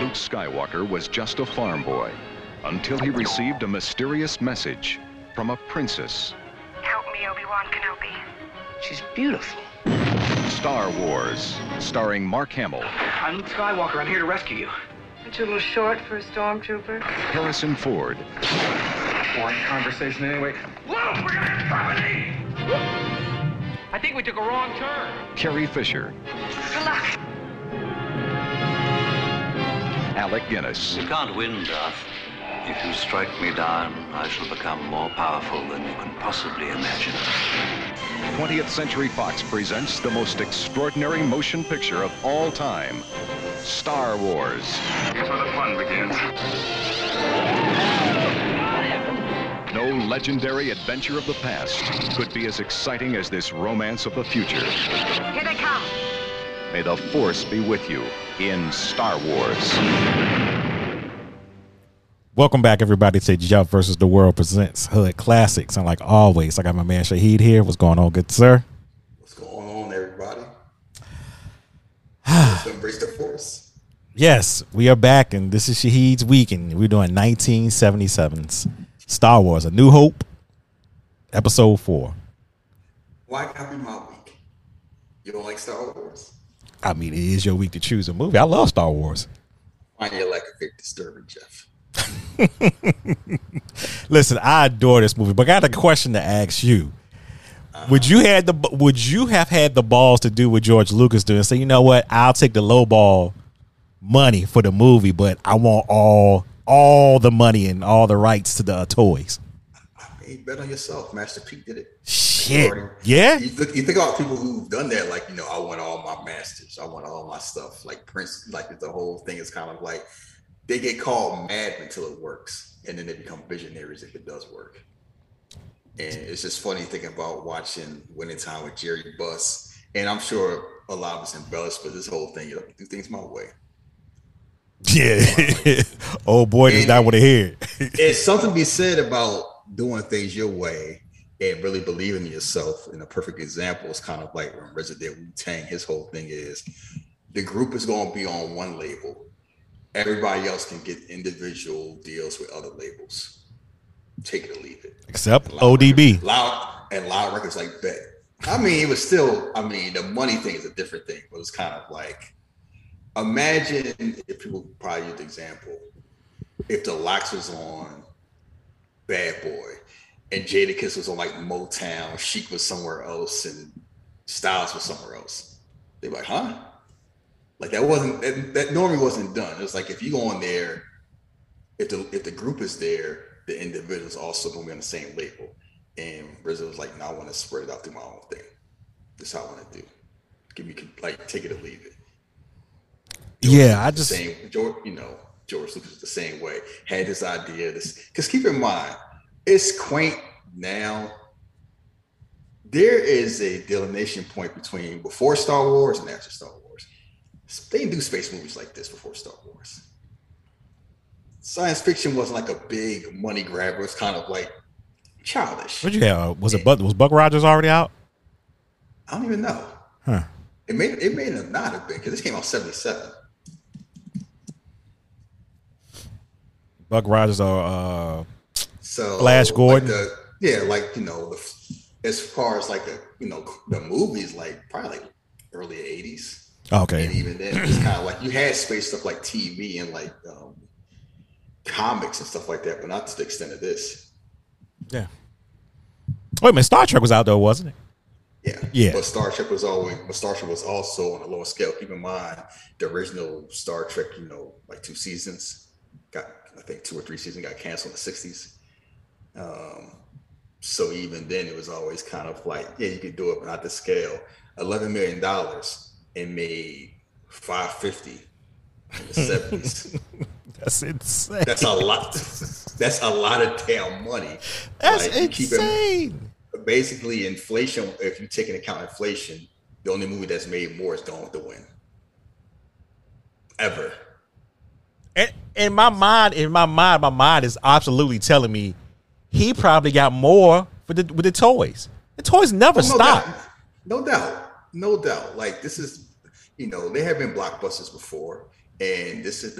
Luke Skywalker was just a farm boy until he received a mysterious message from a princess. Help me, Obi-Wan Kenobi. She's beautiful. Star Wars, starring Mark Hamill. I'm Luke Skywalker. I'm here to rescue you. Aren't you a little short for a stormtrooper? Harrison Ford. Boring conversation anyway. Luke, we're gonna have company! I think we took a wrong turn. Carrie Fisher. Good luck. Alec Guinness. You can't win, Darth. If you strike me down, I shall become more powerful than you can possibly imagine. 20th Century Fox presents the most extraordinary motion picture of all time, Star Wars. Here's where the fun begins. No legendary adventure of the past could be as exciting as this romance of the future. Here they come. May the Force be with you in Star Wars. Welcome back, everybody, to Jump versus the World presents Hood Classics. And like always, I got my man Shaheed here. What's going on, good sir? What's going on, everybody? Let's embrace the Force. Yes, we are back, and this is Shaheed's week, and we're doing 1977's Star Wars: A New Hope, Episode 4. Why copy my week? You don't like Star Wars? I mean, it is your week to choose a movie. I love Star Wars. Why do you like a big disturbing, Jeff? Listen, I adore this movie, but I got a question to ask you. Would you have had the balls to do what George Lucas did and say, you know what, I'll take the low ball money for the movie, but I want all the money and all the rights to the toys? I mean, bet on yourself. Master P did it. Shit. Yeah. You think about people who've done that, like, you know, I want all my masters, I want all my stuff. Like Prince, like the whole thing is kind of like, they get called mad until it works, and then they become visionaries if it does work. And it's just funny thinking about watching Winning Time with Jerry Buss, and I'm sure a lot of us embellished, but this whole thing, you know, do things my way. Yeah. Oh boy, does that want to hear. It's something to be said about doing things your way and really believing in yourself. And a perfect example is kind of like when Resident Wu-Tang, his whole thing is the group is going to be on one label. Everybody else can get individual deals with other labels. Take it or leave it. Except ODB. Loud Records, like, bet. I mean, it was still, I mean, the money thing is a different thing. But it was kind of like, imagine if people probably use the example, if the Lox was on Bad Boy and Jadakiss was on like Motown, Chic was somewhere else, and Styles was somewhere else. They'd be like, huh? Like that normally wasn't done. It's like if you go on there, if the group is there, the individual's also gonna be on the same label. And Rizzo was like, no, I want to spread it out through my own thing. That's how I want to do. Give me like take it or leave it. George Lucas was the same way. Had this idea, because keep in mind, it's quaint now. There is a delineation point between before Star Wars and after Star Wars. They didn't do space movies like this before Star Wars. Science fiction wasn't like a big money grabber. It was kind of like childish. What you have? Was Buck Rogers already out? I don't even know. Huh? It may not have been, because this came out 1977. Buck Rogers or so Flash Gordon. As far as like the movies, like probably like early 80s. Okay. And even then, it's kind of like you had space stuff like TV and like comics and stuff like that, but not to the extent of this. Yeah. Wait a minute, Star Trek was out though, wasn't it? Yeah. Yeah. But Star Trek was also on a lower scale. Keep in mind, the original Star Trek, you know, like two seasons, two or three seasons got canceled in the 60s. So even then, it was always kind of like, yeah, you could do it, but not the scale. $11 million. It made $550 in the 70s. That's insane. That's a lot of damn money. That's insane. Basically, inflation. If you take into account inflation, the only movie that's made more is Gone with the Wind. Ever. And my mind is absolutely telling me he probably got more with the toys. The toys never stop. No doubt. Like, this is, you know, there have been blockbusters before. And this was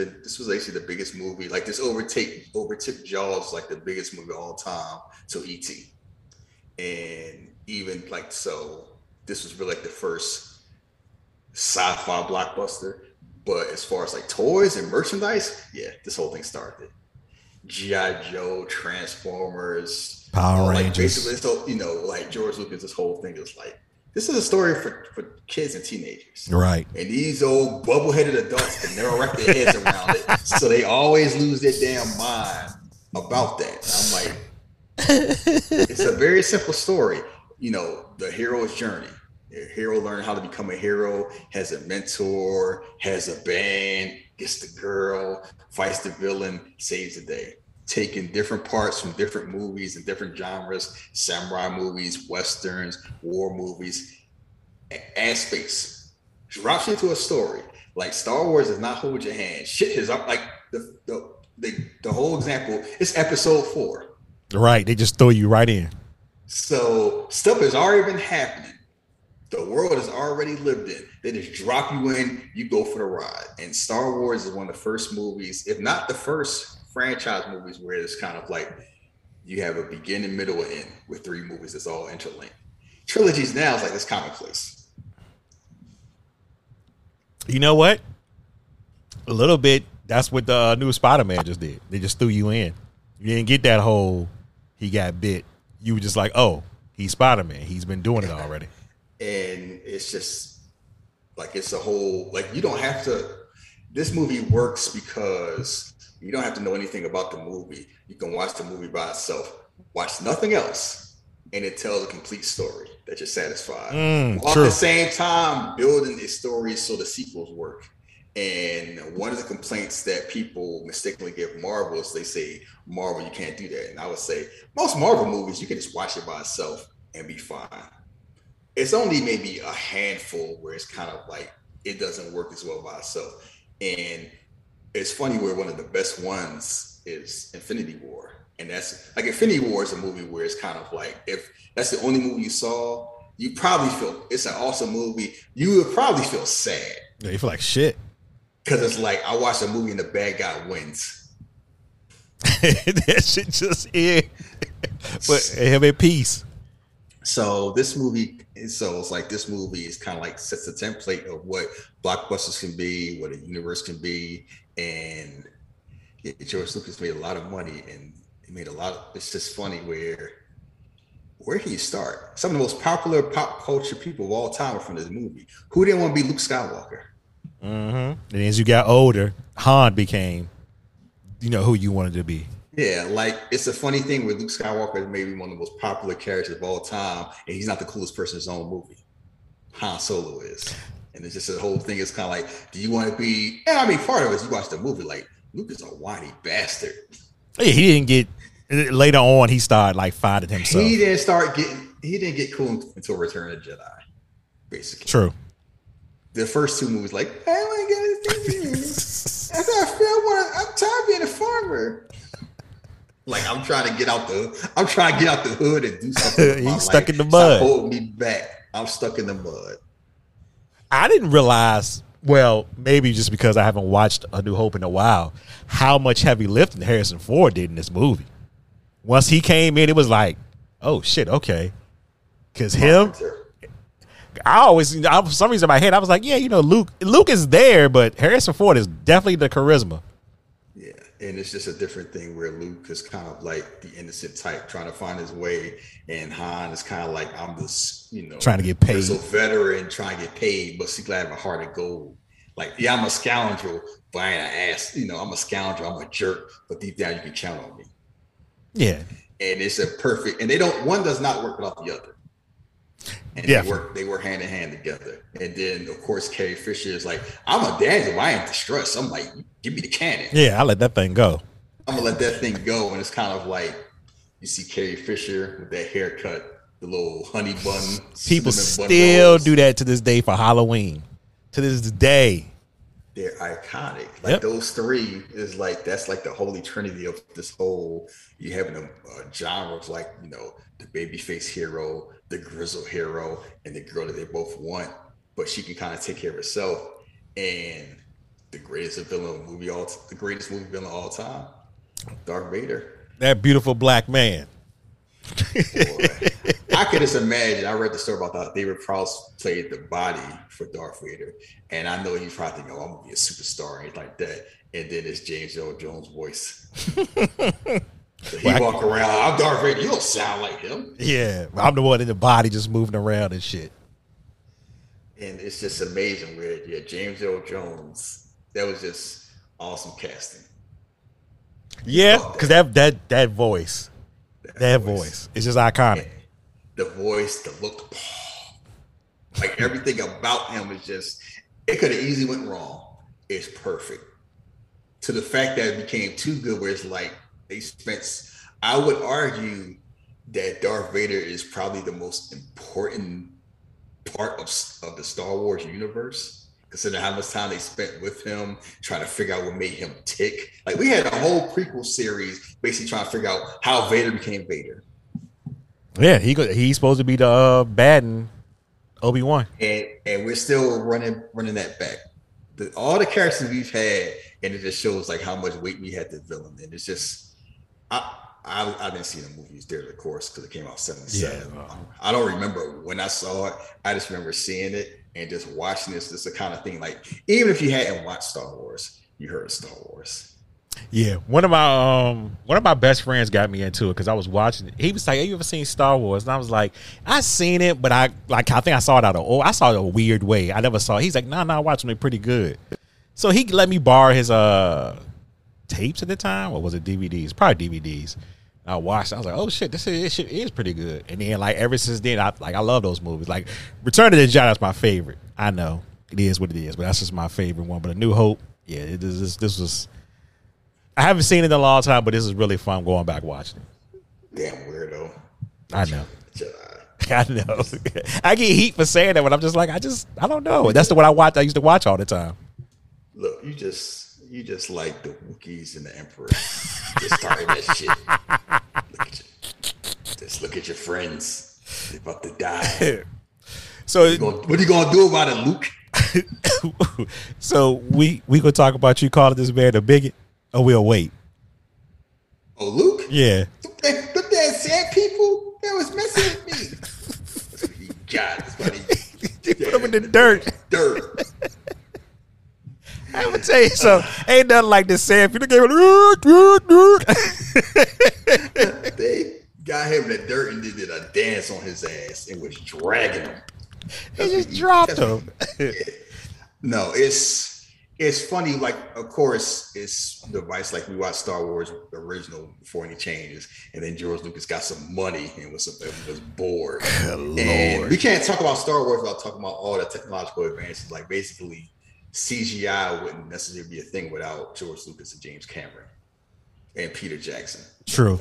actually the biggest movie. Like this overtook Jaws, like the biggest movie of all time. So E.T. And even like, so this was really like the first sci-fi blockbuster. But as far as like toys and merchandise, yeah, this whole thing started. G.I. Joe, Transformers, Power Rangers. Like basically, so, you know, like George Lucas, this whole thing is like, this is a story for kids and teenagers. Right. And these old bubble-headed adults can never wrap their heads around it. So they always lose their damn mind about that. And I'm like, it's a very simple story. You know, the hero's journey. The hero learned how to become a hero, has a mentor, has a band, gets the girl, fights the villain, saves the day. Taking different parts from different movies and different genres, samurai movies, westerns, war movies, aspects, drops into a story. Like Star Wars does not hold your hand. Shit is up. Like the whole example, it's episode 4. Right. They just throw you right in. So stuff has already been happening. The world is already lived in. They just drop you in, you go for the ride. And Star Wars is one of the first movies, if not the first franchise movies, where it's kind of like you have a beginning, middle, and end with 3 movies that's all interlinked. Trilogies now is like this commonplace. You know what? A little bit, that's what the new Spider-Man just did. They just threw you in. You didn't get that whole, he got bit. You were just like, oh, he's Spider-Man. He's been doing it already. And it's just like, it's a whole, like, you don't have to, this movie works because you don't have to know anything about the movie. You can watch the movie by itself, watch nothing else, and it tells a complete story that you're satisfied. While at the same time building these stories so the sequels work. And one of the complaints that people mistakenly give Marvel is they say, Marvel, you can't do that. And I would say most Marvel movies, you can just watch it by itself and be fine. It's only maybe a handful where it's kind of like it doesn't work as well by itself. And it's funny where one of the best ones is Infinity War. And that's like, Infinity War is a movie where it's kind of like, if that's the only movie you saw, you probably feel it's an awesome movie. You would probably feel sad. Yeah, you feel like shit. Because it's like, I watched a movie and the bad guy wins. That shit just is. But have a peace. So this movie, it's like this movie is kind of like sets the template of what blockbusters can be, what a universe can be. And George Lucas made a lot of money, and he made a lot of, it's just funny where can you start? Some of the most popular pop culture people of all time are from this movie. Who didn't want to be Luke Skywalker? Mm-hmm. And as you got older, Han became, you know, who you wanted to be. Yeah, like it's a funny thing where Luke Skywalker is maybe one of the most popular characters of all time, and he's not the coolest person in his own movie. Han Solo is. And it's just the whole thing is kind of like, do you want to be, and I mean, part of it is you watch the movie, like, Luke is a whiny bastard. Yeah, he didn't get, later on, he started like fighting himself. He didn't get cool until Return of the Jedi, basically. True. The first 2 movies, like, hey, I ain't got anything to do. I'm tired of being a farmer. Like, I'm trying to get out the hood and do something. He's stuck in the mud. Stop holding me back. I'm stuck in the mud. I didn't realize, well, maybe just because I haven't watched A New Hope in a while, how much heavy lifting Harrison Ford did in this movie. Once he came in, it was like, oh shit, okay. Because him, for some reason in my head, I was like, yeah, you know, Luke is there, but Harrison Ford is definitely the charisma. Yeah, and it's just a different thing where Luke is kind of like the innocent type trying to find his way, and Han is kind of like, I'm this, you know, trying to get paid. He's a veteran trying to get paid, but see, glad I have a heart of gold. Like, yeah, I'm a scoundrel, but I ain't an ass. You know, I'm a scoundrel, I'm a jerk, but deep down you can count on me. Yeah, and it's a perfect, and they don't, one does not work without the other. And yeah, they work hand in hand together. And then, of course, Carrie Fisher is like, I'm a dancer, I ain't distressed. I'm like, give me the cannon. Yeah, I let that thing go. I'm gonna let that thing go. And it's kind of like you see Carrie Fisher with that haircut, the little honey bun. People still do that to this day for Halloween. To this day, they're iconic. Like, yep. Those 3 is like, that's like the holy trinity of this whole, you having a genre of, like, you know, the babyface hero, the grizzled hero, and the girl that they both want, but she can kind of take care of herself. And the greatest villain movie all the greatest movie villain of all time, Darth Vader. That beautiful black man. Boy, I could just imagine. I read the story about that David Prowse played the body for Darth Vader, and I know you probably think, "Oh, I'm gonna be a superstar," or anything like that. And then it's James Earl Jones' voice. So he walk around. I'm Darth Vader. You don't sound like him. Yeah, I'm the one in the body just moving around and shit. And it's just amazing. Where James Earl Jones. That was just awesome casting. Yeah, because that voice. That voice is just iconic. The voice, the look, like everything about him is just, it could have easily went wrong. It's perfect. To the fact that it became too good where it's like they spent, I would argue that Darth Vader is probably the most important part of the Star Wars universe, considering how much time they spent with him, trying to figure out what made him tick. Like, we had a whole prequel series basically trying to figure out how Vader became Vader. Yeah, he's supposed to be the bad in Obi-Wan. And we're still running that back. All the characters we've had, and it just shows like how much weight we had to villain. And it's just, I didn't see the movies there, of course, because it came out 77. Yeah. I don't remember when I saw it. I just remember seeing it. And just watching this is the kind of thing, like, even if you hadn't watched Star Wars, you heard of Star Wars. Yeah, one of my best friends got me into it because I was watching it. He was like, "Have you ever seen Star Wars?" And I was like, "I seen it, but I think I saw it out of I saw it a weird way. I never saw it." He's like, "No, I watched them. They're pretty good." So he let me borrow his tapes at the time, or was it DVDs? Probably DVDs. I watched it. I was like, "Oh shit, this shit is pretty good." And then, like, ever since then, I love those movies. Like, Return of the Jedi is my favorite. I know it is what it is, but that's just my favorite one. But A New Hope, yeah, this was. I haven't seen it in a long time, but this is really fun going back watching it. Damn weirdo! I know. Jedi. I know. I get heat for saying that, but I'm just like, I don't know. That's the one I used to watch all the time. Look, you just like the Wookiees and the Emperor. Just starting that shit. Just look at your friends. They're about to die. So what are you gonna do about it, Luke? So we gonna talk about you calling this man a bigot, or we'll wait. Oh, Luke? Yeah. But that sad people that was messing with me. That's what he got. That's what he put him in the dirt. I would tell you so. Ain't nothing like this Sam. If you gave it, they got him in the dirt and did a dance on his ass and was dragging him. They just dropped him. No, it's funny. Like, of course, it's the vice. Like, we watched Star Wars original before any changes, and then George Lucas got some money and was bored. And we can't talk about Star Wars without talking about all the technological advances. Like, basically, CGI wouldn't necessarily be a thing without George Lucas and James Cameron and Peter Jackson. True.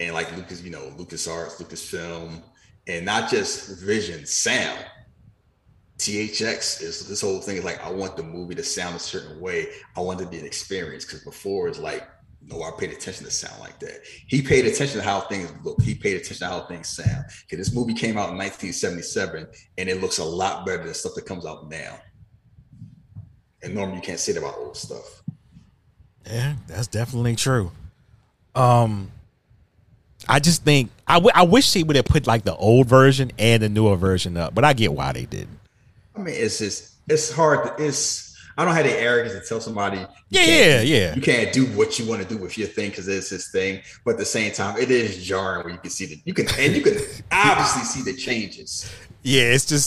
And like Lucas, LucasArts, Lucasfilm, and not just vision, sound. THX is this whole thing is like, I want the movie to sound a certain way. I want it to be an experience, because before it's like, no, I paid attention to sound like that. He paid attention to how things look. He paid attention to how things sound. Okay, this movie came out in 1977, and it looks a lot better than stuff that comes out now. And normally you can't say that about old stuff. Yeah, that's definitely true. I just think I wish they would have put like the old version and the newer version up, but I get why they didn't. I mean, it's just I don't have the arrogance to tell somebody you can't do what you want to do with your thing because it's his thing. But at the same time, it is jarring where you can see that you can obviously see the changes. Yeah, it's too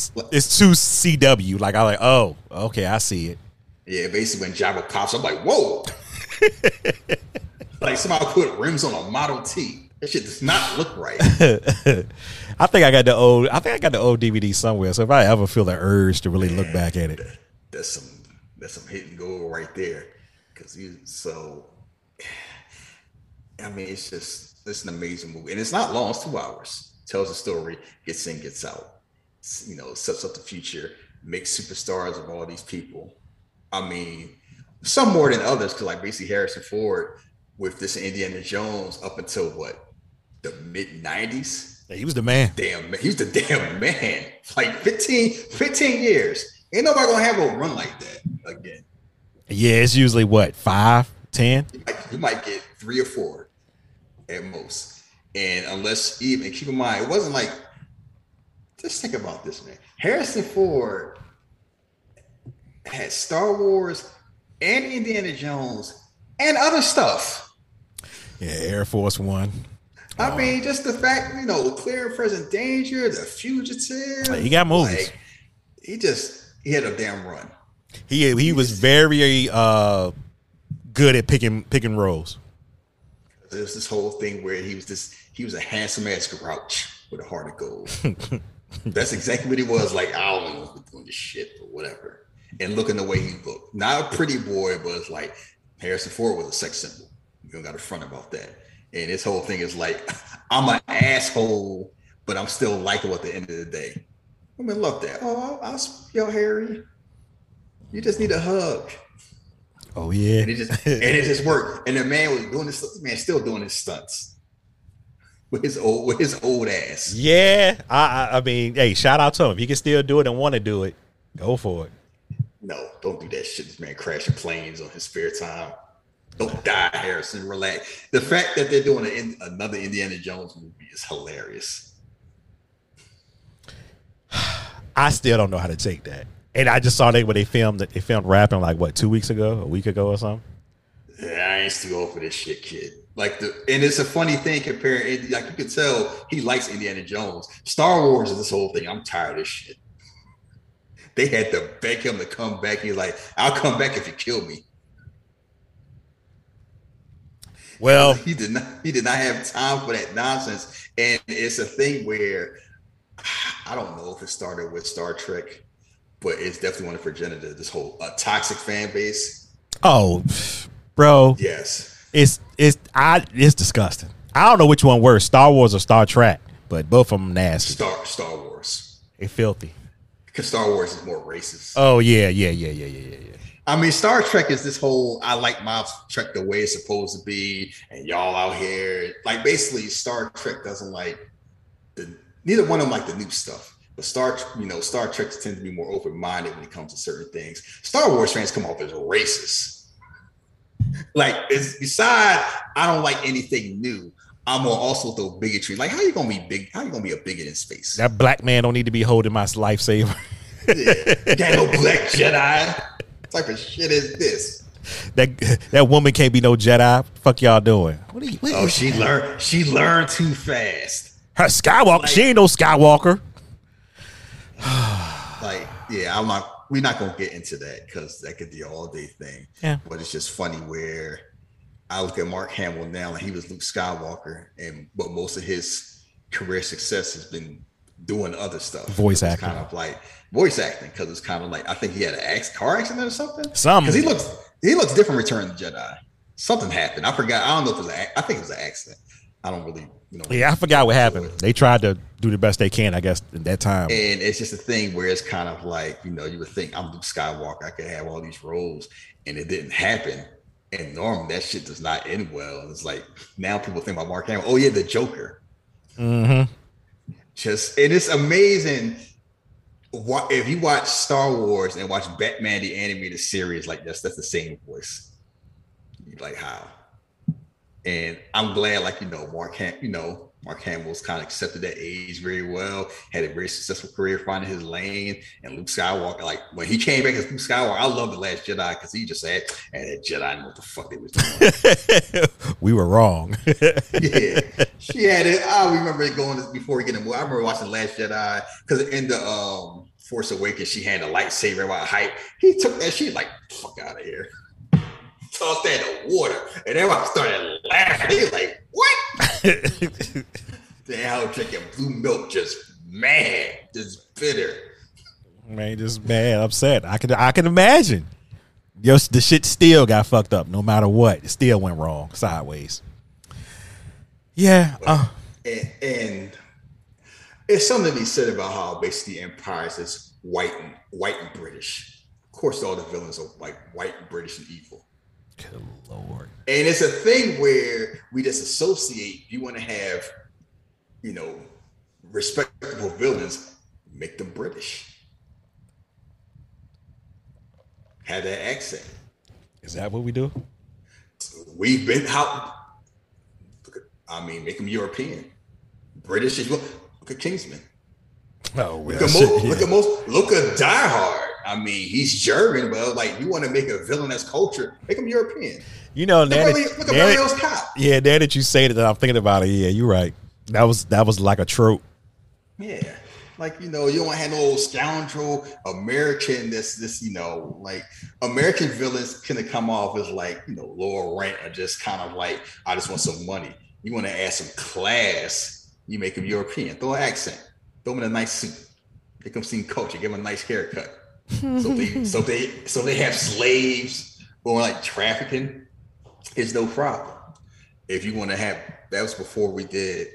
CW. Like, I'm like, oh, okay, I see it. Yeah, basically when Jabba pops, I'm like, whoa. Like, somebody put rims on a Model T. That shit does not look right. I think I got the old DVD somewhere. So if I ever feel the urge to really look back at it. That's some hit and go right there. It's just, it's an amazing movie. And it's not long, it's 2 hours. Tells a story, gets in, gets out. Sets up the future, makes superstars of all these people. I mean, some more than others, because like basically Harrison Ford with this Indiana Jones up until the mid 90s. Yeah, he was the man. Damn, he was the damn man. Like 15 years. Ain't nobody gonna have a run like that again. Yeah, it's usually what, 5, 10? You might get 3 or 4 at most. And unless even, keep in mind, it wasn't like, just think about this, man. Harrison Ford had Star Wars and Indiana Jones and other stuff. Yeah, Air Force One. I mean, just the fact, you know, Clear and Present Danger, The Fugitive. He got movies. Like, he had a damn run. He was very good at picking roles. There's this whole thing where he was a handsome ass grouch with a heart of gold. That's exactly what he was. Like, I don't know if we're doing this shit or whatever. And looking the way he looked. Not a pretty boy, but it's like Harrison Ford was a sex symbol. You don't got to front about that. And this whole thing is like, I'm an asshole, but I'm still likable at the end of the day. Women love that. Oh, yo, Harry, you just need a hug. Oh yeah, and it just worked. And the man was doing this. Man, still doing his stunts with his old ass. Yeah, I mean, hey, shout out to him. If you can still do it and want to do it, go for it. No, don't do that shit. This man crashing planes on his spare time. Don't die, Harrison. Relax. The fact that they're doing another Indiana Jones movie is hilarious. I still don't know how to take that. And I just saw that when they filmed Rapping like what, 2 weeks ago, a week ago or something. Yeah, I ain't too old for this shit, kid. Like and it's a funny thing comparing. Like, you can tell he likes Indiana Jones. Star Wars is this whole thing. I'm tired of this shit. They had to beg him to come back. He's like, I'll come back if you kill me. Well, he did not have time for that nonsense. And it's a thing where I don't know if it started with Star Trek, but it's definitely one of Virginia, this whole toxic fan base. Oh, bro. Yes. It's disgusting. I don't know which one worse, Star Wars or Star Trek, but both of them nasty. Star Wars. It's filthy. Because Star Wars is more racist. Oh, yeah. I mean, Star Trek is this whole, I like my Trek the way it's supposed to be, and y'all out here. Like, basically, Star Trek doesn't like neither one of them like the new stuff. But Star Trek tends to be more open-minded when it comes to certain things. Star Wars fans come off as racist. Like, I don't like anything new, I'm gonna also throw bigotry. Like, how you gonna be a bigot in space? That black man don't need to be holding my lifesaver. Yeah, got no black Jedi. What type of shit is this? That woman can't be no Jedi. Fuck y'all doing? What she learned. She learned too fast. Her Skywalker. Like, she ain't no Skywalker. Like, yeah, I'm not. We're not gonna get into that because that could be an all day thing. Yeah. But it's just funny where I look at Mark Hamill now, and he was Luke Skywalker, but most of his career success has been doing other stuff, voice acting, because it's kind of like, I think he had an car accident or something. Because he looks different. Return of the Jedi. Something happened. I forgot. I don't know if it was. I think it was an accident. I don't really. You know, yeah, I forgot what happened. They tried to do the best they can, I guess, at that time. And it's just a thing where it's kind of like, you know, you would think I'm Luke Skywalker, I could have all these roles, and it didn't happen. And normally that shit does not end well. And it's like, now people think about Mark Hamill. Oh yeah, the Joker. Mm-hmm. And it's amazing. If you watch Star Wars and watch Batman the animated series, like that's the same voice. You're like, how? And I'm glad, like, you know, Mark Hamill's kind of accepted that age very well. Had a very successful career finding his lane. And Luke Skywalker, like when he came back as Luke Skywalker, I love The Last Jedi because he just said, "And that Jedi knew what the fuck they was doing. We were wrong." Yeah, she had it. I remember it going before we get a movie. I remember watching The Last Jedi because in the Force Awakens, she had a lightsaber while hype. He took that. She like, fuck out of here. Tossed that in the water, and everyone started laughing. They were like, what? Damn, I was drinking blue milk, just mad, just bitter. Man, just mad, upset. I can imagine. Yo, the shit still got fucked up, no matter what. It still went wrong, sideways. Yeah. And it's something to be said about how basically Empire is white and British. Of course, all the villains are like white and British and evil. Good Lord. And it's a thing where we just associate, you want to have, you know, respectable villains, make them British. Have that accent. Is that what we do? We've been out. I mean, make them European, British. Look at Kingsman. Oh, well, look at Die Hard. I mean, he's German, but like, you want to make a villain that's culture, make him European. You know, now that you say that, I'm thinking about it. Yeah, you're right. That was like a trope. Yeah, like, you know, you don't have no scoundrel American. This you know, like, American villains kind of come off as like, you know, lower rank, or just kind of like, I just want some money. You want to add some class, you make him European. Throw an accent. Throw him in a nice suit. Make him seem culture. Give him a nice haircut. So they have slaves or like trafficking. It's no problem. If you want to have, that was before we did,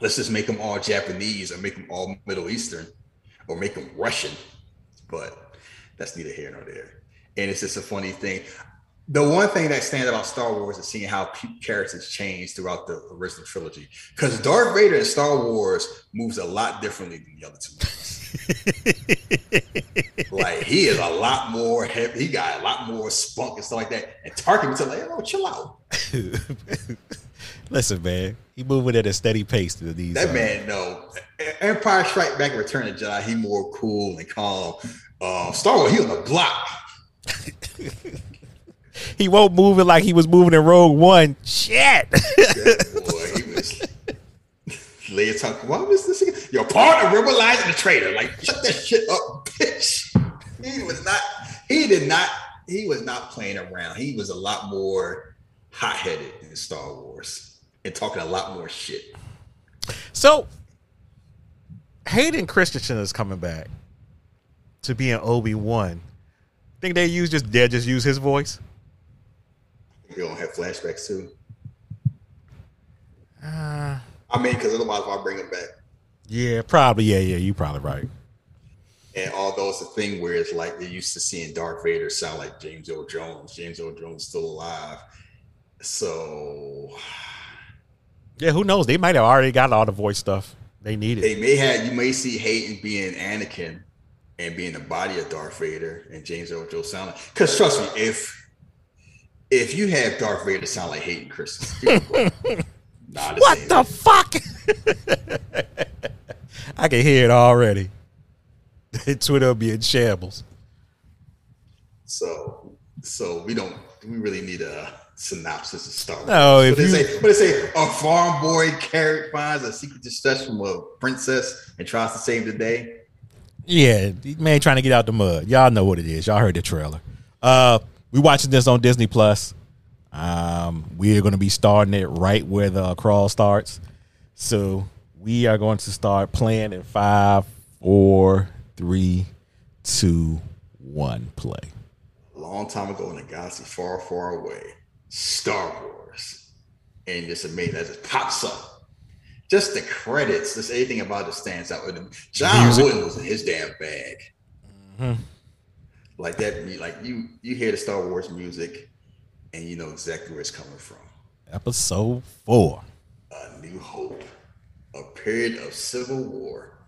let's just make them all Japanese or make them all Middle Eastern or make them Russian. But that's neither here nor there. And it's just a funny thing. The one thing that stands out about Star Wars is seeing how characters change throughout the original trilogy. Because Darth Vader in Star Wars moves a lot differently than the other two movies. Like, he is a lot more heavy. He got a lot more spunk and stuff like that. And Tarkin was like, oh, chill out. Listen, man. He moving at a steady pace to these. That man, no. Empire Strike Back and Return of the Jedi, he more cool and calm. Star Wars, he on the block. He won't move it like he was moving in Rogue One. Shit. Boy, he was later talking. What was this again? Your partner realizing the traitor. Like, shut that shit up, bitch. He was not playing around. He was a lot more hot-headed in Star Wars and talking a lot more shit. So Hayden Christensen is coming back to be an Obi-Wan. Think they just use his voice? You don't have flashbacks too. I mean, because otherwise, I'll bring him back. Yeah, probably. Yeah, you probably right. And although it's a thing where it's like they're used to seeing Darth Vader sound like James Earl Jones. James Earl Jones is still alive, so yeah, who knows? They might have already got all the voice stuff they needed. They may have. You may see Hayden being Anakin and being the body of Darth Vader and James Earl Jones sound like. Because trust me, If you have Darth Vader sound like Hayden Christensen, what the fuck? I can hear it already. Twitter will be in shambles. So we really need a synopsis of Star Wars. No, they say a farm boy carrot finds a secret distress from a princess and tries to save the day. Yeah, man, trying to get out the mud. Y'all know what it is. Y'all heard the trailer. We watching this on Disney Plus. We are going to be starting it right where the crawl starts. So we are going to start playing in 5, 4, 3, 2, 1, play. A long time ago in a galaxy far, far away, Star Wars, and it's amazing that it pops up. Just the credits, just anything about it stands out. John Wooden was in his damn bag. Mm-hmm. Like that, like you hear the Star Wars music, and you know exactly where it's coming from. Episode 4, A New Hope, a period of civil war.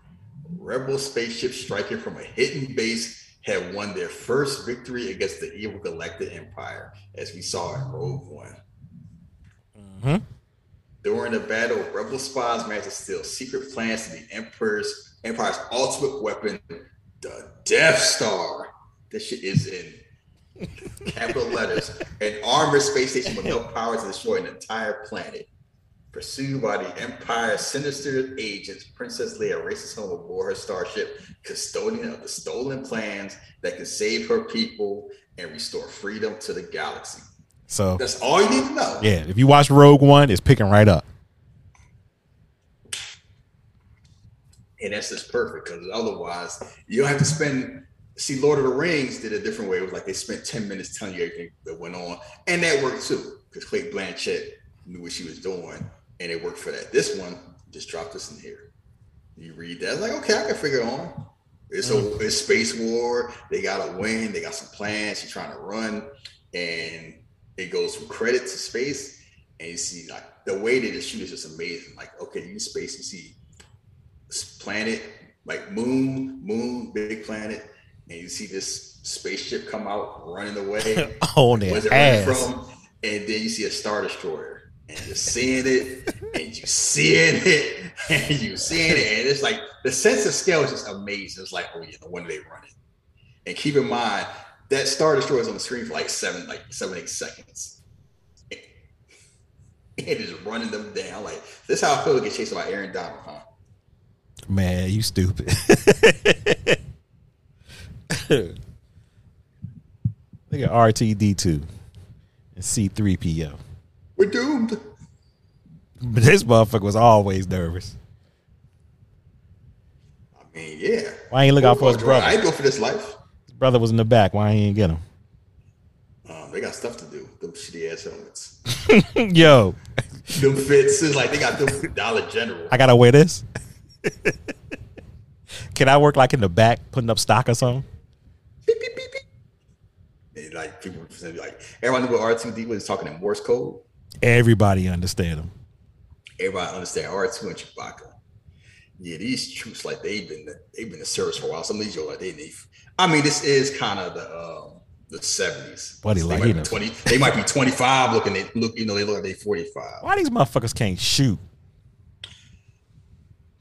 Rebel spaceships striking from a hidden base had won their first victory against the evil Galactic Empire, as we saw in Rogue One. Mm-hmm. During the battle, Rebel spies managed to steal secret plans to the Empire's ultimate weapon, the Death Star. This shit is in capital letters. An armored space station with no power to destroy an entire planet. Pursued by the Empire's sinister agents, Princess Leia races home aboard her starship, custodian of the stolen plans that can save her people and restore freedom to the galaxy. So that's all you need to know. Yeah, if you watch Rogue One, it's picking right up. And that's just perfect, because otherwise you don't have to spend... See, Lord of the Rings did a different way. It was like they spent 10 minutes telling you everything that went on. And that worked too, because Cate Blanchett knew what she was doing, and it worked for that. This one, just dropped this in here. You read that, like, okay, I can figure it on. It's space war. They got a win. They got some plans. She's trying to run. And it goes from credit to space. And you see, like, the way they just shoot is just amazing. Like, okay, you space, you see this planet, like moon, big planet. And you see this spaceship come out running away. On their ass. From, and then you see a Star Destroyer. And you're seeing it. And you're seeing it. And you're seeing it. And it's like, the sense of scale is just amazing. It's like, oh, yeah, when are they running? And keep in mind, that Star Destroyer is on the screen for like seven, 8 seconds. It is running them down. Like, this is how I feel to get chased by Aaron Donald, huh? Man, you stupid. Look at R2D2 and C3PO. We're doomed. But this motherfucker was always nervous. I mean, yeah. Why ain't look out for his brother? I ain't go for this life. His brother was in the back. Why ain't get him? They got stuff to do. Them shitty ass helmets. Yo. Them fits is like they got them Dollar General. I gotta wear this. Can I work like in the back, putting up stock or something? Beep, beep, beep, beep. And like people like everyone knew what R2D2 was talking in Morse code. Everybody understand him. Everybody understand R2 and Chewbacca. Yeah, these troops like they've been in service for a while. Some of these yo like they need. I mean, this is kind of the 70s. Buddy, so like they might be 20. They might be 25 looking. They look, you know, they look like they 45. Why these motherfuckers can't shoot?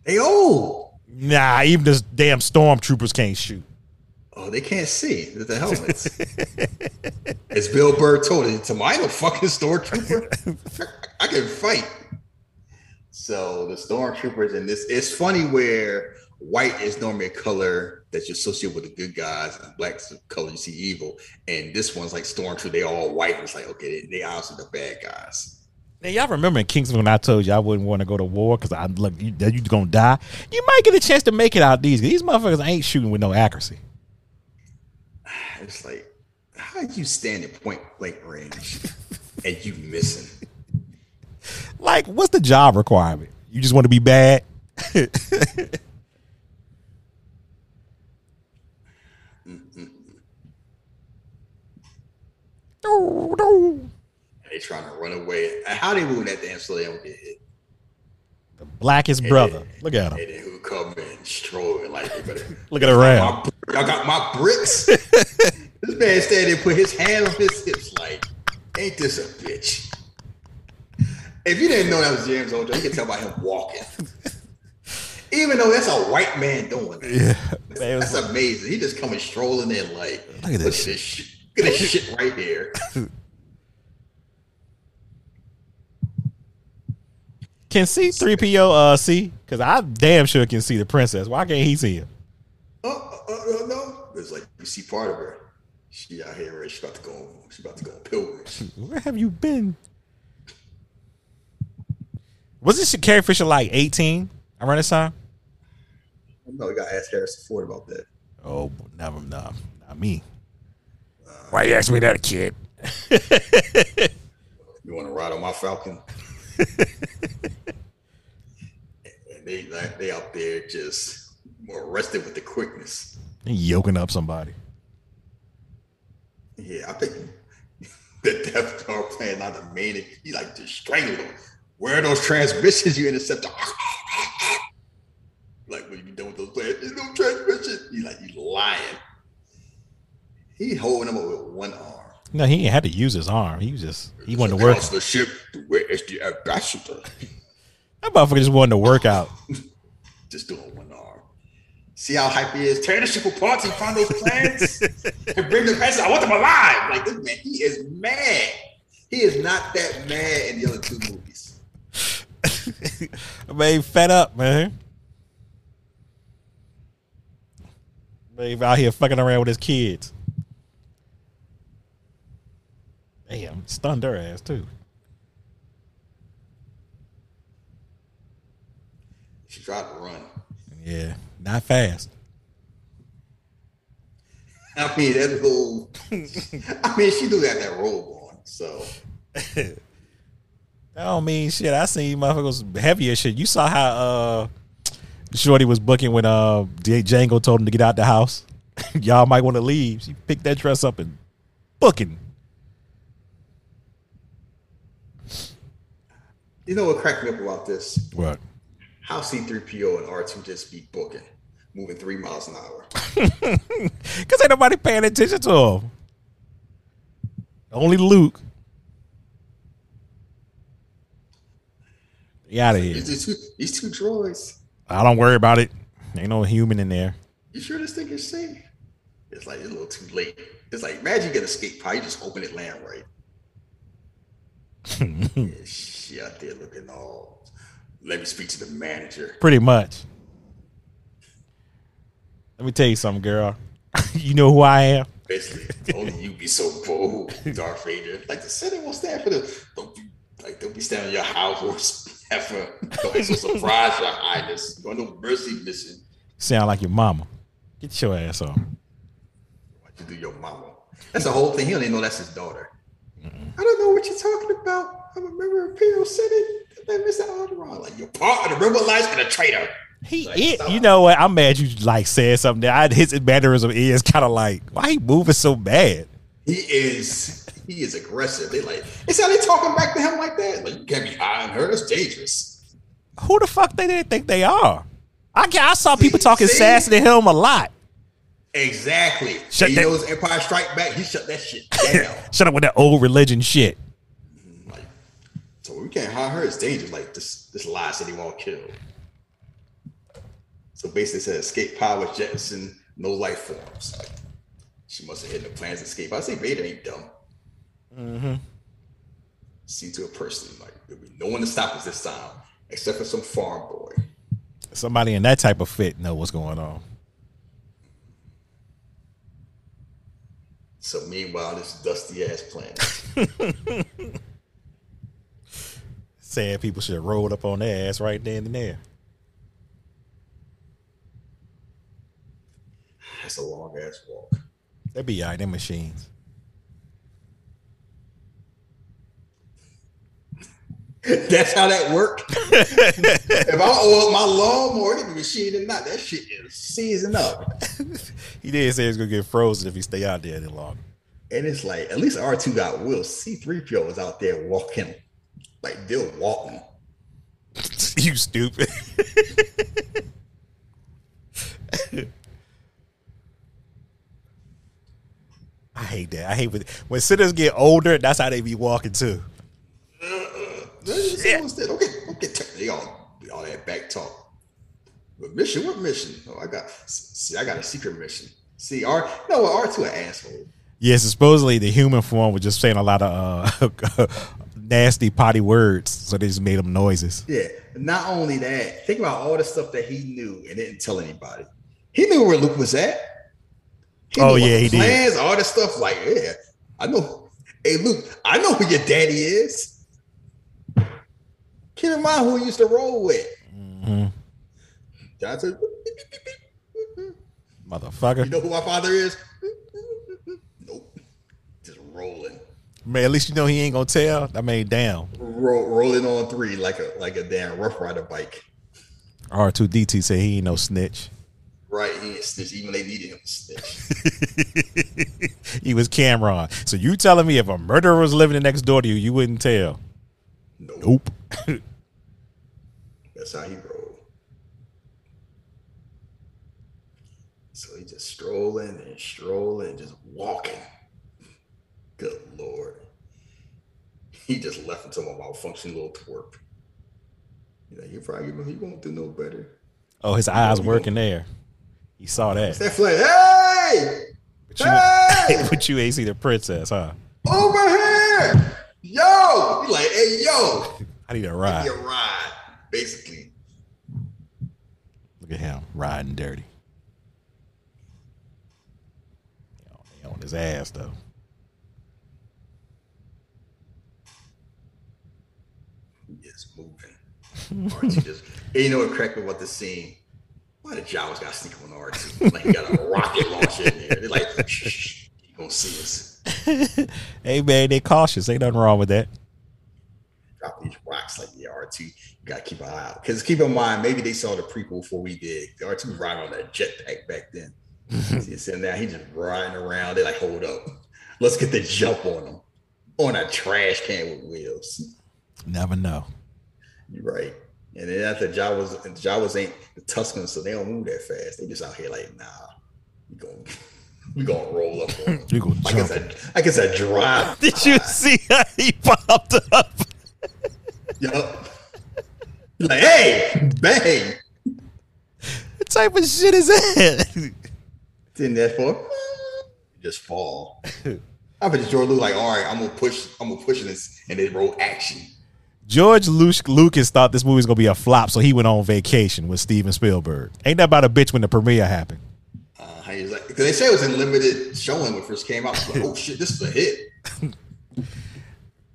They old. Nah, even this damn stormtroopers can't shoot. Oh, they can't see with the helmets. As Bill Burr told it, I'm a fucking stormtrooper. I can fight. So the stormtroopers, and this, it's funny where white is normally a color that you associate with the good guys, and black is the color you see evil. And this one's like stormtrooper, they all white. It's like, okay, they obviously the bad guys. Now, y'all remember in Kingsman when I told you I wouldn't want to go to war because I look, you gonna die. You might get a chance to make it out these. These motherfuckers ain't shooting with no accuracy. It's like, how you stand at point blank range and you missing? Like, what's the job requirement? You just want to be bad? No, no. They trying to run away. How they move that damn so they don't get hit? The blackest and brother. Then, look at him. And then who come and destroy like they better. Look at the ram. I got my bricks. This man standing there put his hand on his hips like, ain't this a bitch? If you didn't know that was James Oldham, you can tell by him walking. Even though that's a white man doing that. Yeah, man, that's like, amazing. He just coming strolling in like, look at this shit. Look at this shit right here. Can C-3PO see? Because I damn sure can see the princess. Why can't he see him? No. It's like you see part of her. She out here ready. She's about to go on pilgrimage. Where have you been? Wasn't Carrie Fisher like 18 around this time? No, we got to ask Harrison Ford about that. Oh, never. Not me. Why you ask me that, kid? You want to ride on my Falcon? And they out there just arrested with the quickness. They yoking up somebody. Yeah, I think the Death Star plan not the main. He like just strangled them. Where are those transmissions you intercepted? Like when you done with those players, there's no transmission. He like you lying. He holding them up with one arm. No, he ain't had to use his arm. He was just he wanted to work. The ship, where is the ambassador? That motherfucker just wanted to work out. Just doing one arm. See how hype he is. Tear the ship apart and find those plans and bring the passengers. I want them alive. Like this man, he is mad. He is not that mad in the other two movies. I mean, fed up, man. Man, out here fucking around with his kids. Damn, stunned her ass too. She tried to run. Yeah, not fast. I mean that little. I mean she do got that robe on, so that don't mean shit. I seen motherfuckers heavier shit. You saw how Shorty was booking when Django told him to get out the house. Y'all might want to leave. She picked that dress up and booking. You know what cracked me up about this? What? How C-3PO and R2 just be booking. moving 3 miles an hour. Because ain't nobody paying attention to him. Only Luke. You out of here. These two droids. I don't worry about it. Ain't no human in there. You sure this thing is safe? It's like, it's a little too late. It's like, imagine you get an escape pod. You just open it, land right. Yeah, she out there looking all, let me speak to the manager. Pretty much. Let me tell you something, girl. You know who I am. Basically, only you be so bold, Darth Vader. Like the Senate won't stand for this. Don't be standing in your house or ever. Don't be so surprised, Your Highness. You're on no mercy mission. Sound like your mama. Get your ass off. Why'd you do your mama? That's the whole thing. He don't even know that's his daughter. I don't know what you're talking about. I'm a member of Imperial Senate. That Mr. Alderaan, like you're part of the rebel alliance and a traitor. You know what? I'm mad you like said something there. His mannerism is kind of like, why he moving so bad? He is aggressive. They like, it's how they talking back to him like that. Like, you can't be high on her. That's dangerous. Who the fuck they didn't think they are? I saw people talking sass to him a lot. Exactly. He knows Empire Strike Back. He shut that shit down. Shut up with that old religion shit. Like, so we can't hire her. It's dangerous. Like this lie said he won't kill. So basically, it said escape power jettison, no life forms. Like, she must have hidden the plans to escape. I say Vader ain't dumb. Mm-hmm. See to a person, like there'll be no one to stop us this time, except for some farm boy. Somebody in that type of fit know what's going on. So meanwhile, this dusty ass planet. Sad people should have rolled up on their ass right then and there. That's a long ass walk. That'd be all right, them machines. That's how that worked. If I oiled my lawnmower, it'd be machined or not. That shit is seasoned up. He did say it's gonna get frozen if he stay out there any longer. And it's like, at least R2 got wheels. C3PO was out there walking. Like they're walking. You stupid. I hate that. I hate when sinners get older, that's how they be walking too. Don't get all that back talk. But mission? What mission? Oh, I got a secret mission. See, R2 an asshole. Yeah, so supposedly the human form was just saying a lot of nasty potty words, so they just made them noises. Yeah. Not only that, think about all the stuff that he knew and didn't tell anybody. He knew where Luke was at. He did. All this stuff, like, yeah, I know. Hey, Luke, I know who your daddy is. Keep in mind who he used to roll with. Mm-hmm. John said, motherfucker. You know who my father is? Nope. Just rolling. Man, at least you know he ain't gonna tell. I mean, damn. Rolling on three like a damn Rough Rider bike. R2-D2 said he ain't no snitch. Right, he didn't snitch, even they needed him to snitch. He was Cameron. So you telling me if a murderer was living next door to you, you wouldn't tell? Nope. That's how he rolled. So he just strolling, just walking. Good Lord. He just left him to a malfunctioning little twerp. You know, he won't do no better. Oh, his eyes working there. He saw that. It's that flare. Hey! But you ain't see the princess, huh? Over here! Yo! He like, hey, yo! I need a ride, basically. Look at him, riding dirty. He on his ass, though. He is moving. R2 just... You know what cracked me about this scene? Why the Jawas got to sneak on R2? Like, he got a rocket launcher in there. They're like, shh, you gonna see us. Hey, man, they cautious. Ain't nothing wrong with that. Drop these rocks like the R2. You gotta keep an eye out. Because keep in mind, maybe they saw the prequel before we did. The R2 was riding on that jetpack back then. He's sitting there, he just riding around. They're like, hold up. Let's get the jump on him. On a trash can with wheels. Never know. You're right. And then after Jawas ain't the Tuscans, so they don't move that fast. They just out here like, nah, we gonna roll up on them. Gonna I guess I drive. Did you see how he popped up? Yup. Like, hey, bang. What type of shit is that? Then that for just fall. I bet George Lucas like, all right, I'm gonna push this, and they roll action. George Lucas thought this movie was gonna be a flop, so he went on vacation with Steven Spielberg. Ain't that about a bitch when the premiere happened? He was like, 'cause they say it was in limited showing when it first came out. Like, oh shit, this is a hit.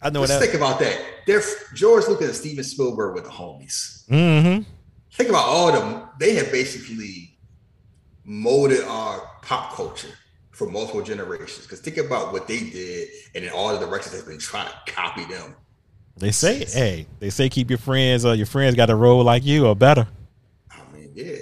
I know. Just think about that. They're George Lucas and Steven Spielberg with the homies. Mm-hmm. Think about all them. They have basically molded our pop culture for multiple generations. Because think about what they did, and then all the directors have been trying to copy them. They say, hey, they say keep your friends. Your friends got to roll like you or better. I mean, yeah.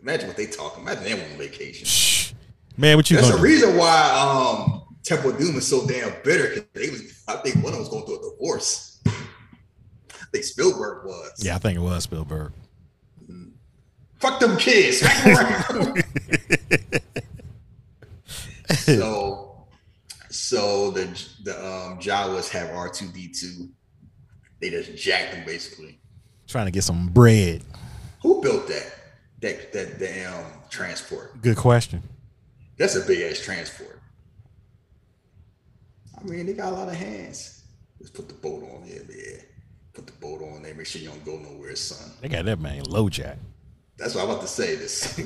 Imagine what they talking. Imagine they went on vacation. Shh. Man, what you? That's the reason why Temple of Doom is so damn bitter. Because they was, I think one of them was going through a divorce. I think Spielberg was. Yeah, I think it was Spielberg. Mm-hmm. Fuck them kids. So the Jawas have R2-D2. They just jacked them basically. Trying to get some bread. Who built that damn transport? Good question. That's a big ass transport. I mean, they got a lot of hands. Just put the boat on there, man. Put the boat on there. Make sure you don't go nowhere, son. They got that man low jack. That's what I'm about to say. This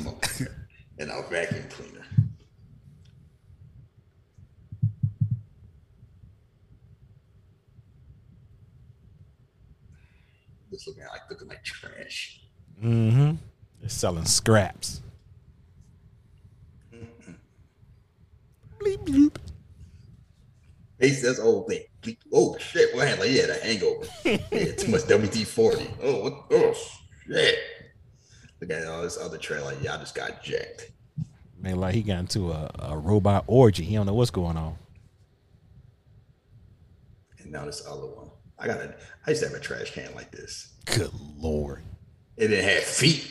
and our vacuum cleaner. It's looking like trash. Mm-hmm. They're selling scraps. Mm-hmm. Bleep bloop. That's old thing. Oh shit! Well, like, yeah, the hangover. Yeah, too much WD-40. Oh, what? Oh shit! Look at all this other trailer. Like, y'all just got jacked. Man, like he got into a robot orgy. He don't know what's going on. And now this other one. I used to have a trash can like this. Good Lord. And it had feet.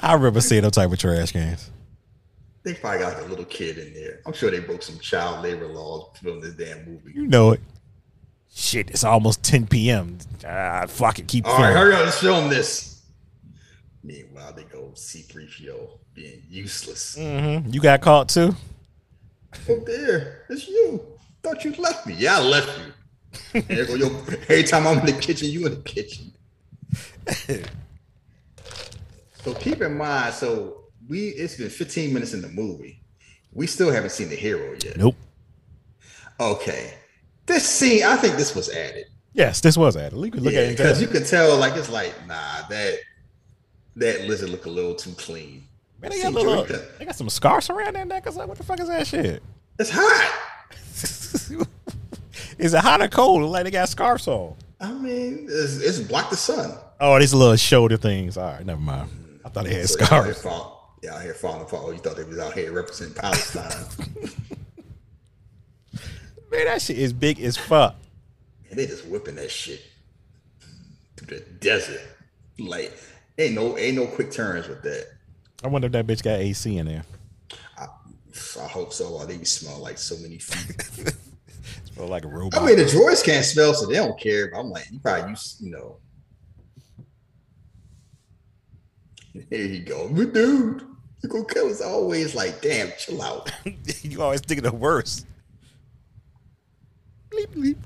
I remember seeing those type of trash cans. They probably got like a little kid in there. I'm sure they broke some child labor laws filming this damn movie. You know it. Shit, it's almost 10 p.m. Fuck it, keep filming. All right, hurry up, let's film this. Meanwhile, they go C-3PO being useless. Mm-hmm. You got caught too? Oh, there. It's you. Thought you left me. Yeah, I left you. Every time I'm in the kitchen, you in the kitchen. So keep in mind, it's been 15 minutes in the movie. We still haven't seen the hero yet. Nope. Okay. This scene, I think this was added. Yes, this was added. You could look at it because you could tell, like, it's like, nah, that lizard look a little too clean. Man, they got some scarves around their neck. I was like, what the fuck is that shit? It's hot. Is it hot or cold? Like they got scarves on. I mean, it's blocked the sun. Oh, these little shoulder things. All right, never mind. I thought they had scarves. Yeah, out here falling apart. Oh, you thought they was out here representing Palestine. Man, that shit is big as fuck. And they just whipping that shit through the desert. Like, ain't no quick turns with that. I wonder if that bitch got AC in there. I hope so. Or they smell like so many feet. Smell like a robot. I mean, the droids can't smell, so they don't care. But I'm like, you probably used, you know. There you go, dude. You gonna kill us? Always like, damn, chill out. You always think of the worst. Bleep bleep.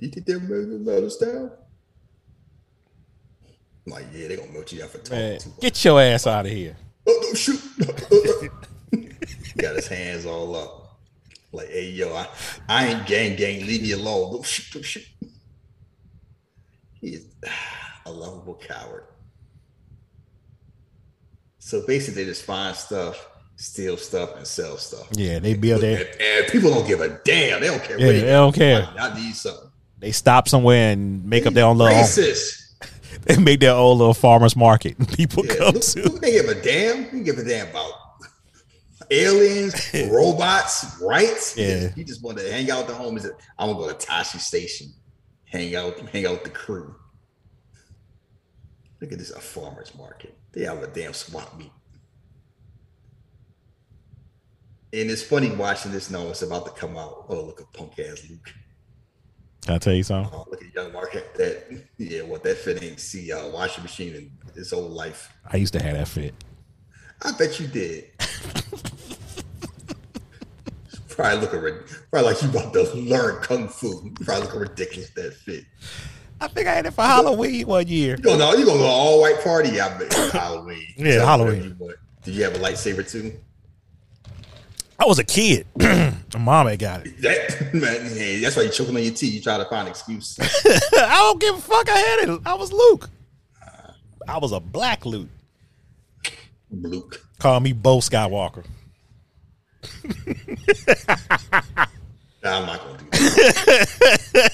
You think they're moving metal style? I'm like, yeah, they gonna melt you out for talking too much. Get your ass out of here. Oh, shoot! Got his hands all up. Like, hey, yo, I ain't gang, leave me alone. Don't shoot. He is a lovable coward. So basically, they just find stuff, steal stuff, and sell stuff. Yeah, they build it. And people don't give a damn. They don't care. Yeah, they don't care. I need something. They stop somewhere and make up their own little. Racist. They make their own little farmer's market. People come to. They give a damn. You give a damn about aliens, robots, rights. Yeah, he just wanted to hang out with the homies. I'm gonna go to Tashi Station, hang out with the crew. Look at this, a farmer's market. They out of a damn swap meet. And it's funny watching this now. It's about to come out. Oh, look at punk ass Luke. Can I tell you something? Oh, look at young Mark. That fit ain't see washing machine in his whole life. I used to have that fit. I bet you did. Probably like you about to learn kung fu. Probably looking ridiculous that fit. I think I had it for Halloween one year. You're going to go all white party out there for Halloween. Yeah, Halloween. Did you have a lightsaber too? I was a kid. My mom had got it. That's why you're choking on your tea. You try to find an excuse. I don't give a fuck. I had it. I was Luke. I was a black Luke. Luke. Call me Bo Skywalker. Nah, I'm not gonna do that.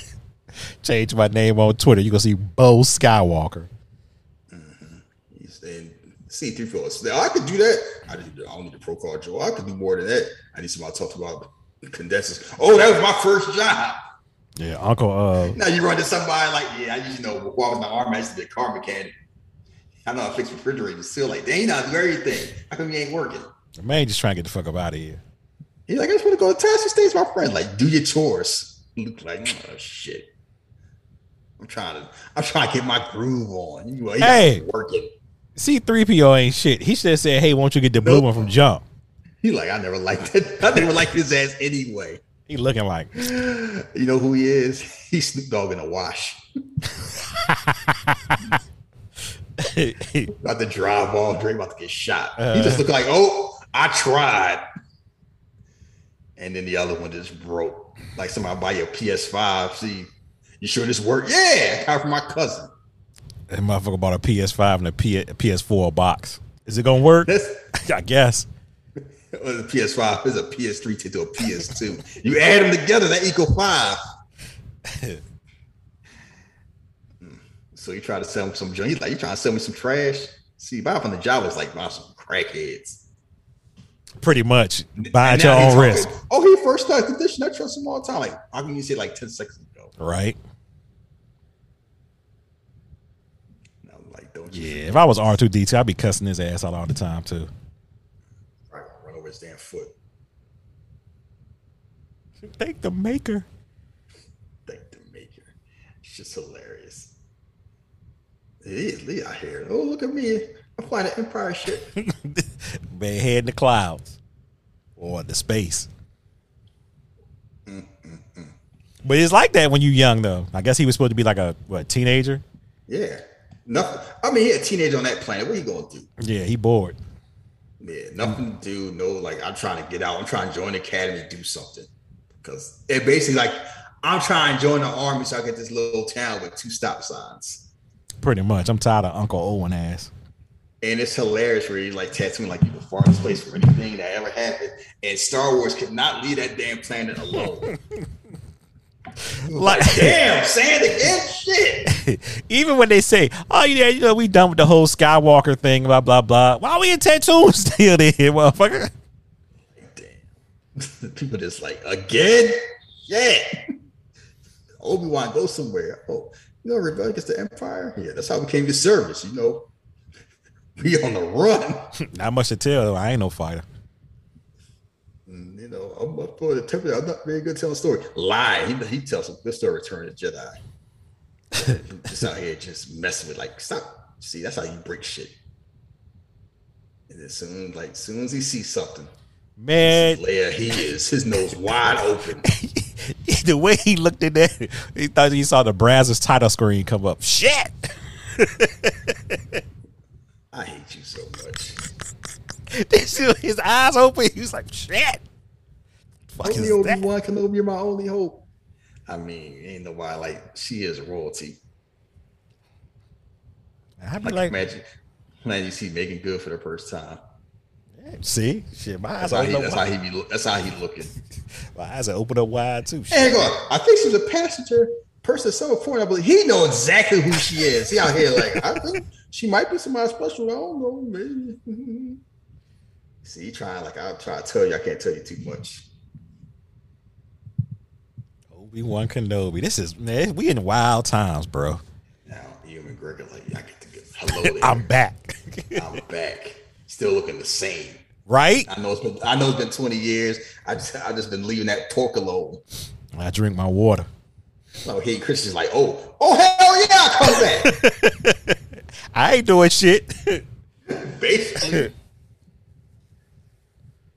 Change my name on Twitter. You're gonna see Bo Skywalker. C3 I could do that. I don't need a pro card, Joe. I could do more than that. I need somebody to talk about condensers. Oh, that was my first job. Yeah, Uncle. Now you run to somebody like, yeah, I used to know before I was in the army, I used to be a car mechanic. I know I fix refrigerators. Still like, dang, I do everything. How come you ain't working? The man just trying to get the fuck up out of here. He's like, I just want to go to Tasha State's my friend. Like, do your chores. Luke like, oh shit. I'm trying to get my groove on. Hey, working. C3PO ain't shit. He just said, hey, won't you get the blue one from Jump? He like, I never liked that. I never liked his ass anyway. He looking like, you know who he is? He's Snoop Dogg in a wash. About to drive all Drake, about to get shot. He just looked like, oh, I tried. And then the other one just broke. Like somebody buy your PS5. See, you sure this worked? Yeah, I got it from my cousin. That motherfucker bought a PS5 and a PS4 box. Is it gonna work? I guess. The PS5 is a PS3 to a PS2. You add them together, that equal 5. So you try to sell him some junk. He's like, you trying to sell me some trash? See, buy from the job is like buy some crackheads. Pretty much. Buy at your own risk. Oh, he first started condition. I trust him all the time. Like, how can you say like 10 seconds ago? Right. Yeah, if I was R2-D2, I'd be cussing his ass out all the time, too. Right, run over his damn foot. Thank the maker. Thank the maker. It's just hilarious. It is Lee out here. Oh, look at me. I'm flying the Empire ship. Man, head in the clouds. Or the space. But it's like that when you're young, though. I guess he was supposed to be like a teenager? Yeah. Nothing. I mean, he a teenager on that planet. What are you gonna do? Yeah, he bored. Yeah, nothing to do. No, like I'm trying to get out. I'm trying to join the academy, do something. Because it basically like I'm trying to join the army so I get this little town with 2 stop signs. Pretty much. I'm tired of Uncle Owen ass. And it's hilarious where he's like tattooing like you're the farthest place for anything that ever happened. And Star Wars could not leave that damn planet alone. Like, damn, saying the good shit. Even when they say, oh, yeah, you know, we done with the whole Skywalker thing, blah, blah, blah. Why are we in tattoos still there, motherfucker? Damn. People just like, again? Yeah. Obi-Wan, go somewhere. Oh, you know, rebel against the Empire? Yeah, that's how we came to service, you know. We on the run. Not much to tell, though. I ain't no fighter. You know, I'm up for the temperature. I'm not very good telling story. Lie. He tells a good story. Return of the Jedi. Just out here, just messing with like stop. See, that's how you break shit. And then soon as he sees something, man, he is his nose wide open. The way he looked at that, he thought he saw the Brazzers title screen come up. Shit. I hate you so much. They see his eyes open. He was like, shit. Only Obi-Wan Kenobi, you're my only hope. I mean, ain't nobody like she is royalty. I'd be like imagine you see Megan Good for the first time. See, shit, my eyes open up. That's how he looking. My eyes are open up wide too. Shit. Hang on, I think she's a passenger person. So foreign, I believe he knows exactly who she is. He out here like, I think she might be somebody special. I don't know, maybe. See, you trying like I'll try to tell you, I can't tell you too much. Obi-Wan Kenobi. This is, man, we in wild times, bro. Now, Ewan McGregor, like, I get to get Hello there. I'm back. I'm back. Still looking the same. Right? I know it's been 20 years. I've just been leaving that pork alone. I drink my water. Oh, hey, Christian's like, oh, hell yeah, I'll come back. I ain't doing shit. Basically.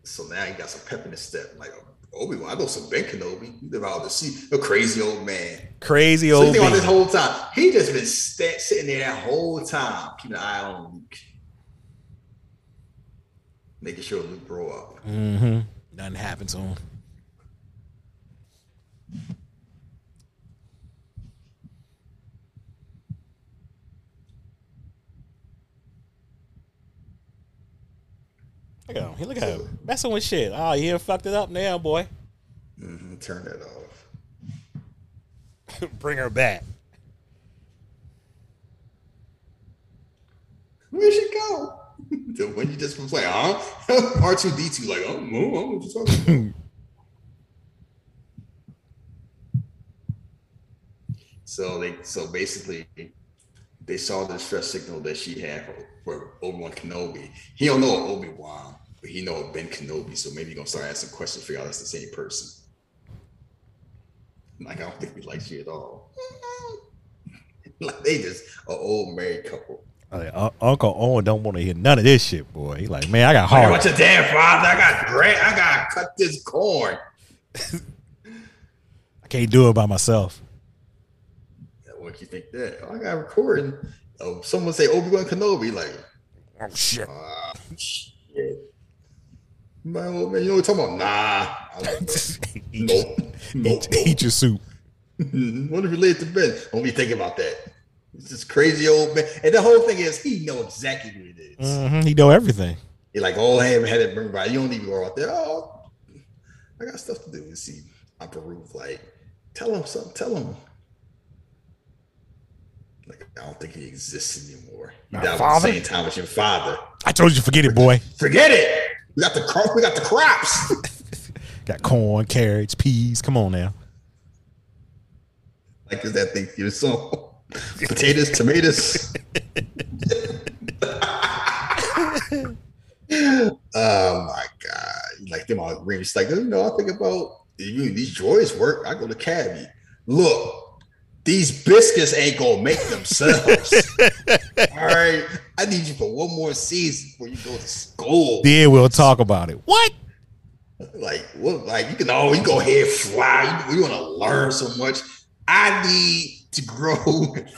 So now you got some pep in his step. I'm like, Obi-Wan, I know some Ben Kenobi. You live out the sea. A crazy old man. Crazy old man. So you think about this whole time. He just been sitting there that whole time, keeping an eye on Luke. Making sure Luke grow up. Mm-hmm. Nothing happens to him. Look at him. Look at him. Messing with shit. Oh, you done fucked it up now, boy. Mm-hmm. Turn that off. Bring her back. Where'd she go? The one you just was like, huh? R2-D2, like, oh, no, what you talking about? So basically, they saw the distress signal that she had for Obi-Wan Kenobi. He don't know Obi-Wan, but he know Ben Kenobi. So maybe he's gonna start asking questions for y'all. That's the same person. Like, I don't think we like you at all. Like, they just an old married couple. Like, Uncle Owen don't want to hear none of this shit, boy. He's like, man, I got hard. What's your damn father? I got to cut this corn. I can't do it by myself. What you think that? Oh, I got recording. Oh, someone say Obi-Wan Kenobi, like, oh shit. Shit. My old man, you know what I'm talking about? Nah. I'm like, nope. Eat your soup. What if you lay to bed? Don't be thinking about that. It's this crazy old man. And the whole thing is, he know exactly who it is. Mm-hmm. He know everything. You're like, oh, I haven't had it bring by. You don't even go out there. Oh, I got stuff to do. You see, Uncle Roof, like, tell him something. Tell him. Like, I don't think he exists anymore. He died at the same time as your father. I told you, forget it, boy. Forget it. We got the crops. Got corn, carrots, peas. Come on now. Like, is that thing your song? Potatoes, tomatoes. Oh my God! Like them all green. It's like, you know, I think about these droids work. I go to Cabby. Look, these biscuits ain't gonna make themselves. All right, I need you for one more season before you go to school. Then we'll talk about it. What? Like what? Like you can always go ahead fly. We want to learn so much. I need to grow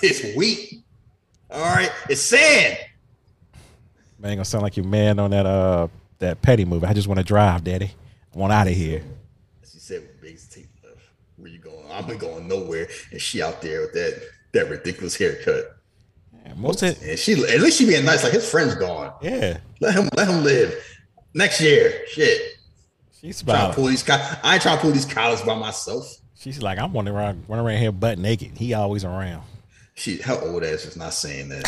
this wheat. All right, it's sand. Man, gonna sound like your man on that petty movie. I just want to drive, Daddy. I want out of here. As you said, with Biggs tape left. Where you going? I'm going nowhere. And she out there with that ridiculous haircut. Man, and she at least she being nice. Like his friend's gone. Yeah, let him live. Next year, shit. She's about I ain't trying to pull these collars by myself. She's like, I'm running around here butt naked. He always around. Her old ass is not saying that.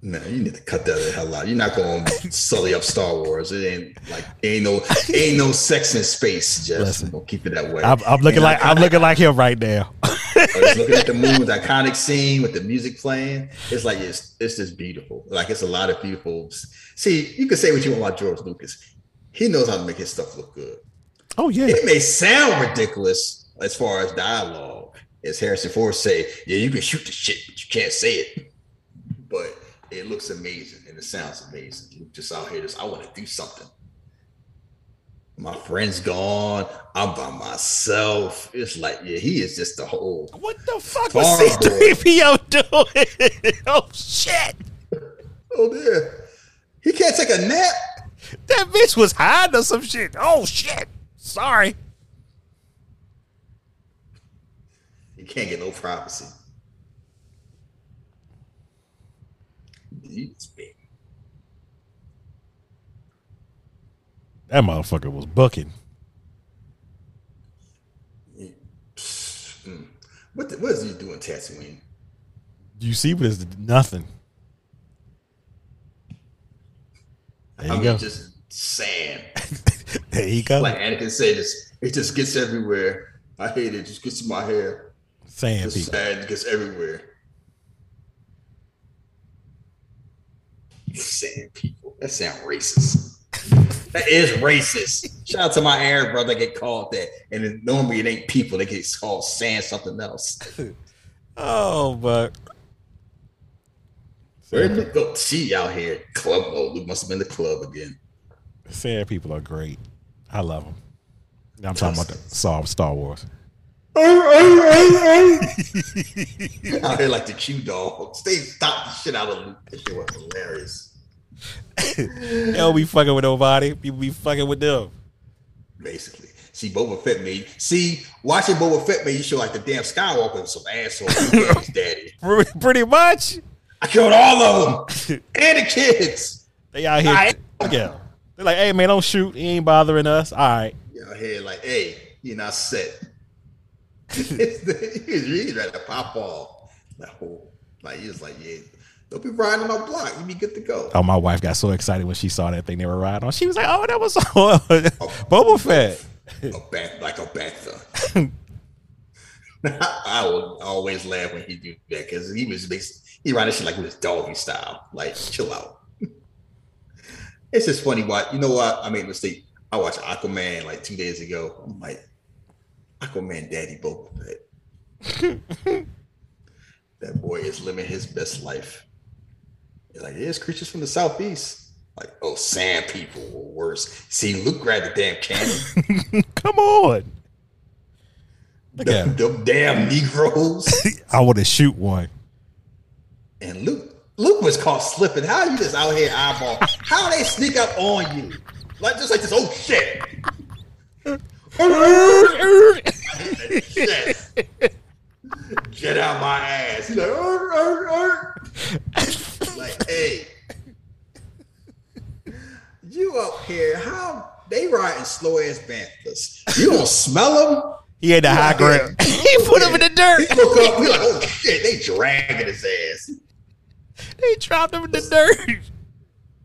No, you need to cut that hell out. You're not going to sully up Star Wars. It ain't like ain't no sex in space. Just don't keep it that way. I'm looking like I'm looking like him right now. Looking at the moon's iconic scene with the music playing. It's like it's just beautiful. Like it's a lot of beautiful. See, you can say what you want about George Lucas. He knows how to make his stuff look good. Oh, yeah. It may sound ridiculous as far as dialogue. As Harrison Ford say, yeah, you can shoot the shit, but you can't say it. But it looks amazing, and it sounds amazing. You just out here, I want to do something. My friend's gone. I'm by myself. It's like, yeah, he is just the whole. What the fuck was C-3PO doing? Oh, shit. Oh, dear. He can't take a nap. That bitch was hiding or some shit. Oh, shit. Sorry. You can't get no privacy. That motherfucker was bucking. What is he doing, Tatooine? You see, but it's nothing. There you go. Just sand. There you go. Like Anakin said, it just gets everywhere. I hate it. It just gets in my hair. Sand people. Sand gets everywhere. Sand people. That sounds racist. That is racist. Shout out to my Arab brother that get called that. And normally it ain't people, they get called sand something else. Oh, but where did it go? She out here club. Oh, we must have been the club again. Sand people are great. I love them. I'm talking about the Star Wars. Out here like the Q dogs. They stopped the shit out of Luke. That shit was hilarious. They don't be fucking with nobody. People be fucking with them. Basically. See, Boba Fett made. See, watching Boba Fett made you show like the damn Skywalker with some asshole. Daddy. Pretty much. I killed all of them. And the kids. They out here. Yeah. They're like, hey, man, don't shoot. He ain't bothering us. All right. Y'all here like, hey, you're not set. He's ready to pop off. That whole, like, he was like, yeah, don't be riding on my block. You be good to go. Oh, my wife got so excited when she saw that thing they were riding on. She was like, oh, that was Boba Fett. Like a bantha. I will always laugh when he do that because he was he riding shit like with his doggy style. Like, chill out. It's just funny. What you know what? I made a mistake. I watched Aquaman like 2 days ago. I'm like, Aquaman daddy Boba Fett. That boy is living his best life. He's like, yeah, it's creatures from the southeast. Like, oh, sand people were worse. See, Luke grabbed the damn cannon. Come on. Them damn Negroes. I want to shoot one. And Luke was caught slipping. How are you just out here eyeball? How they sneak up on you? Like, just like this old shit. Get out my ass. Like, like, hey, you up here? How they riding slow ass banthas? You don't smell them? He had the high ground. He put him in the dirt. He look up. He like, oh shit! They dragging his ass. They dropped him in the dirt.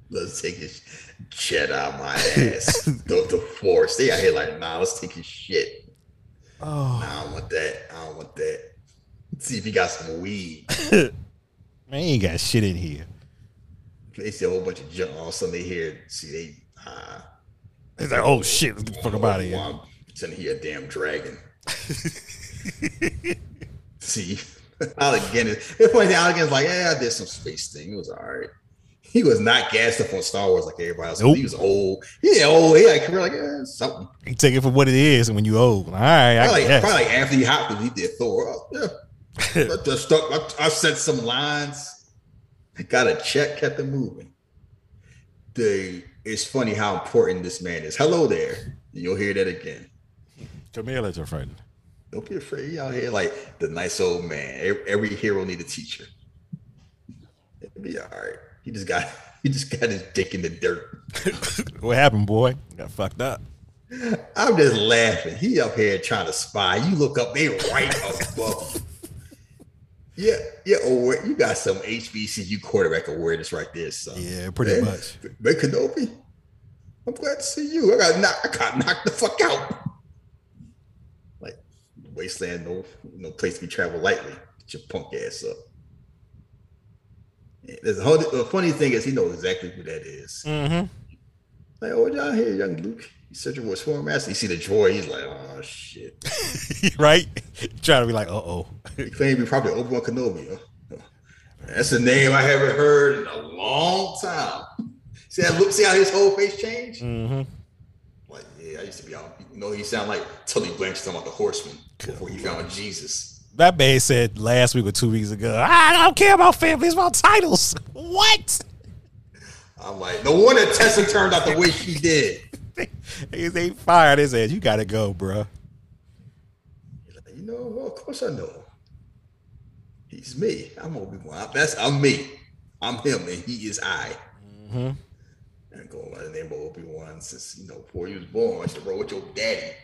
Let's take his shit out my ass. The force. They out here like, nah, let's take his shit. Oh. Nah, I don't want that. I don't want that. Let's see if he got some weed. Man, he ain't got shit in here. They see a whole bunch of junk. All of a sudden they hear, see, they. It's like, oh shit, let's get the fuck out of here. It's in here, a damn dragon. See, Alec Guinness. The point is, Alec Guinness like, yeah, I did some space thing. It was all right. He was not gassed up on Star Wars like everybody else. Nope. He was old. Yeah, old. He like, something. You take it for what it is, and when you old, all right. Probably Anthony Hopkins, he did Thor. Oh, yeah. I said some lines. Got a check, kept it moving. It's funny how important this man is. Hello there. You'll hear that again. Come here, let your friend. Don't be afraid. Y'all here like the nice old man. Every hero need a teacher. It'll be all right. He just got his dick in the dirt. What happened, boy? Got fucked up. I'm just laughing. He up here trying to spy. You look up, they right above. Yeah. Or you got some HBCU quarterback awareness right there, son. Yeah, pretty much. But Kenobi, I'm glad to see you. I got knocked the fuck out. Like wasteland, no place we travel lightly. Get your punk ass up. There's the funny thing is he knows exactly who that is. Mm-hmm. Like, oh, y'all here, young Luke. He's searching for a swarm master. You see the droid, he's like, oh shit. Right? Trying to be like, uh-oh. He claimed he probably Obi-Wan Kenobi. Huh? That's a name I haven't heard in a long time. See how his whole face changed? Mm-hmm. Like, yeah, I used to be out. You know, he sounded like Tully Blanchard about the Horseman before he found Jesus. That man said last week or 2 weeks ago, I don't care about families, about titles. What? I'm like, no wonder Tessa turned out the way she did. They fired his ass. You got to go, bro. You know, well, of course I know. He's me. I'm Obi-Wan. I'm me. I'm him, and he is I. Mm-hmm. I'm going by the name of Obi-Wan since, before he was born. I should roll with your daddy.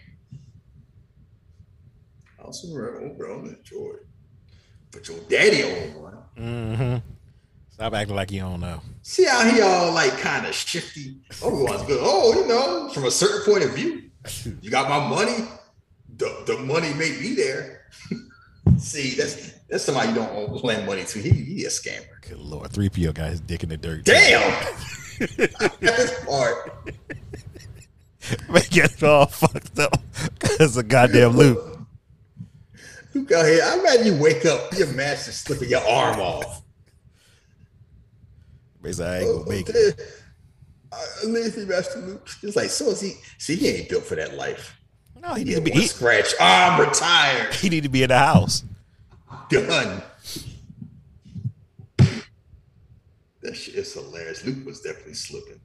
I also remember I'm enjoyed. But your daddy on one. Mm-hmm. Stop acting like you don't know. See how he all like kind of shifty. Obi-Wan's good. From a certain point of view. You got my money. The money may be there. See, that's somebody you don't owe lend money to. He a scammer. Good Lord, 3PO got his dick in the dirt. Damn. This part. Make it all fucked up because a goddamn loop. Look out here. I'd rather you wake up, your mask is slipping your arm off. Basically, I ain't gonna make it. Listen, Master Luke. It's like, so is he? See, he ain't built for that life. No, he need to be scratch. Oh, I'm retired. He need to be in the house. Done. That shit is hilarious. Luke was definitely slipping.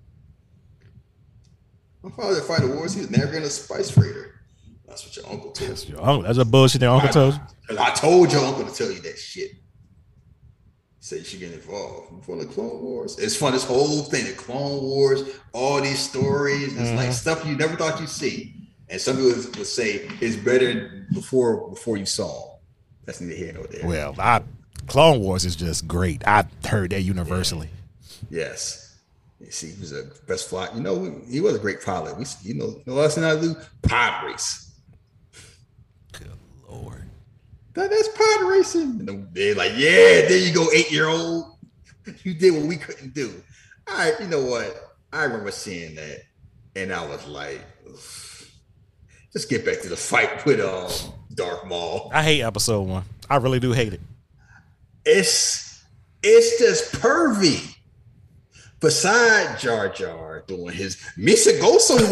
My father that fight the wars, he was never in a spice freighter. That's what your uncle told you. That's a bullshit that uncle told you. I told your uncle to tell you that shit. Say you should get involved. For the Clone Wars. It's fun, this whole thing, the Clone Wars, all these stories. It's like stuff you never thought you'd see. And some people would say it's better before you saw. That's neither here nor there. Well, Clone Wars is just great. I heard that universally. Yeah. Yes. You see, he was a best fly. You know, he was a great pilot. We, us and I do pod race. Good Lord, that's pod racing. And they're like, yeah, there you go, 8-year-old. You did what we couldn't do. All right, you know what? I remember seeing that, and I was like, just get back to the fight with Darth Maul. I hate episode 1. I really do hate it. It's just pervy. Beside Jar Jar doing his Misa go somewhere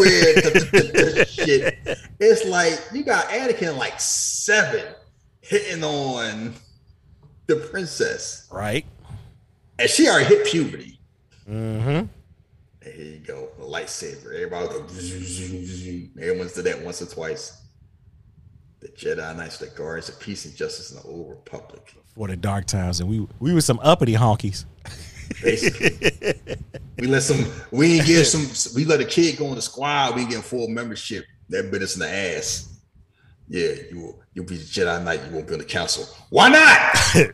shit, it's like you got Anakin like 7 hitting on the princess, right? And she already hit puberty. Mm-hmm. And here you go, the lightsaber. Everybody goes, everyone's did that once or twice. The Jedi Knights, the Guardians of Peace and Justice in the Old Republic. For the dark times, and we were some uppity honkies. Basically, we let a kid go on the squad, we get full membership. That bit us in the ass. Yeah, you'll be the Jedi Knight, you won't be on the council. Why not?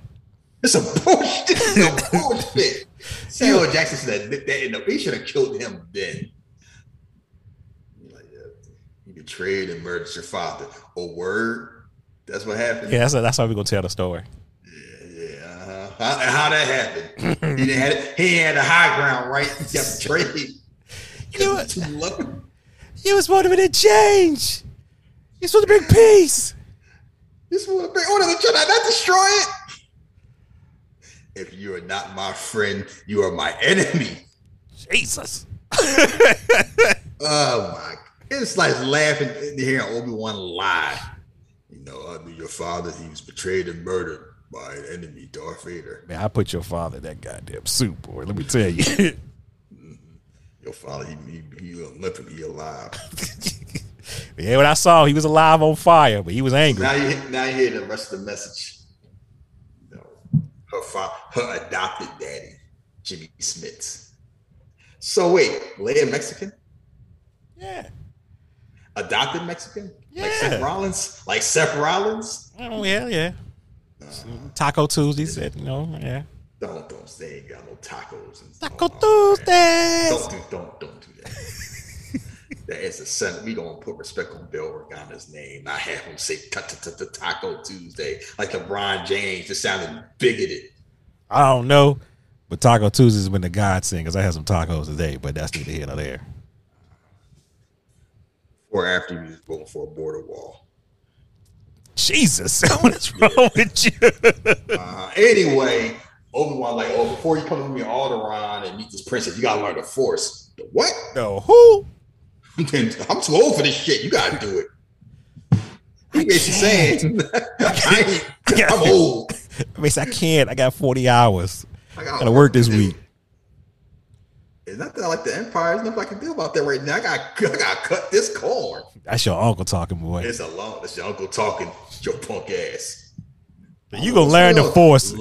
It's a bullshit. It's a bullshit. Samuel Jackson said that they should have killed him then. Like, you betrayed and murdered your father. A word. That's what happened. Yeah, that's how we're gonna tell the story. How that happened? He had a high ground, right? He got betrayed. You was supposed to be in change. You supposed to bring peace. You supposed to bring order to the Jedi, not destroy it. If you are not my friend, you are my enemy. Jesus. Oh my! It's like laughing in hearing Obi-Wan lie. You know, I knew your father. He was betrayed and murdered by an enemy, Darth Vader. Man, I put your father in that goddamn soup, boy. Let me tell you. Your father, he limping, he alive. Yeah, when I saw him, he was alive on fire, but he was angry. Now you hear the rest of the message. No. Her adopted daddy, Jimmy Smits. So wait, Leia Mexican? Yeah. Adopted Mexican? Yeah. Like Seth Rollins? Oh, yeah. Taco Tuesday said, yeah. Don't say you got no tacos. Taco Tuesday. Don't do that. That is a sin. We gonna put respect on Bill Organa's name. I have him say Taco Tuesday like LeBron James. It sounded bigoted. I don't know, but Taco Tuesday is when the God sing. Cause I had some tacos today, but that's neither here nor there. Or after you was going for a border wall. Jesus, what is wrong with you? Anyway, Obi-Wan like, before you come with me to Alderaan and meet this princess, you gotta learn the Force. The what? The who? I'm too old for this shit. You gotta do it. He basically saying, I'm old. I mean, I can't. I got 40 hours. I gotta work this week. It's nothing like the Empire. There's nothing I can do about that right now. I got to cut this corn. That's your uncle talking, boy. That's your uncle talking. It's your punk ass. You gonna learn the Force.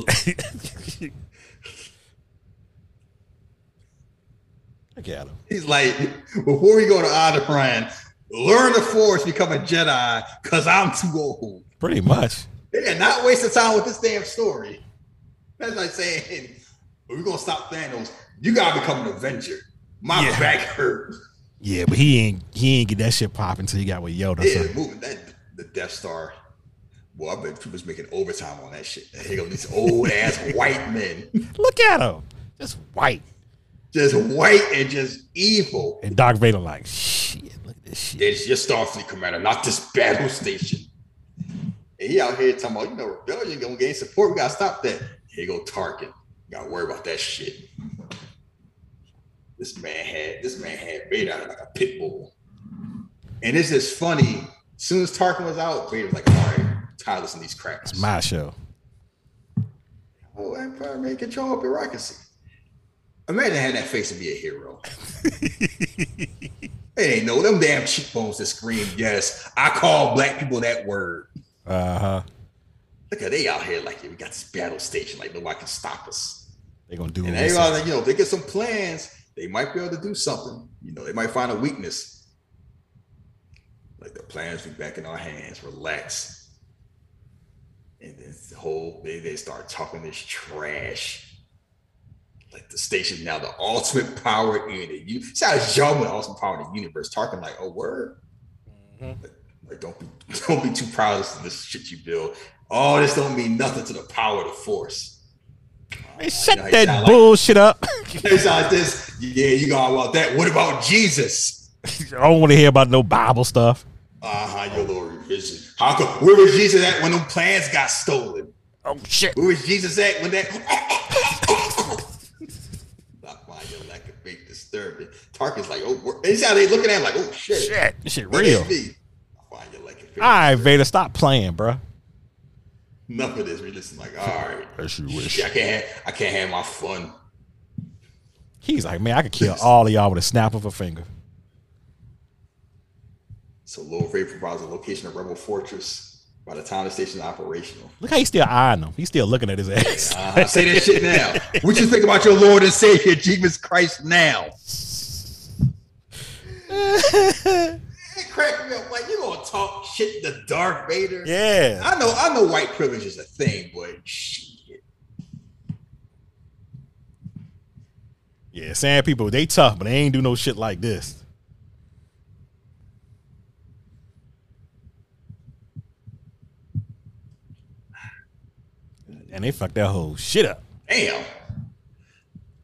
I got him. He's like, before we go to Alderaan, learn the Force, become a Jedi, cause I'm too old. Pretty much. Yeah, not wasting time with this damn story. That's like saying we're gonna stop Thanos. You gotta become an Avenger. My back hurt. Yeah, but he ain't get that shit popping until he got with Yoda. Yeah, moving that the Death Star Well, I bet Cooper's making overtime on that shit. They got these old ass white men. Look at them. Just white. Just white and just evil. And Darth Vader like, shit, look at this shit. It's your Starfleet commander, not this battle station. And he out here talking about, you know, rebellion gonna gain support. We gotta stop that. Here go Tarkin. Gotta worry about that shit. This man had Vader out like a pit bull. And it's just funny. As soon as Tarkin was out, Vader was like, all right, I'm tired of listening to these crackers. It's my show. Oh, Empire may control bureaucracy. Imagine had that face to be a hero. They ain't know them damn cheekbones that scream, yes, I call black people that word. Uh-huh. Look at they out here like, yeah, we got this battle station, like nobody can stop us. They're gonna do it. And everybody, you know, if they get some plans, they might be able to do something. You know, they might find a weakness. Like the plans be back in our hands, relax. And this whole day they start talking this trash. Like the station now, the ultimate power in the universe. It's y'all with ultimate power in the universe. Talking like, oh word. Mm-hmm. Like don't be too proud of this shit you build. Oh, this don't mean nothing to the power of the force. Hey, shut that bullshit up. Besides this, yeah, you got about that. What about Jesus? I don't want to hear about no Bible stuff. Your little revision. How come? Where was Jesus at when them plans got stolen? Oh shit! Where was Jesus at when that? Not mind your lack of big disturbance. Tarkin's like, oh, it's how they looking at him like, oh shit, this shit real. All right, Vader, stop playing, bro. Enough of this. We just like, all right. As you wish. I can't have my fun. He's like, man, I could kill all of y'all with a snap of a finger. So Lord Ray provides a location of Rebel Fortress. By the time the station is operational. Look how he's still eyeing him. He's still looking at his ass. Say that shit now. What you think about your Lord and Savior, Jesus Christ, now? It cracked me up. Like, you gonna talk shit to Darth Vader? Yeah. I know white privilege is a thing, but shit. Yeah, sand people, they tough, but they ain't do no shit like this. And they fucked that whole shit up. Damn.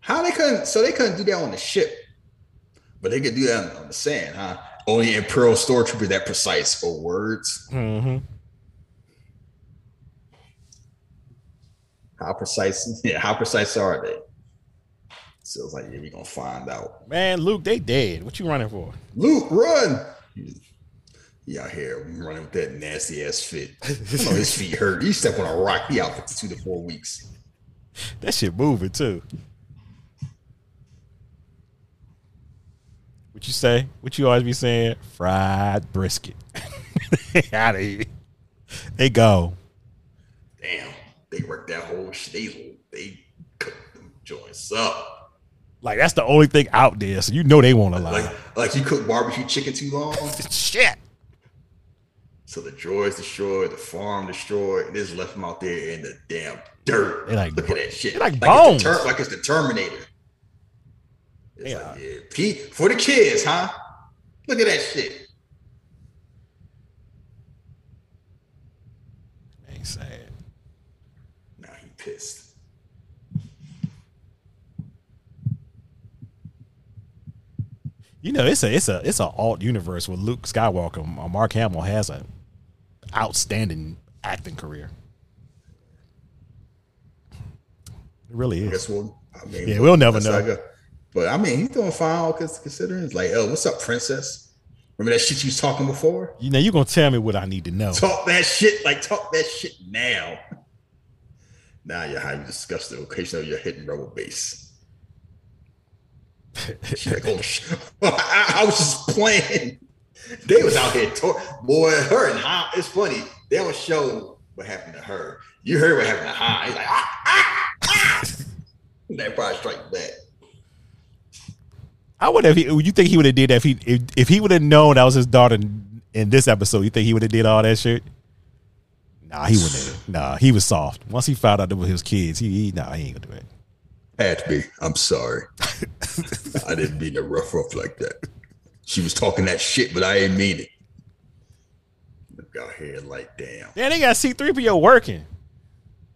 They couldn't do that on the ship. But they could do that on the sand, huh? Only Imperial Stormtrooper that precise or words. Mm-hmm. How precise are they? So it's like, yeah, we're gonna find out. Man, Luke, they dead. What you running for? Luke, run! He out here running with that nasty ass fit. I know his feet hurt. He stepped on a rock. He out for 2 to 4 weeks. That shit moving too. What you say? What you always be saying? Fried brisket. Out of here. They go. Damn. They worked that whole shit. They cooked them joints up. Like, that's the only thing out there, so you know they want to lie. Like you cook barbecue chicken too long? Shit. So the droid's destroyed, the farm destroyed, and there's left them out there in the damn dirt. Like, look at that shit. Like bones. Like it's the Terminator. It's like, yeah, Pete, for the kids, huh? Look at that shit. Ain't sad. Now he pissed. You know, it's a alt universe where Luke Skywalker or Mark Hamill has an outstanding acting career. It really is. We'll never know. But I mean, he's doing fine because considering it's like, oh, what's up, princess? Remember that shit you was talking before? You know, you're gonna tell me what I need to know. Talk that shit now. Now you're how you discuss the location of your hidden rebel base. She's like, oh shit. I was just playing. They was out here boy, her and I, it's funny. They don't show what happened to her. You heard what happened to her. He's like, That probably strike back. I wonder if you think he would have did that if he would have known that was his daughter in this episode. You think he would have did all that shit? Nah, he wouldn't have. Nah, he was soft. Once he found out that it was his kids, he ain't gonna do it. Had to be. I'm sorry. I didn't mean to rough like that. She was talking that shit, but I ain't mean it. out here like, damn. Yeah, they got C-3PO working.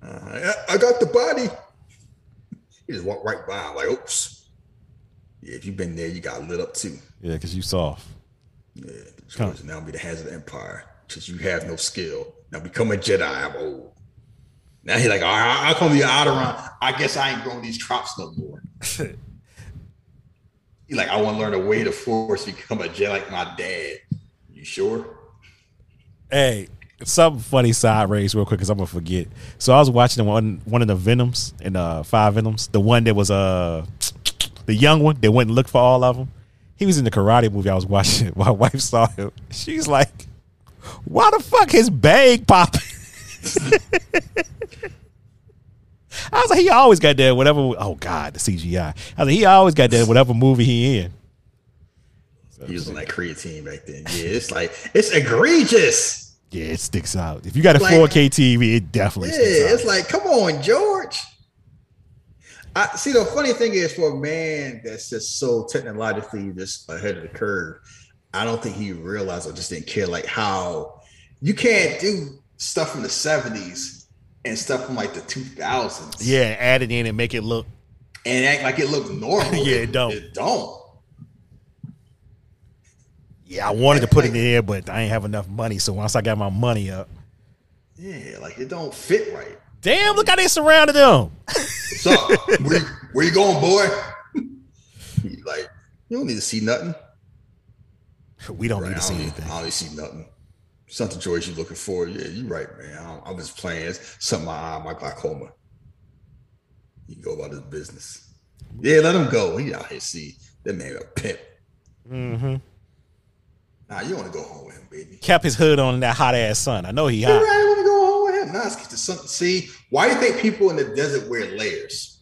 I got the body. He just walked right by. Like, oops. Yeah, if you've been there, you got lit up too. Yeah, because you soft. Yeah, the now be the hazard of the empire. Because you have no skill. Now become a Jedi. I'm old. Now he's like, all right, I'll come to your Alderaan. I guess I ain't growing these crops no more. He's like, I want to learn a way to force become a Jedi like my dad. You sure? Hey, some funny side race real quick because I'm going to forget. So I was watching one of the Venoms in Five Venoms. The one that was the young one that went and looked for all of them. He was in the karate movie I was watching. My wife saw him. She's like, why the fuck his bag popping? I was like, he always got that whatever. Oh God, the CGI. I was like, he always got that whatever movie he in. Using that creatine back then. Yeah, it's like it's egregious. Yeah, it sticks out. If you got a 4K TV, it definitely sticks out. It's like, come on, George. I see. The funny thing is, for a man that's just so technologically just ahead of the curve, I don't think he realized or just didn't care like how you can't do stuff from the 70s and stuff from like the 2000s. Yeah, add it in and make it look and act like it looked normal. Yeah, it don't. It don't. Yeah, I wanted to put it in there, but I ain't have enough money. So once I got my money up, yeah, like it don't fit right. Damn! Look how they surrounded them. What's up? Where you going, boy? He's like, you don't need to see nothing. We don't need to see anything. I don't see nothing. Something, George, you looking for? Yeah, you right, man. I was playing. It's something my glaucoma. You can go about his business. Yeah, let him go. He out here. See that man a pimp. Mm-hmm. Nah, you want to go home with him, baby. Kept his hood on in that hot ass sun. I know he hot. You right, want to go home with him? Nah, let's get to something. See, why do you think people in the desert wear layers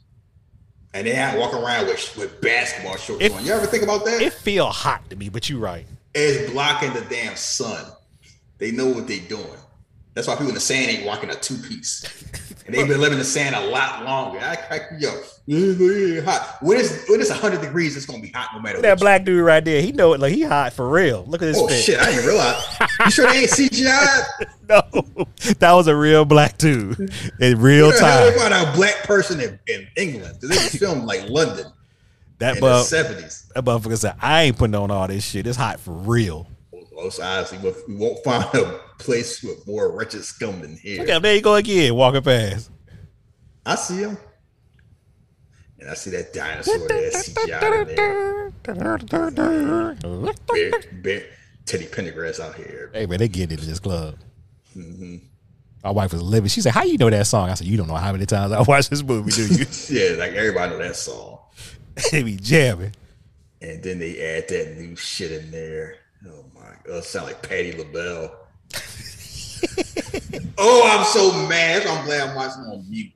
and they have to walk around with basketball shorts on? You ever think about that? It feel hot to me, but you right. It's blocking the damn sun. They know what they're doing. That's why people in the sand ain't walking a two-piece. And they've been living in the sand a lot longer. I crack me up. Hot. When it's 100 degrees, it's going to be hot no matter what. That black dude right there, he know it. Like, he hot for real. Look at this thing. Oh, shit. I didn't realize. You sure they ain't CGI? No. That was a real black dude. In real time. What about a black person in England? Because they filmed like London in the 70s. That motherfucker said, I ain't putting on all this shit. It's hot for real. Most honestly, we won't find a place with more wretched scum than here. Okay, there you go again, walking past. I see him. And I see that dinosaur that CGI. Teddy Pendergrass out here. Hey, man, they get into this club. Mm-hmm. My wife was living. She said, how you know that song? I said, you don't know how many times I watched this movie, do you? Yeah, like everybody know that song. They be jamming. And then they add that new shit in there. Oh my God, sound like Patti LaBelle. Oh, I'm so mad. So I'm glad I'm watching on mute.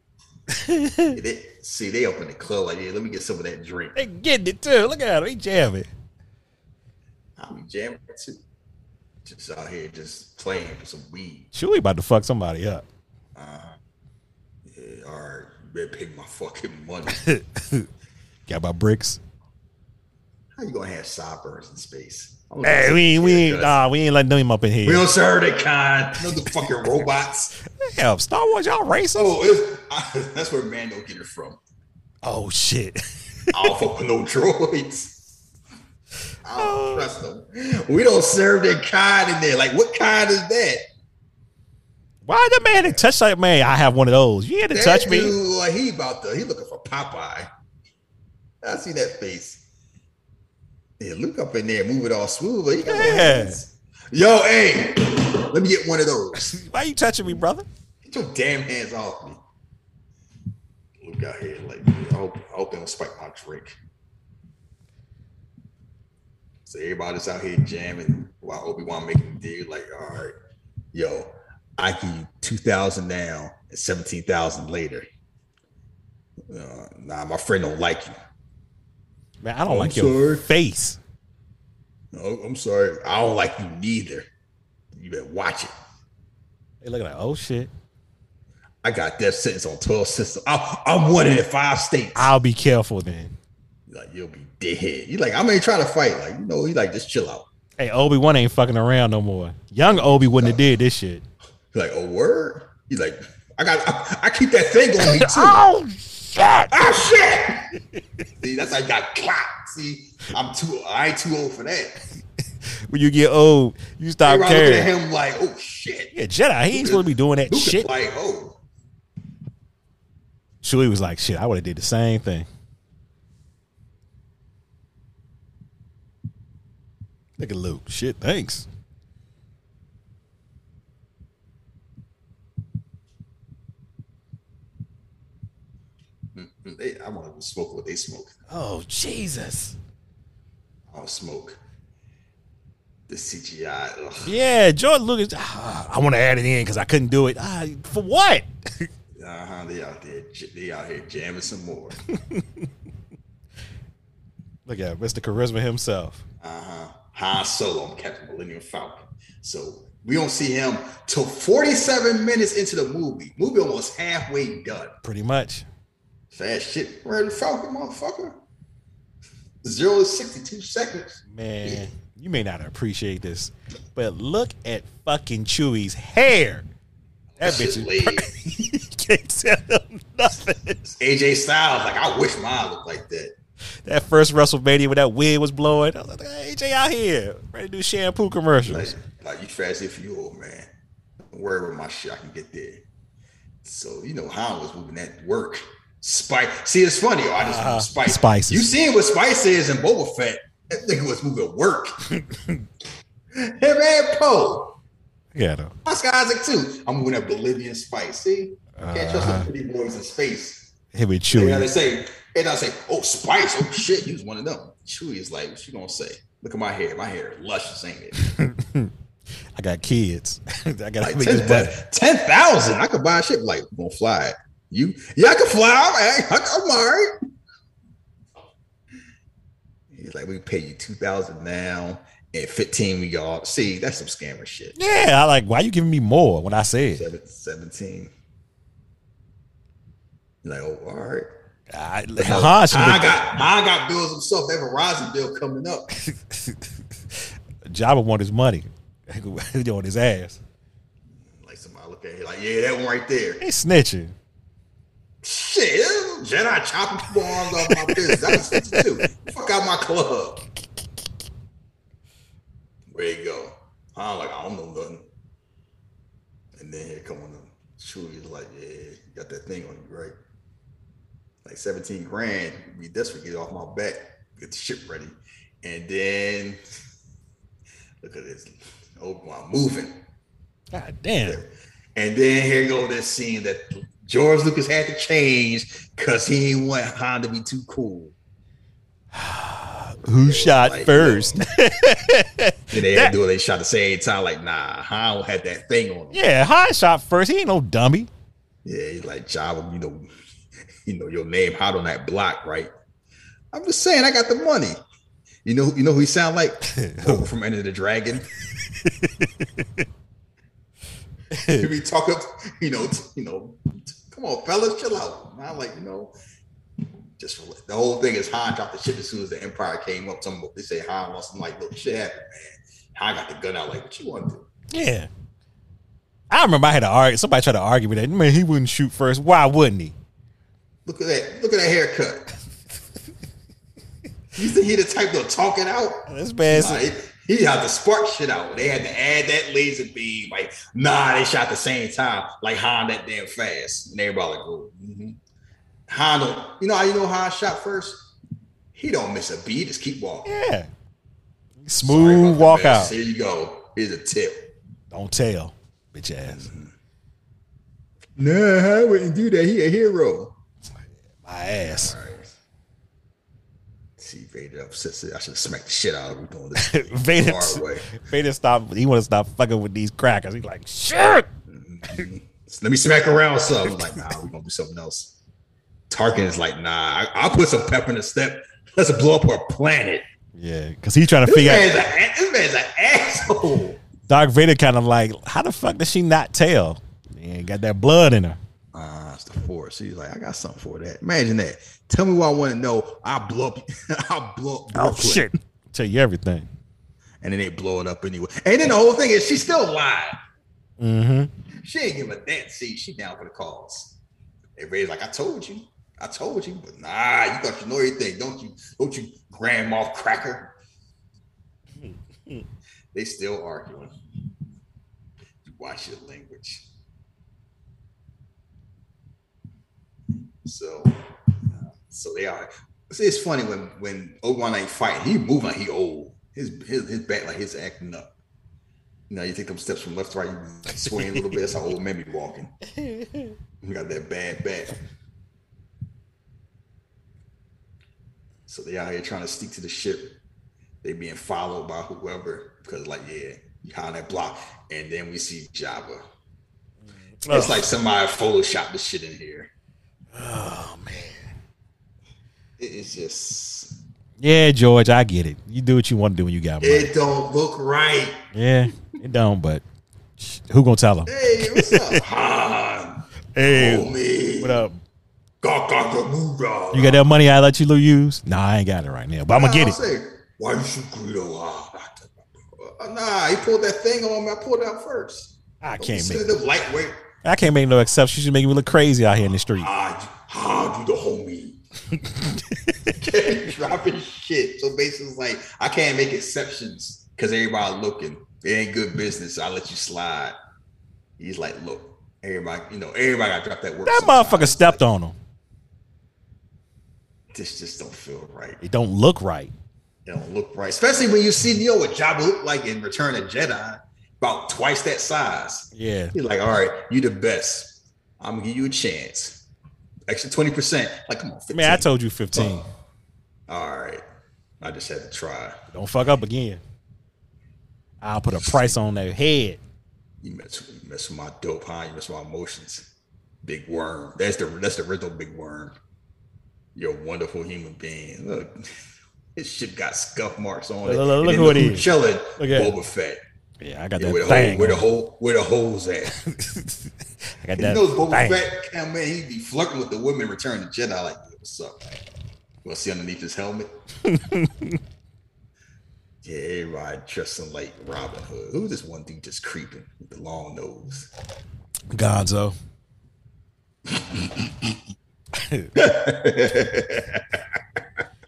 See, they open the club like, yeah, let me get some of that drink. They getting it too. Look at them. They jamming. I'll be jamming too. Just out here just playing for some weed. Chewie about to fuck somebody up. Yeah, all right. You better pay my fucking money. Got my bricks. How you gonna have sideburns in space? Hey, we ain't letting them up in here. We don't serve that kind. No, the fucking robots. Hell, Star Wars, y'all racist. That's where Mando get it from. Oh shit! I don't fuck with no droids. I don't trust them. We don't serve that kind in there. Like, what kind is that? Why the man that touch that man? I have one of those. You had to touch me. He looking for Popeye. I see that face. Yeah, Luke up in there, move it all smooth. You got hands. Yo, hey, let me get one of those. Why you touching me, brother? Get your damn hands off me. Luke out here, like, I hope they don't spike my drink. So everybody's out here jamming while Obi-Wan making a deal. Like, all right, yo, I give you 2,000 now and 17,000 later. Nah, my friend don't like you. Man, I don't like your face. No, I'm sorry. I don't like you neither. You better watch it. They look like, oh shit. I got death sentence on 12 systems. I'm wanted in 5 states. I'll be careful then. Like, you'll be dead. You like, I'm ain't trying to fight. Like, you know, he like, just chill out. Hey, Obi-Wan ain't fucking around no more. Young Obi wouldn't have did this shit. Like, a word? He's like, I keep that thing on me too. Oh shit! Oh shit! See, that's how you got clocked. See, I ain't too old for that. When you get old, you stop caring. Looking at him like, oh shit! Yeah, Jedi, he ain't supposed to be doing that shit. Like, oh. Chewie was like, shit, I would have did the same thing. Look at Luke. Shit, thanks. I want to smoke what they smoke. Oh, Jesus. I'll smoke. The CGI. Ugh. Yeah, George Lucas. I want to add it in because I couldn't do it. For what? They out here jamming some more. Look at Mr. Charisma himself. Han Solo, I'm Captain Millennium Falcon. So we don't see him till 47 minutes into the movie. Movie almost halfway done. Pretty much. Fast shit. Red Falcon, motherfucker. 0 to 62 seconds. Man, yeah. You may not appreciate this, but look at fucking Chewie's hair. That bitch is you can't tell him nothing. AJ Styles, like, I wish mine looked like that. That first WrestleMania when that wig was blowing, I was like, hey, AJ out here ready to do shampoo commercials. Like you fast if you old man. Don't worry about my shit, I can get there. So you know how I was moving that work. Spice. See, it's funny. I just spice. Spices. You seen what Spice is in Boba Fett? That nigga was moving work. Him and Poe. Yeah, though. Oscar Isaac too. I'm moving that Bolivian spice. See, can't trust the pretty boys in space. He be Chewy. And I say, oh, Spice, oh shit, he was one of them. Chewie is like, what you gonna say? Look at my hair luscious, ain't it? I got kids. I got like 10,000. I could buy shit. Like, I'm gonna fly it. I can fly. I'm all right. He's like, we pay you 2,000 now and 15 we all see. That's some scammer shit. Yeah, I like. Why you giving me more when I said 17? You're like, oh, all right. I got bills himself. They have a Verizon bill coming up. Jabba want his money. He on his ass. Like somebody look at him like, yeah, that one right there. He's snitching. Shit, Jedi chopping people arms off my business. That's what you do. Fuck out my club. Where you go? I'm like, I don't know nothing. And then here come on them. Chewie's like, yeah, you got that thing on you, right? Like 17 grand, be desperate to get off my back, get the ship ready. And then look at this. Oh, I'm moving. God damn. And then here go this scene that George Lucas had to change because he didn't want Han to be too cool. Who shot like, first? They shot the same time. Like, nah, Han had that thing on him. Yeah, Han shot first. He ain't no dummy. Yeah, he's like, Jabba, you know your name hot on that block, right? I'm just saying, I got the money. You know who he sound like? Oh, from Enter the Dragon. We talk up, you know. Come on, fellas, chill out. And I'm like, just the whole thing is Han dropped the ship as soon as the Empire came up. Some they say Han lost. I'm like, look, shit happened, man. Han got the gun out. Like, what you want to do? Yeah. I remember I had an argument. Somebody tried to argue with that. Man, he wouldn't shoot first. Why wouldn't he? Look at that. Look at that haircut. You think he the type that'll talk it out? That's bad. He had to spark shit out. They had to add that laser beam. Like, nah, they shot the same time. Like, Han that damn fast. And everybody like, oh, Han don't. You know how you know Han shot first? He don't miss a beat. Just keep walking. Yeah. Smooth walk out. Here you go. Here's a tip. Don't tell, bitch ass. Nah, I wouldn't do that. He a hero. My ass. All right. See, Vader upsets it. I should smack the shit out of him doing this. Vader, far away. Vader stopped. He want to stop fucking with these crackers. He's like, shit. Let me smack around some. I'm like, nah, we're gonna do something else. Tarkin is like, nah, I'll put some pep in the step. Let's blow up our planet. Yeah, because he's trying to figure out. This man's an asshole. Darth Vader kind of like, how the fuck does she not tell? Yeah, got that blood in her. It's the force. He's like, I got something for that. Imagine that. Tell me what I want to know. I'll blow up. I'll blow up. Oh, shit. Tell you everything. and then they blow it up anyway. And then the whole thing is she's still live. Mm-hmm. She ain't give a damn. See, she down for the cause. Everybody's like, I told you, but nah, you thought you know everything, don't you, grandma cracker? They still arguing. You watch your language. So they are. See, it's funny when Obi-Wan ain't fighting, he moving like he old. His back like he's acting up. You know, you take them steps from left to right, you swing a little bit. That's how old man be walking. You got that bad back. So they out here trying to stick to the ship. They being followed by whoever because, like, yeah, you hide that block, and then we see Jabba. Oh. It's like somebody photoshopped the shit in here. Oh man, it is just. Yeah, George, I get it. You do what you want to do when you got money. It don't look right. Yeah, it don't. But who gonna tell him? Hey, what's up, Han? Hey, homie. What up? You got that money I let you use? Nah, I ain't got it right now, but I'm gonna get it. Say, why you should greet a lot? Nah, he pulled that thing on me. I pulled it out first. I can't make no exceptions. You're making me look crazy out here in the street. How do the homie? Can't drop his shit. So basically, it's like, I can't make exceptions because everybody looking. It ain't good business. So I let you slide. He's like, look, everybody got to drop that work. That sometimes. Motherfucker stepped on him. This just don't feel right. It don't look right. It don't look right. Especially when you see, what Jabba looked like in Return of Jedi. About twice that size. Yeah. He's like, all right, you the best. I'm going to give you a chance. Extra 20%. Like, come on, 15. Man, I told you 15. Oh. All right. I just had to try. Don't fuck up again. I'll put a price on their head. You mess with my dope, huh? You mess with my emotions. Big worm. That's the original big worm. You're a wonderful human being. Look, this shit got scuff marks on it. Look who it is. Chilling. Boba Fett. Yeah, I got that thing. Where the holes at? I got that. You know, Boba Fett, man, he'd be flirting with the women. Return to Jedi, like, what's up? We'll see underneath his helmet. Yeah, everybody dressing like Robin Hood. Who's this one dude just creeping with the long nose? Gonzo.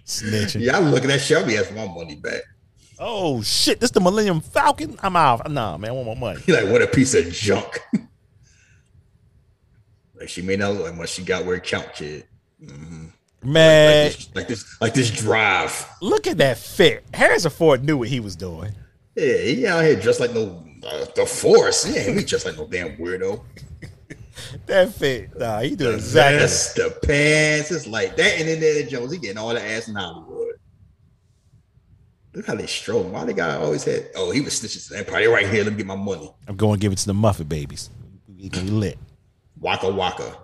Snitching. Yeah, I'm looking at Shelby. Has my money back. Oh shit! This the Millennium Falcon? I'm out. Nah, man, I want my money. He like, what a piece of junk. Like, she may not look like much. She got where it count, kid. Mm-hmm. Man, like this drive. Look at that fit. Harrison Ford knew what he was doing. Yeah, he out here dressed like no the Force. Yeah, he dressed like no damn weirdo. That fit, nah, he doing exactly. That's the pants. It's like that, and Indiana Jones. He getting all the ass in Hollywood. Look how they stroll. Why the guy always had? Oh, he was snitching to the Empire. They right here. Let me get my money. I'm going to give it to the Muffet babies. You can lit. Waka waka.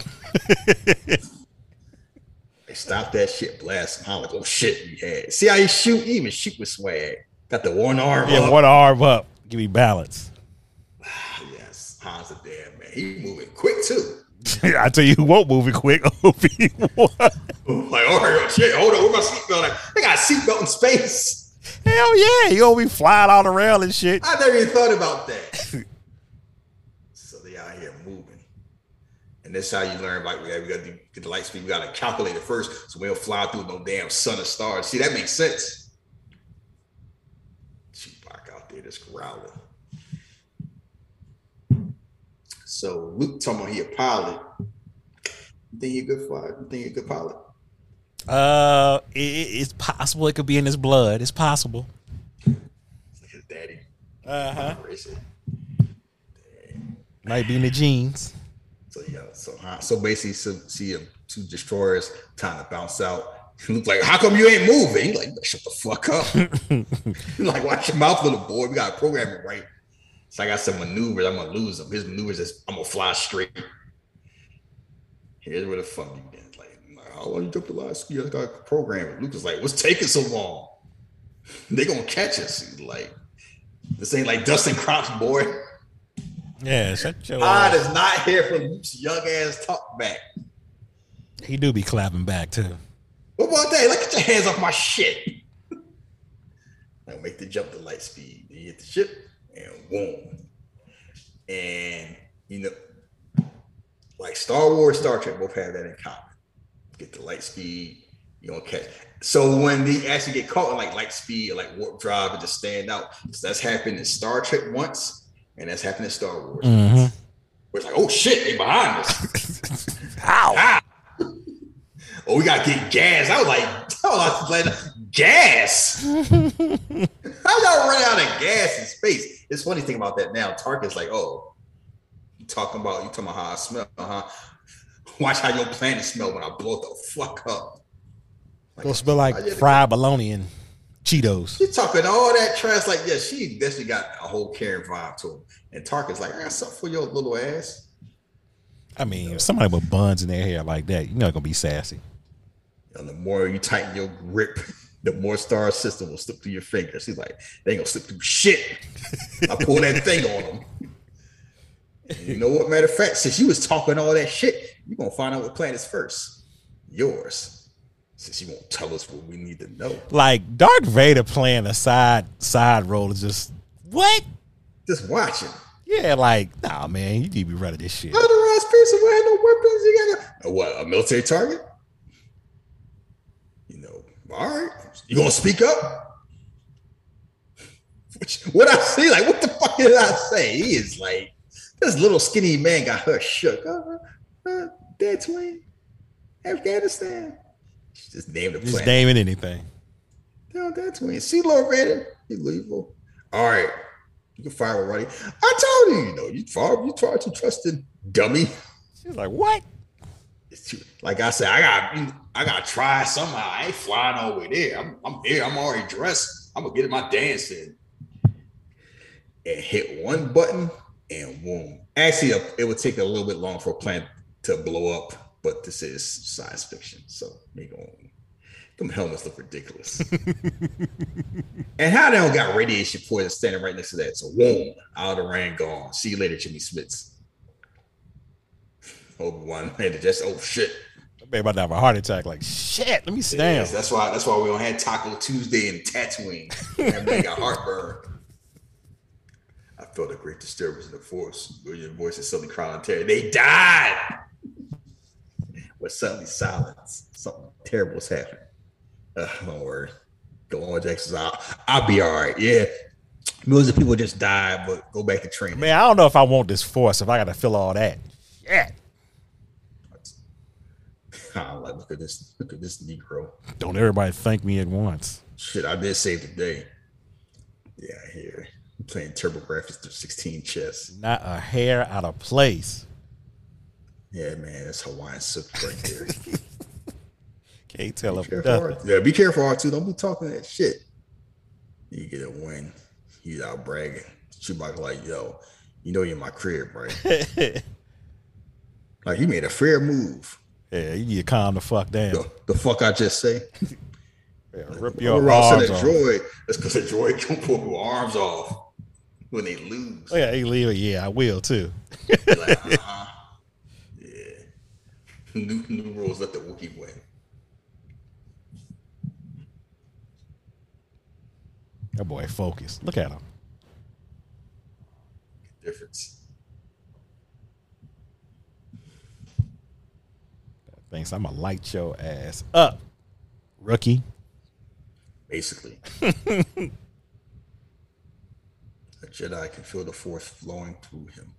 They stopped that shit. Blast him. I'm like, oh shit, we had. See how he shoot? He even shoot with swag. Got the one arm. Yeah, up. One arm up. Give me balance. Yes, Han's a damn man. He moving quick too. I tell you who won't move it quick. Obi-Wan. Like, oh shit, hold on. Where my seatbelt at? They got a seatbelt in space. Hell yeah, you gonna be flying all around and shit. I never even thought about that. So they out here moving. And that's how you learn, like, we gotta get the light speed, we gotta calculate it first. So we don't fly through no damn sun or stars. See, that makes sense. Chewbacca out there just growling. So Luke talking about he a pilot. You think you're good for it? You think you're a good pilot? It's possible it could be in his blood. It's possible. Like his daddy. Might be in the genes. So yeah. So basically, see him two destroyers trying to bounce out. Luke like, how come you ain't moving? He's like, shut the fuck up. Like, watch your mouth, little boy. We gotta program it right. So I got some maneuvers. I'm gonna lose him. His maneuvers is I'm gonna fly straight. Here's where the fun begins. How long you jump the last ski? I got to program it. Luke is like, what's taking so long? They gonna catch us. He's like, this ain't like Dustin Crops, boy. Yeah, shut your ass. Pod is not here for Luke's young ass talk back. He do be clapping back too. What about that? Like, get your hands off my shit. Now make the jump to light speed. Then you hit the ship and boom. And, you know, like Star Wars, Star Trek both have that in common. Get to light speed, you don't catch. So when they actually get caught in like light speed or like warp drive and just stand out, so that's happened in Star Trek once, and that's happened in Star Wars. Mm-hmm. Once. Where it's like, oh shit, they behind us. How? Ah. Oh, we gotta get gas. I was like, gas. How y'all run out of gas in space? It's funny thing about that now. Tarkin's like, oh, you talking about how I smell, huh? Watch how your planet smell when I blow the fuck up. Like, it'll smell like fried bologna and Cheetos. She's talking all that trash. Like, yeah, she definitely got a whole Karen vibe to him. And Tarkin's like, I got something for your little ass. I mean, if somebody with buns in their hair like that, you're not gonna be sassy. And the more you tighten your grip, the more star system will slip through your fingers. He's like, they ain't gonna slip through shit. I pull that thing on them. You know what? Matter of fact, since you was talking all that shit, you're gonna find out what planet's first. Yours. Since you won't tell us what we need to know. Like Darth Vader playing a side role is just what? Just watching. Yeah, like, nah, man, you need to be running this shit. Authorized person who had no weapons, you got what, a military target? You know, all right. You gonna speak up? What I see, like, what the fuck did I say? He is like, this little skinny man got her shook. Dead twin. Afghanistan. She just named the planet. Just naming anything. No, dead twin. See, Lord Vader. He's evil. All right. You can fire already. I told you, you know, you tried to trust the dummy. She's like, what? It's too, like I said, I got to try somehow. I ain't flying all the way there. I'm here. I'm already dressed. I'm going to get in my dance in. And hit one button. And boom. Actually, it would take a little bit long for a planet to blow up, but this is science fiction, so they go on. Them helmets look ridiculous. And how they don't got radiation poison standing right next to that? So boom, Alderaan gone. See you later, Jimmy Smits. Obi-Wan landed just oh shit. I'm about to have a heart attack. Like shit. Let me stand. Yes, that's why we don't have Taco Tuesday and Tatooine. Everybody got heartburn. I felt a great disturbance in the force. Your voice is suddenly crowded and terror. They died. With suddenly silence. Something terrible has happened. Don't worry. Go on, Jackson. I'll be all right. Yeah. Millions of people just died, but go back to training. Man, I don't know if I want this force if I got to feel all that. Yeah. I'm like, look at this Negro. Don't everybody thank me at once. Shit, I did save the day. Yeah, I hear it. Playing TurboGrafx 16 chess. Not a hair out of place. Yeah, man, that's Hawaiian soup right there. Can't tell him nothing. Yeah, be careful, R2. Don't be talking that shit. You get a win. He's out bragging. Chewbacca like, yo, you know you're in my crib, right? Like, you made a fair move. Yeah, you need to calm the fuck down. The fuck I just say? Yeah, rip your arms off. Droid. That's because the droid don't pull your arms off. When they lose. Oh, yeah, they leave. Yeah, I will too. Like, yeah. New rules, let the Wookiee win. That boy focused. Look at him. Good difference. Thanks. I'm going to light your ass up, rookie. Basically. Jedi can feel the force flowing through him.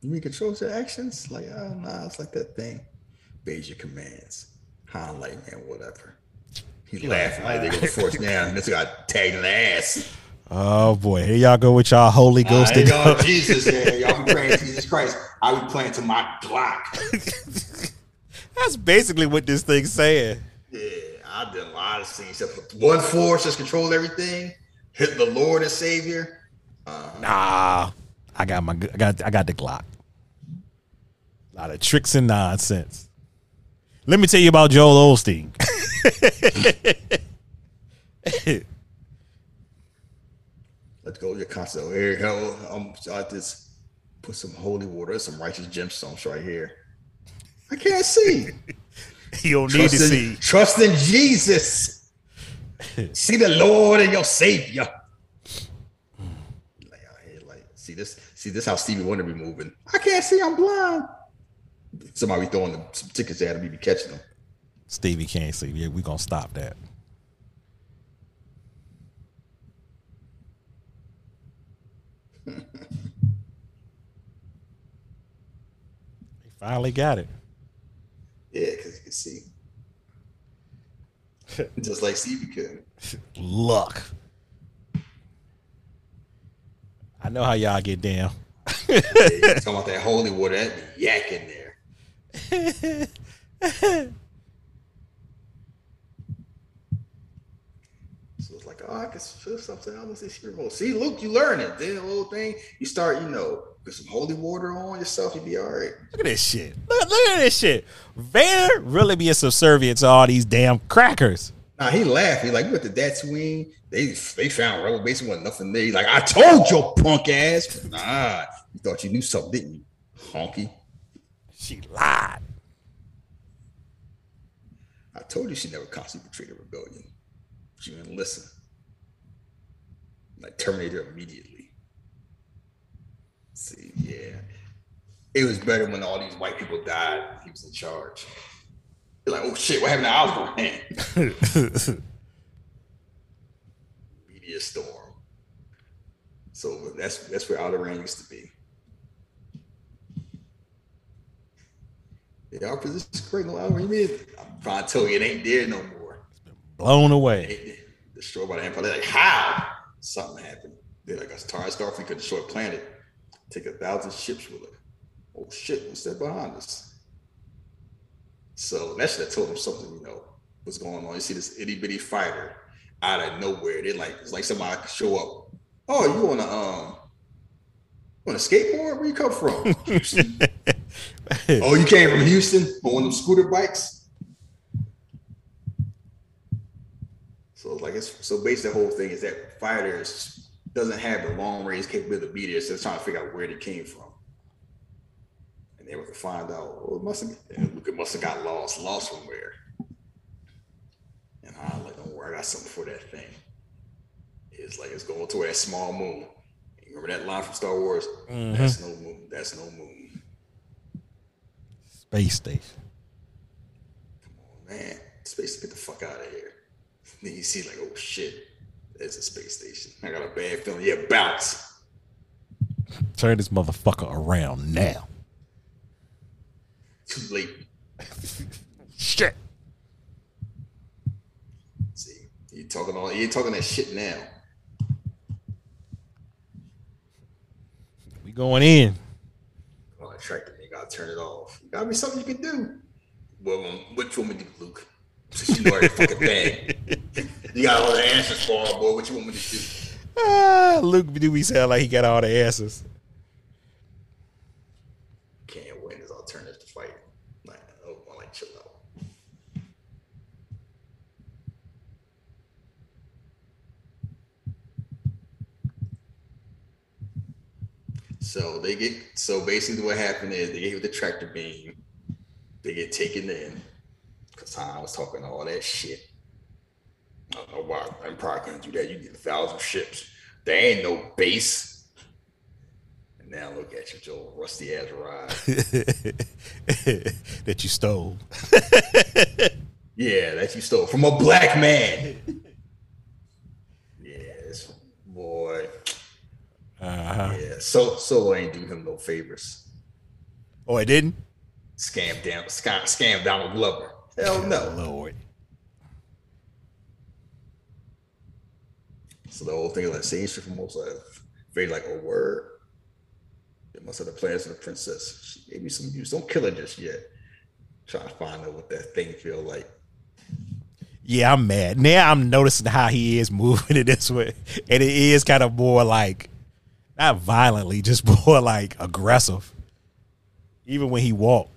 You mean controls your actions? Like, oh, nah, it's like that thing. Obeys your commands. Han, like, man, whatever. He's laughing like they got the force down. This guy tagged in the ass. Oh, boy. Here y'all go with y'all Holy Ghost. Y'all Jesus, man. Y'all be praying to Jesus Christ. I be praying to my Glock. That's basically what this thing's saying. Yeah, I did a lot of things. One force just controls everything. Hit the Lord and Savior. Nah, I got the Glock. A lot of tricks and nonsense. Let me tell you about Joel Osteen. Let's go to your console. Here, hell, I just put some holy water, some righteous gemstones right here. I can't see. You don't need to see. Trust in Jesus. See the Lord and your Savior. Like, see this how Stevie Wonder be moving. I can't see, I'm blind. Somebody be throwing some tickets at him, he be catching them. Stevie can't see. Yeah, we gonna stop that. They finally got it. Yeah, because you can see. Just like Stevie could. Luck. I know how y'all get down. Yeah, you talking about that holy water, that yak in there. So it's like, oh, I can feel something. I was this year old. See, Luke, you learn it. Then the little thing, you start, you know, put some holy water on yourself, you'll be all right. Look at this shit. Look at this shit. Vader really being subservient to all these damn crackers. Nah, he laughed. He like, with the Tatooine, they found Rebel Base, wasn't nothing there. He like, I told your punk ass. But nah, you thought you knew something, didn't you, honky? She lied. I told you she never constantly betrayed a rebellion. She didn't listen. Like, terminated her immediately. See, yeah. It was better when all these white people died. He was in charge. You're like, oh shit, what happened to Osborn? Media storm. So that's where Alderaan used to be. Yeah, this is great. No Alderaan. I'm trying to tell you, it ain't there no more. It's been blown away. Destroyed by the Empire. They're like, how? Something happened. They're like, a Starfleet could destroy a planet. Take 1,000 ships with it. Oh shit, what's that behind us? So that should have told him something, you know, what's going on. You see this itty bitty fighter out of nowhere. They like, it's like somebody could show up. Oh, you on a skateboard? Where you come from? Houston. Oh, you came from Houston on them scooter bikes. So like, so basically the whole thing is that fighters doesn't have the long range capability to be there. So they're trying to figure out where they came from. They were to find out, oh, it must have got lost somewhere. And I was like, don't worry, I got something for that thing. It's like, it's going to that small moon. You remember that line from Star Wars? Mm-hmm. That's no moon. That's no moon. Space station. Come on, man. Space, get the fuck out of here. And then you see like, oh shit, there's a space station. I got a bad feeling. Yeah, bounce. Turn this motherfucker around now. Too late. Shit. See, you're talking that shit now. We going in. Oh, I tricked him. You gotta turn it off. You gotta be something you can do. Well, what you want me to do, Luke? Since you know your fucking bag. You got all the answers for him, boy. What you want me to do? Luke, do we sound like he got all the answers? So they get, so basically what happened is they gave the tractor beam, they get taken in, because Han was talking all that shit. I don't know why I'm probably gonna do that. You need 1,000 ships. There ain't no base. And now look at you, Joel, rusty ass ride that you stole. Yeah, that you stole from a black man. Yes, boy. Uh-huh. Yeah, so I ain't do him no favors. Oh, I didn't? Scam Donald Glover. Hell no. Lord. So the whole thing like same shit from most life. Very like a word. They must have the plans of the princess. She gave me some use. Don't kill her just yet. Try to find out what that thing feel like. Yeah, I'm mad. Now I'm noticing how he is moving in this way. And it is kind of more like, not violently, just more like aggressive. Even when he walked.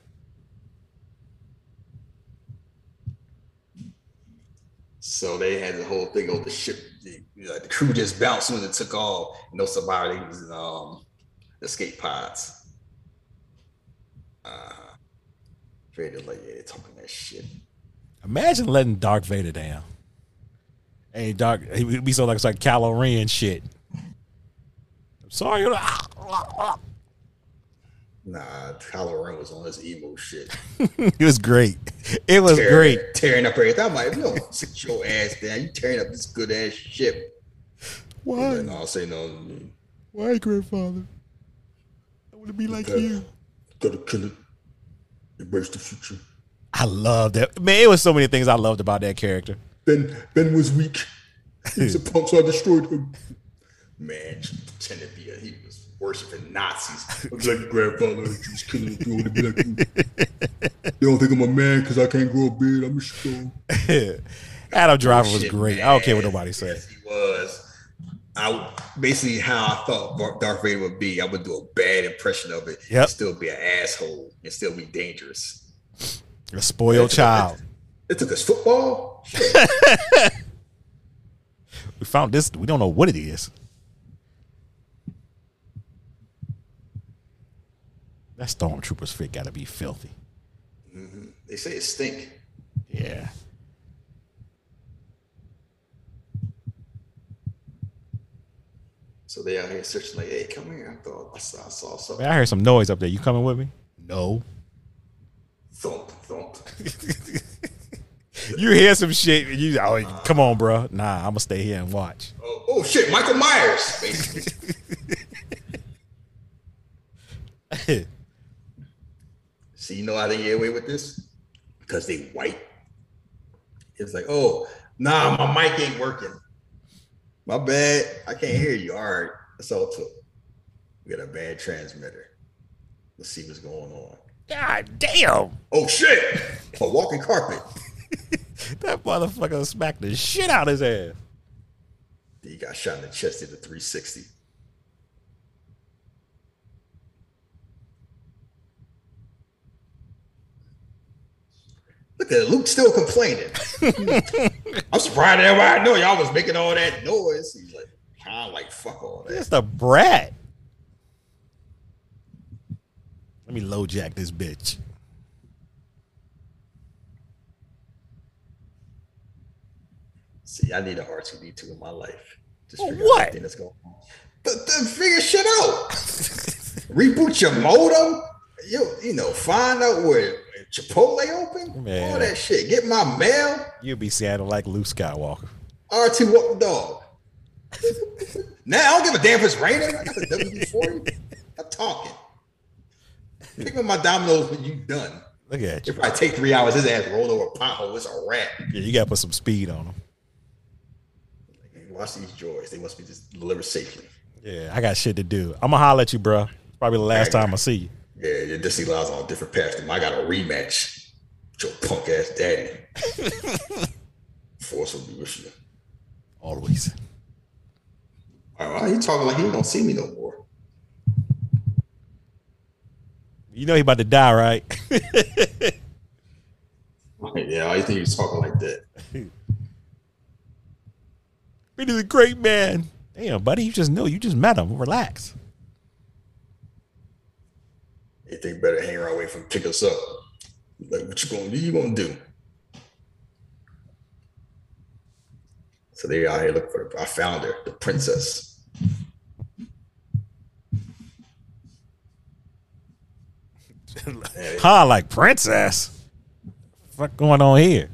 So they had the whole thing on the ship. The crew just bounced when it took off. No somebody was in escape pods. Vader like, yeah, they're talking that shit. Imagine letting Darth Vader down. Hey, Doc, we sound like it's like Kylo Ren shit. I'm sorry. Nah, Kylo Ren was on his emo shit. It was great. It was great. Tearing up everything. I'm like, no, sit your ass down. You tearing up this good ass shit. Why? Like, no, I'll say no. Why, grandfather? I want to be like you. Gotta kill it. Embrace the future. I love that. Man, it was so many things I loved about that character. Ben was weak. He's a punk, so I destroyed him. Man, he pretended to be he was worshiping Nazis. I was like, grandfather, just killing if you want to be like you. They don't think I'm a man because I can't grow a beard. I'm a show. Adam Driver was great. Man. I don't care what nobody says. Yes, he was. Basically how I thought Darth Vader would be. I would do a bad impression of it. Yep. And still be an asshole and still be dangerous. A spoiled child. It took us football. Shit. We found this. We don't know what it is. That Stormtrooper's fit got to be filthy. Mm-hmm. They say it stink. Yeah. So they out here searching like, hey, come here. I saw something. Man, I heard some noise up there. You coming with me? No. Thump, thump. You hear some shit and you come on, bro. Nah, I'm going to stay here and watch. Oh shit, Michael Myers, basically. See, you know how they get away with this? Because they white. It's like, oh, nah, my mic ain't working. My bad. I can't hear you. All right. That's all it took. We got a bad transmitter. Let's see what's going on. God damn. Oh, shit. A walking carpet. That motherfucker smacked the shit out of his ass. He got shot in the chest at the 360. Look at Luke still complaining. I'm surprised everybody know y'all was making all that noise. He's like, I like fuck all that. It's a brat. Let me low jack this bitch. See, I need an R2D2 in my life. Just figure out everything that's going on. Figure shit out. Reboot your modem. You know, find out where Chipotle open, man. All that shit. Get my mail. You'll be sounding like Luke Skywalker. R2 walk the dog. Now I don't give a damn if it's raining. I got the WD-40. I'm talking. Pick up my dominoes when you done. Look at you. If I take 3 hours, his ass rolled over a pothole. It's a wrap. Yeah, you gotta put some speed on them. Watch these joys. They must be just delivered safely. Yeah, I got shit to do. I'm gonna holler at you, bro. Probably the last time I see you. Yeah, your Disney lies on a different path than I got a rematch with your punk ass daddy. Force will be with you. Always. All right, why are you talking like he don't see me no more? You know he about to die, right? Yeah, I think he's talking like that. It is a great man. Damn, buddy, you just knew. You just met him. Relax. They think better hang around away from pick us up. Like, what you gonna do? You gonna do? So they out here looking for I found her, the princess. Like princess? What the fuck going on here?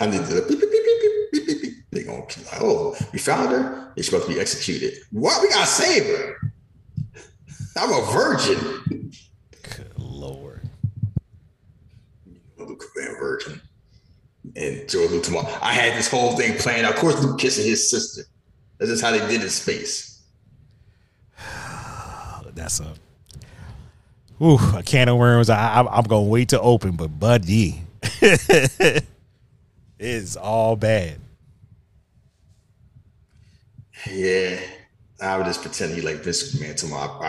I need to beep, beep, beep, beep, beep, beep. They're going to be like, oh, we found her. She's supposed to be executed. Why we got to save her? I'm a virgin. Good Lord. Luke, man, virgin. And George Luke tomorrow. I had this whole thing planned. Of course, Luke kissing his sister. That's just how they did in space. That's a... Ooh, a can of worms. I'm going to wait to open, but buddy... It's all bad. Yeah, I would just pretend he like this man tomorrow.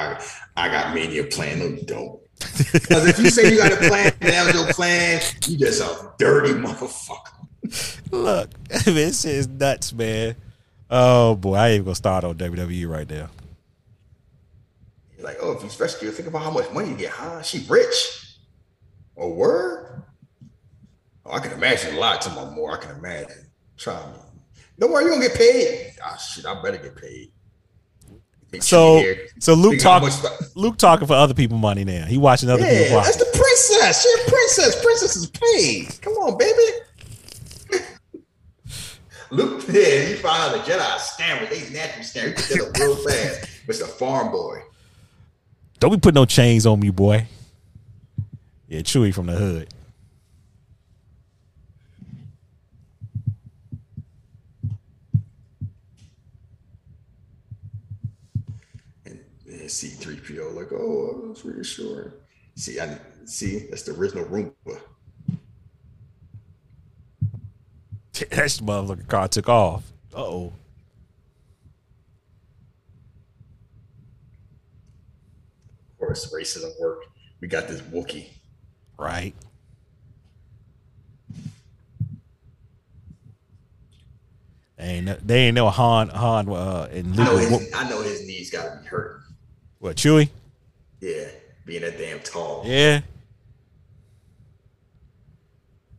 I got mania plan. No, you don't. Because if you say you got a plan, that was your plan. You just a dirty motherfucker. Look, this is nuts, man. Oh boy, I ain't gonna start on WWE right now. You're like, oh, if you rescue, think about how much money you get. Huh? She rich. A word. I can imagine a lot to my more. I can imagine. Trying. Don't worry, you're gonna get paid. Ah, shit, I better get paid. So Luke talking for other people's money now. He watching other people. That's the princess. Shit, princess. Princess is paid. Come on, baby. Luke, yeah, he found out the Jedi scammer. They natural scammer. He did it real fast. Mr. Farm Boy. Don't be putting no chains on me, boy. Yeah, Chewie from the hood. C-3PO, like, oh, that's reassuring. See, that's the original Roomba. That's the motherfucking car took off. Uh-oh. Of course, racism worked. We got this Wookiee. Right. They ain't no Han and Luke. I know his knees gotta be hurting. What, Chewie? Yeah, being that damn tall. Yeah.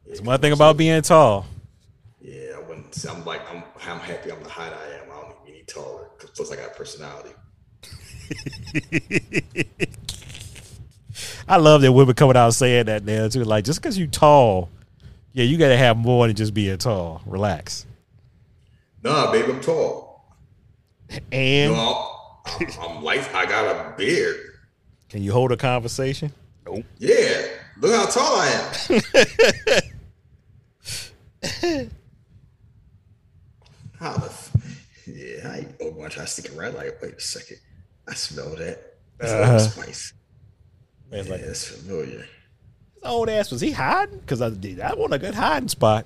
It's one thing about being tall. Yeah, I wouldn't say I'm happy I'm the height I am. I don't need to be any taller because plus I got personality. I love that women coming out saying that now too. Like, just because you tall, yeah, you got to have more than just being tall. Relax. Nah, babe, I'm tall. And. You know, I'm life. I got a beard. Can you hold a conversation? Nope. Yeah. Look how tall I am. I try to stick around. Like, wait a second. I smell that. That's like spice. Man, that's familiar. His old ass, was he hiding? Because I want a good hiding spot.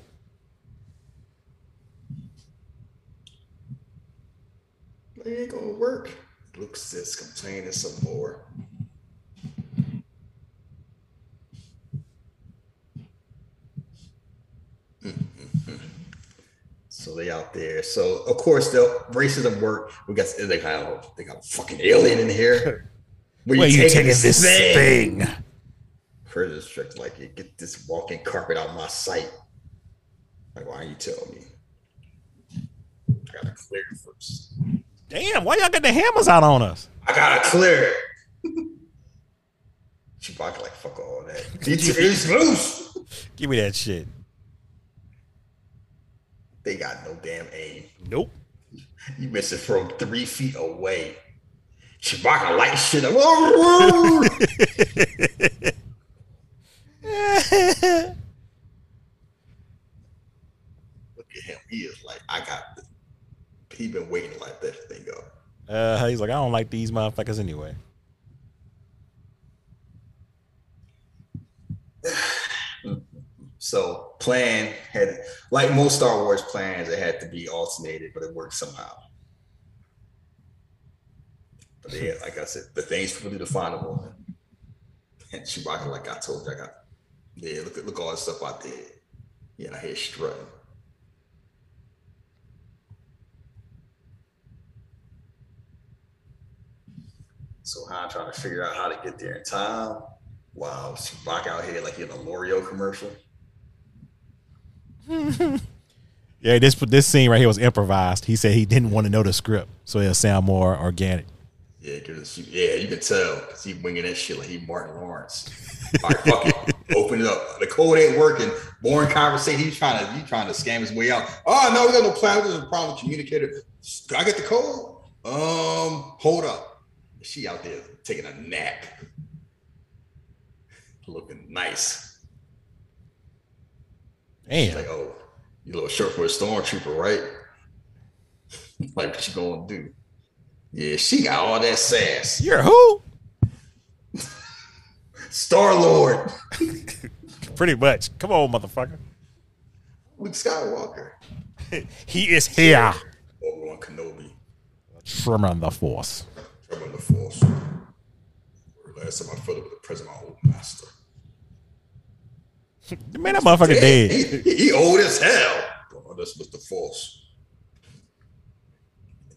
It ain't gonna work. Luke says complaining some more. So they out there. So of course the racism work. We got they got a fucking alien in here. Where you taking this thing? Further strict, like, you get this walking carpet out of my sight. Like, why are you telling me? I gotta clear it first. Damn, why y'all got the hammers out on us? I got to clear it. Chewbacca like, fuck all that. It's loose. Give me that shit. They got no damn aim. Nope. You miss it from 3 feet away. Chewbacca light shit up. Look at him. He is like, I got this. He been waiting to light that thing up. He's like, I don't like these motherfuckers anyway. So plan had, like most Star Wars plans, it had to be alternated, but it worked somehow. But yeah, like I said, the things people do to find a woman. And Chewbacca, like I told you, look at all this stuff I did. Yeah, I hear strutting. So Han trying to figure out how to get there in time. Wow, Chewbacca out here like in a L'Oreal commercial. Yeah, this scene right here was improvised. He said he didn't want to know the script, so it'll sound more organic. Yeah, you can tell. He winging that shit like he Martin Lawrence. All right, fuck it. Open it up. The code ain't working. Boring conversation. He's trying to scam his way out. Oh no, we got no plan. There's a problem with communicator. I get the code. Hold up. She out there taking a nap, looking nice. Damn. She's like, oh, you little short for a stormtrooper, right? Like, what you gonna do? Yeah, she got all that sass. You're who? Star-Lord. Pretty much. Come on, motherfucker. Luke Skywalker. He is here. Obi-Wan Kenobi. Tremor on the force. From the force. Last time I fought with the present, my old master. The man, that motherfucker dead. He old as hell. Oh, that's Mr. Force.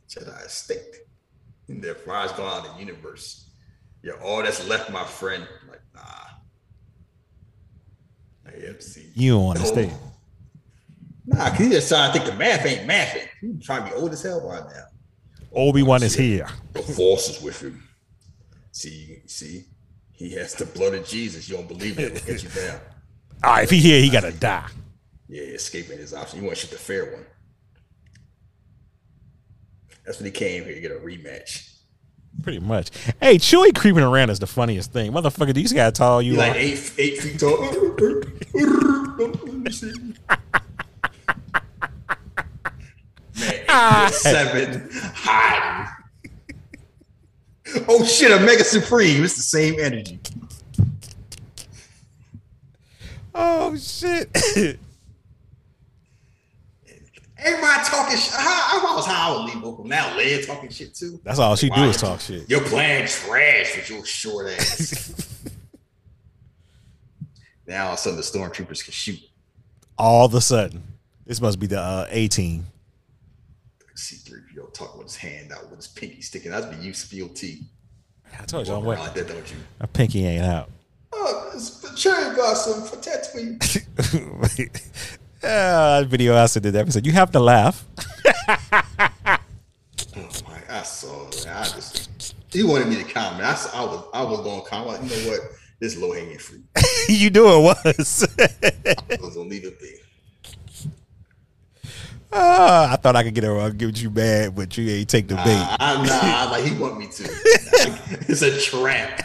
Jedi extinct. And their fries gone out of the universe. Yeah, all that's left, my friend. I'm like, nah. FC. You don't want to stay. Nah, because he just trying to think the math ain't mathing. He's trying to be old as hell right now. Obi-Wan is here. The force is with him. See, he has the blood of Jesus. You don't believe it, it'll get you down. All right, if he's here, he got to die. Yeah, escaping his option. You want to shoot the fair one. That's when he came here to get a rematch. Pretty much. Hey, Chewie creeping around is the funniest thing. Motherfucker, do you see how tall you are? Like eight feet tall. Man, 7 hiding. Oh shit, Omega Supreme. It's the same energy. Oh shit. Everybody talking shit. I was how I would leave Oklahoma. Now Leia talking shit too. That's all she do is talk shit. You're playing trash with your short ass. Now all of a sudden the stormtroopers can shoot. All of a sudden. This must be the A-team. C-3PO talking with his hand out with his pinky sticking. That's been you spill tea. I told you I'm waiting. Like that, don't you? My pinky ain't out. Oh, it's a cherry blossom for Tatooine. That video I said in the episode. You have to laugh. Oh my! I saw that. He wanted me to comment. I was going to comment. You know what? This low hanging fruit. You knew it was. I was gonna leave it there. I thought I could get you bad, but you ain't take the bait. Nah, like he want me to. It's a trap.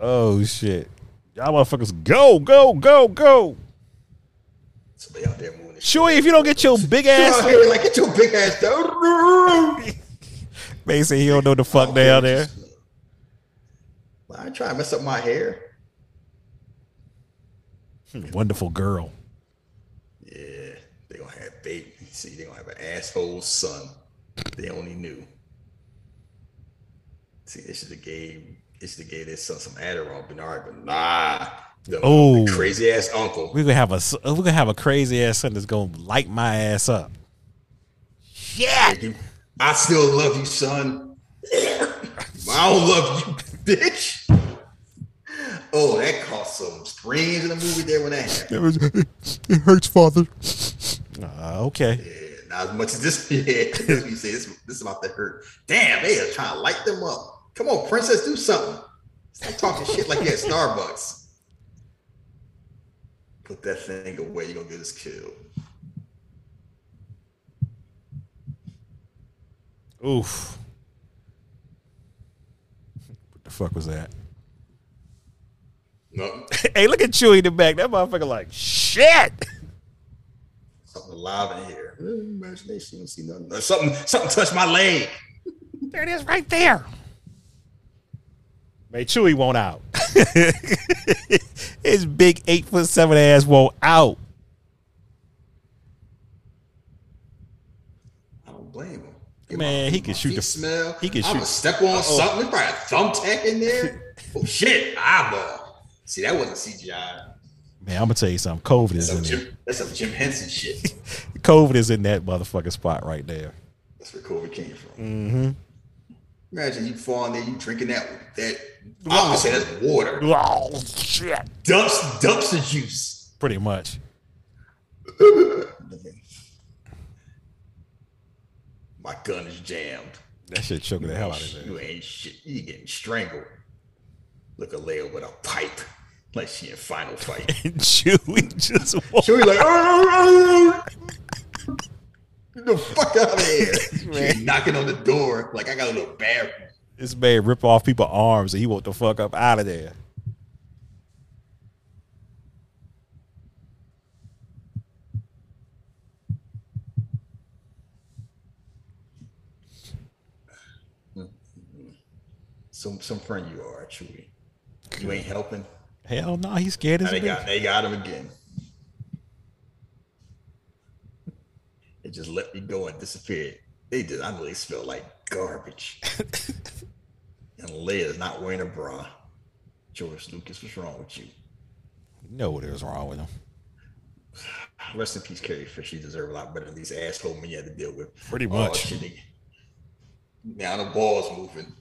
Oh shit. Y'all motherfuckers, go. Somebody out there moving. Chewie, if you don't get your big ass, like get your big ass down. Mason, he don't know the fuck down there. I try to mess up my hair. Wonderful girl. Yeah, they gonna have baby. See, they gonna have an asshole son. They only knew. See, this is the game. It's to gave their son some Adderall, Bernard, but nah. The crazy ass uncle. We're gonna have a crazy ass son that's gonna light my ass up. Yeah, I still love you, son. I don't love you, bitch. Oh, that caused some screams in the movie there when that happened. It hurts, father. Okay. Yeah, not as much as this. Yeah, you say this is about to hurt. Damn, they are trying to light them up. Come on, princess, do something. Stop talking shit like you're at Starbucks. Put that thing away. You're going to get us killed. Oof. What the fuck was that? Nothing. Hey, look at Chewie in the back. That motherfucker like, shit. Something alive in here. Imagination, you don't see nothing. Something touched my leg. There it is right there. Man, Chewie won't out. His big 8'7" ass won't out. I don't blame him. Man, he can shoot the smell. He can shoot. Step on something. Probably a thumbtack in there. Oh shit! Eyeball. See, that wasn't CGI. Man, I'm gonna tell you something. COVID is in there. That's some Jim Henson shit. COVID is in that motherfucking spot right there. That's where COVID came from. Mm-hmm. Imagine you fall in there, you drinking that. I don't say that's water. Oh shit! Dumps the juice. Pretty much. My gun is jammed. That shit choking the hell out of me. You ain't shit. You getting strangled. Look a Leia with a pipe, like she in Final Fight. And Chewie like. Get the fuck out of here. She's knocking on the door like I got a little bathroom. This man rip off people's arms and he want the fuck up out of there. Some friend you are, Chewie. You ain't helping. Hell no, he's scared as a bitch. They got him again. It just let me go and disappeared. They did. I really smell like garbage. And Leia's not wearing a bra. George Lucas, what's wrong with you? You know what is wrong with him. Rest in peace, Carrie Fisher. You deserve a lot better than these asshole men you had to deal with. Pretty much. Shit. Now the ball's moving.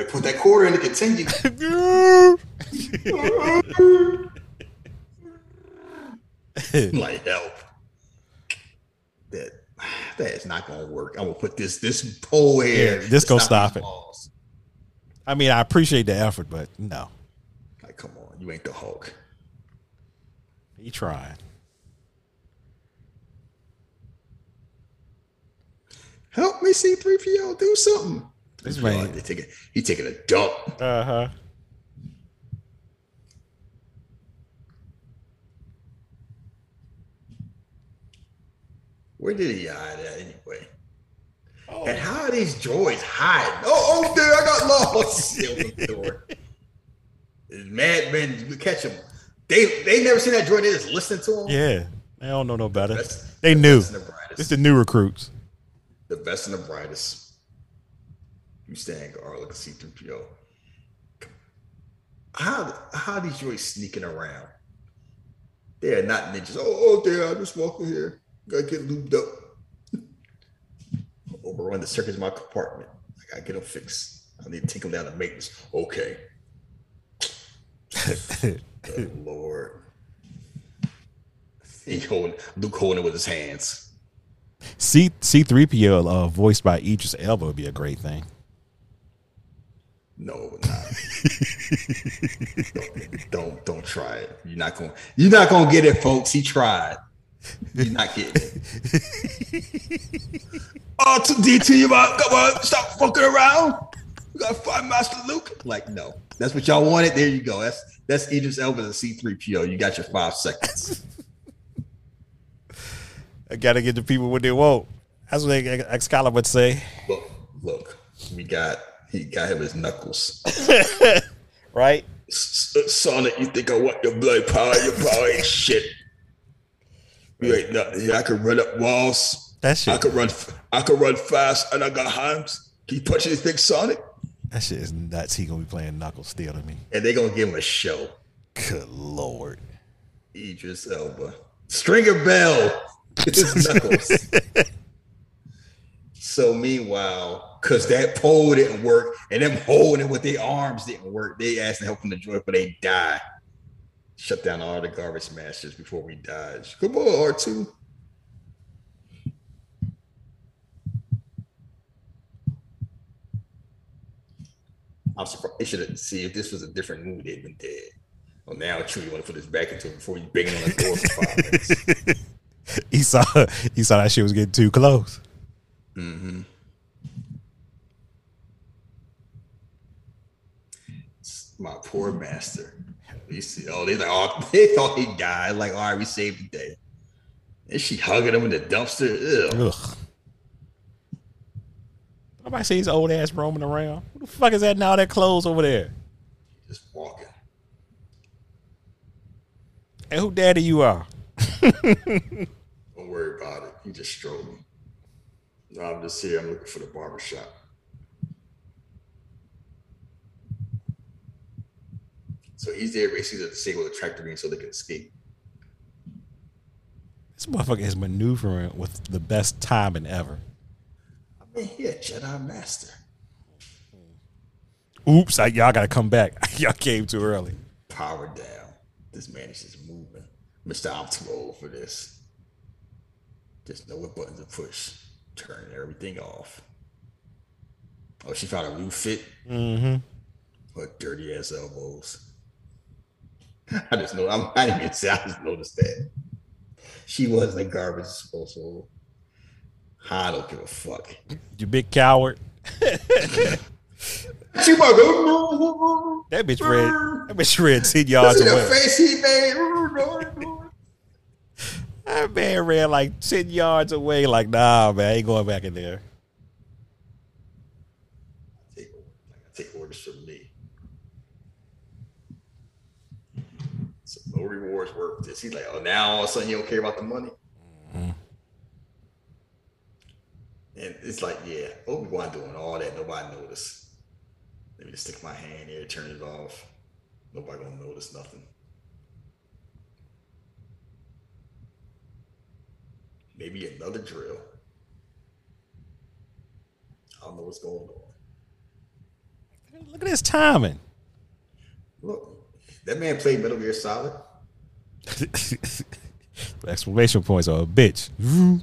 They put that quarter in to continue. Like, help. That is not going to work. I'm going to put this pole here. Yeah, this going to stop it. Balls. I mean, I appreciate the effort, but no. Like, come on. You ain't the Hulk. He trying. Help me, C-3PO. Do something. This man. He taking a dump. Uh-huh. Where did he hide at anyway? Oh. And how are these droids hiding? Oh, dude, I got lost. Mad men, you catch them. They never seen that droid. They just listening to him. Yeah, they don't know no better. They knew. It's the new recruits. The best and the brightest. You stand guard like a C-3PO. How are these droids sneaking around? They are not ninjas. Oh, dude, I just walk in here. Gotta get lubed up. Overrun the circuits in my compartment. I gotta get them fixed. I need to take them down to maintenance. Okay. Good Lord. Luke holding it with his hands. C-3PO voiced by Idris Elba would be a great thing. No, it would not. Don't try it. You're not gonna get it, folks. He tried. You're not kidding. Oh, to DT, come on, stop fucking around. We gotta find Master Luke. Like, no, that's what y'all wanted. There you go. That's Idris Elba and C-3PO. You got your 5 seconds. I gotta get the people what they want. That's what Excalibur would say. Look, he got him his knuckles, right? Sonic, you think I want your blood power? Your power ain't shit. You ain't nothing. I can run up walls. That shit. I can run fast, and I got hands. Can you punch anything, Sonic? That shit is nuts. He gonna be playing knuckles still to me. And they gonna give him a show. Good Lord. Idris Elba, Stringer Bell, it's knuckles. So meanwhile, because that pole didn't work, and them holding it with their arms didn't work, they asked to help from the joint, but they die. Shut down all the garbage masters before we dodge. Come on, R2. I'm surprised. They should have see if this was a different movie, they'd been dead. Well, now, Chewie, you want to put this back into it before you bang on the door for 5 minutes. He saw that shit was getting too close. Mm-hmm. My poor master. They thought he died. Like, all right, we saved the day. And she hugging him in the dumpster. Ugh. Nobody sees old ass roaming around. Who the fuck is that now? That clothes over there. Just walking. Hey, who daddy you are? Don't worry about it. He just strolling. No, I'm just here. I'm looking for the barbershop. So he's there basically to disable the tractor beam so they can escape. This motherfucker is maneuvering with the best timing ever. I mean, he a Jedi Master. Oops, y'all got to come back. Y'all came too early. Power down. This man is just moving. Mr. I'm too old for this. Just know what buttons to push. Turn everything off. Oh, she found a new fit? Mm-hmm. Her dirty ass elbows. I just know. I didn't even say. I just noticed that she wasn't a garbage disposal. I don't give a fuck. You big coward. That bitch read 10 yards away. The face he made. That man ran like 10 yards away. Like, nah, man, I ain't going back in there. I take orders from me. No rewards worth this. He's like, oh, now all of a sudden you don't care about the money. Mm-hmm. And it's like, yeah, Obi-Wan doing all that. Nobody noticed. Let me just stick my hand here, turn it off. Nobody gonna notice nothing. Maybe another drill. I don't know what's going on. Look at his timing. Look, that man played Metal Gear Solid. Exclamation points are a bitch. Man,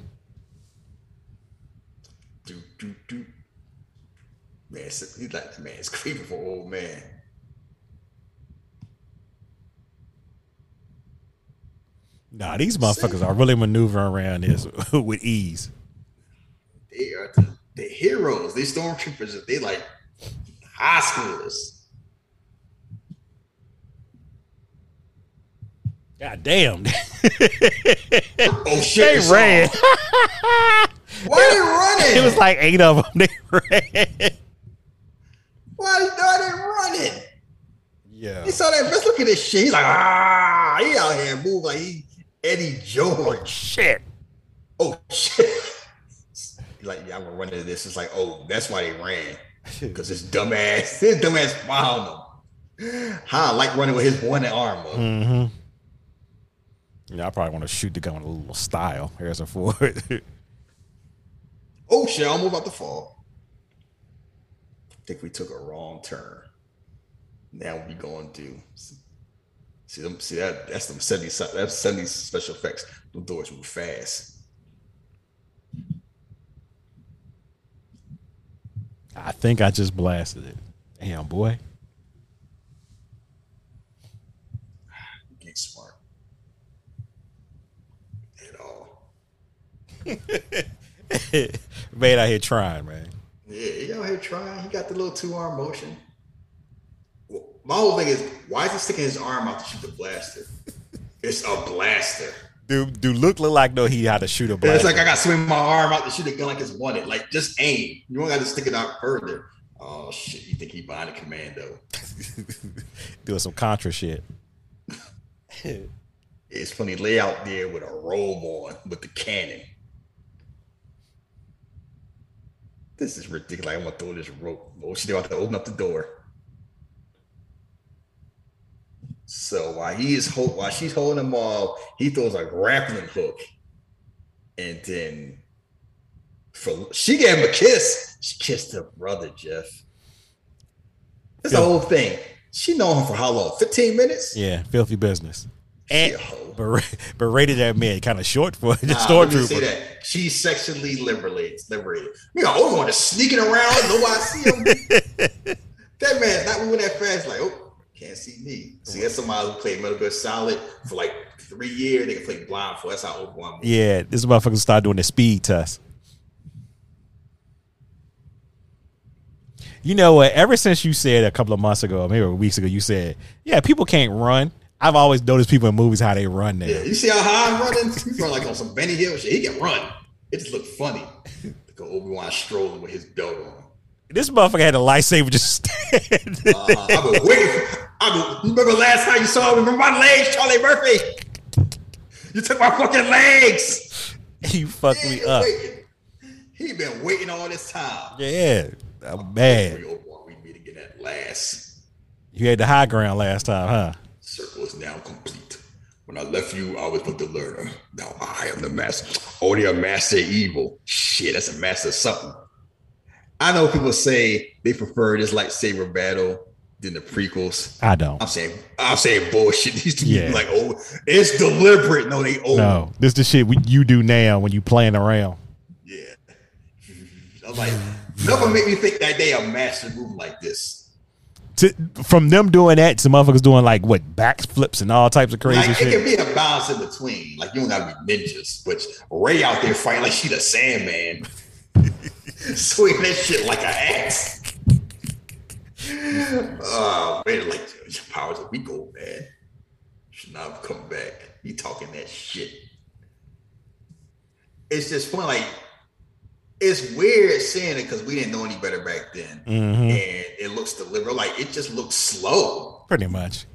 he's like the man's creeping for old man. Nah, these motherfuckers are really maneuvering around this with ease. They are the heroes. These stormtroopers, they like high schoolers. God damn. Oh shit. They ran. Why they running? It was like 8 of them. They ran. Why are they running? Yeah. He saw that. Let's look at this shit. He's like, ah, he out here move like he Eddie George. Oh, shit. Oh, shit. Like, yeah, I'm going to run into this. It's like, oh, that's why they ran. Because his dumbass found him. How I like running with his one arm up. Mm-hmm. Yeah, I probably want to shoot the gun with a little style. Harrison Ford. Oh, shit. I'm about to fall. I think we took a wrong turn. Now we going to do. See that that's them 70. That's 70 special effects. The doors move fast. I think I just blasted it. Damn boy. Get smart. At all. Man out here trying, man. Yeah, he out here trying. He got the little 2-arm motion. My whole thing is, why is he sticking his arm out to shoot the blaster? It's a blaster. Dude, look like no, he had to shoot a blaster. It's like I got to swing my arm out to shoot a gun like it's wanted. Like, just aim. You don't got to stick it out further. Oh, shit. You think he behind a commando? Doing some Contra shit. It's funny layout there with a roll on with the cannon. This is ridiculous. I'm going to throw this rope. Oh, shit. They're about to open up the door. So while she's holding him off, he throws a grappling hook, and then she gave him a kiss. She kissed her brother, Jeff. That's the whole thing. She known him for how long? 15 minutes. Yeah, filthy business. And berated that man, kind of short for the stormtrooper. Say that she's sexually liberated. We got over on sneaking around. Nobody see him. That man's not moving that fast. Like oh. Can't see me. See, that's somebody who played Metal Gear Solid for like 3 years. They can play blind for. That's how old one. Yeah, this motherfucker started doing the speed test. You know what? Ever since you said a couple of months ago, maybe weeks ago, you said, yeah, people can't run. I've always noticed people in movies how they run now. Yeah, you see how high I'm running? He's running like on some Benny Hill shit. He can run. It just looked funny. Like Obi-Wan strolling with his belt on. This motherfucker had a lightsaber just stand. I've been waiting. Remember last time you saw me? Remember my legs, Charlie Murphy? You took my fucking legs. You fucked me up. He been waiting all this time. Yeah, I'm mad. We need to get that last. You had the high ground last time, huh? Circle is now complete. When I left you, I was but the learner. Now I am the master. Only a master of evil. Shit, that's a master of something. I know people say they prefer this lightsaber battle than the prequels. I don't. I'm saying bullshit. These two people like, oh, it's deliberate. No, they own. No, this is the shit you do now when you playing around. Yeah. I'm like, nothing make me think that they a master move like this. From them doing that to motherfuckers doing like what backflips and all types of crazy shit. It can be a balance in between. Like you don't gotta be ninjas, but Rey out there fighting like she the Sandman. Swing that shit like an axe. Oh man, like your powers that we go, man. Should not have come back. You talking that shit. It's just fun, like it's weird saying it because we didn't know any better back then. Mm-hmm. And it looks deliberate, like it just looks slow. Pretty much.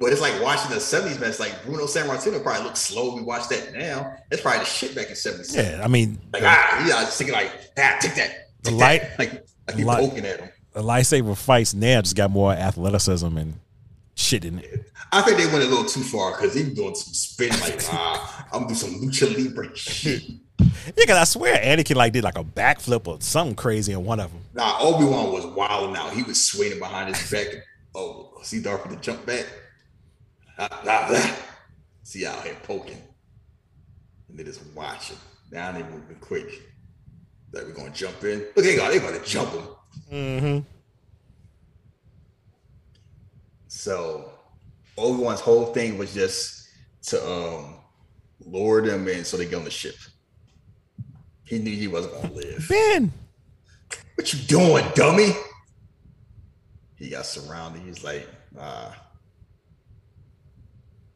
But it's like watching the 70s match, like Bruno Sammartino probably looks slow. We watch that now. That's probably the shit back in 76. Yeah, I mean. Like, I was thinking like, take that. Take that. Like you're poking at him. The lightsaber fights now just got more athleticism and shit in it. I think they went a little too far because he was doing some spin like, I'm doing some lucha libre shit. Yeah, because I swear Anakin like did like a backflip or something crazy in one of them. Nah, Obi-Wan was wild now. He was swinging behind his back. Oh, see Darth Vader jump back. See out here poking. And they just watching. Now they moving quick. Like we're going to jump in. Look, they about to jump him. Mm-hmm. So Obi-Wan's whole thing was just to lure them in so they get on the ship. He knew he wasn't going to live. Ben! What you doing, dummy? He got surrounded. He's like,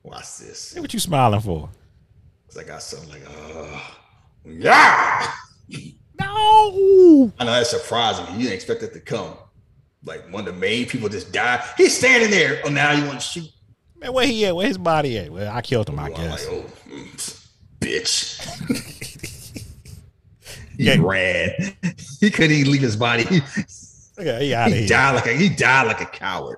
watch this. Hey, what you smiling for? Because I got something like, yeah! No! I know that's surprising. You didn't expect it to come. Like, one of the main people just died. He's standing there. Oh, now you want to shoot? Man, where he at? Where his body at? Well, I killed him, I guess. Like, bitch. He ran. He couldn't even leave his body. He died like a coward.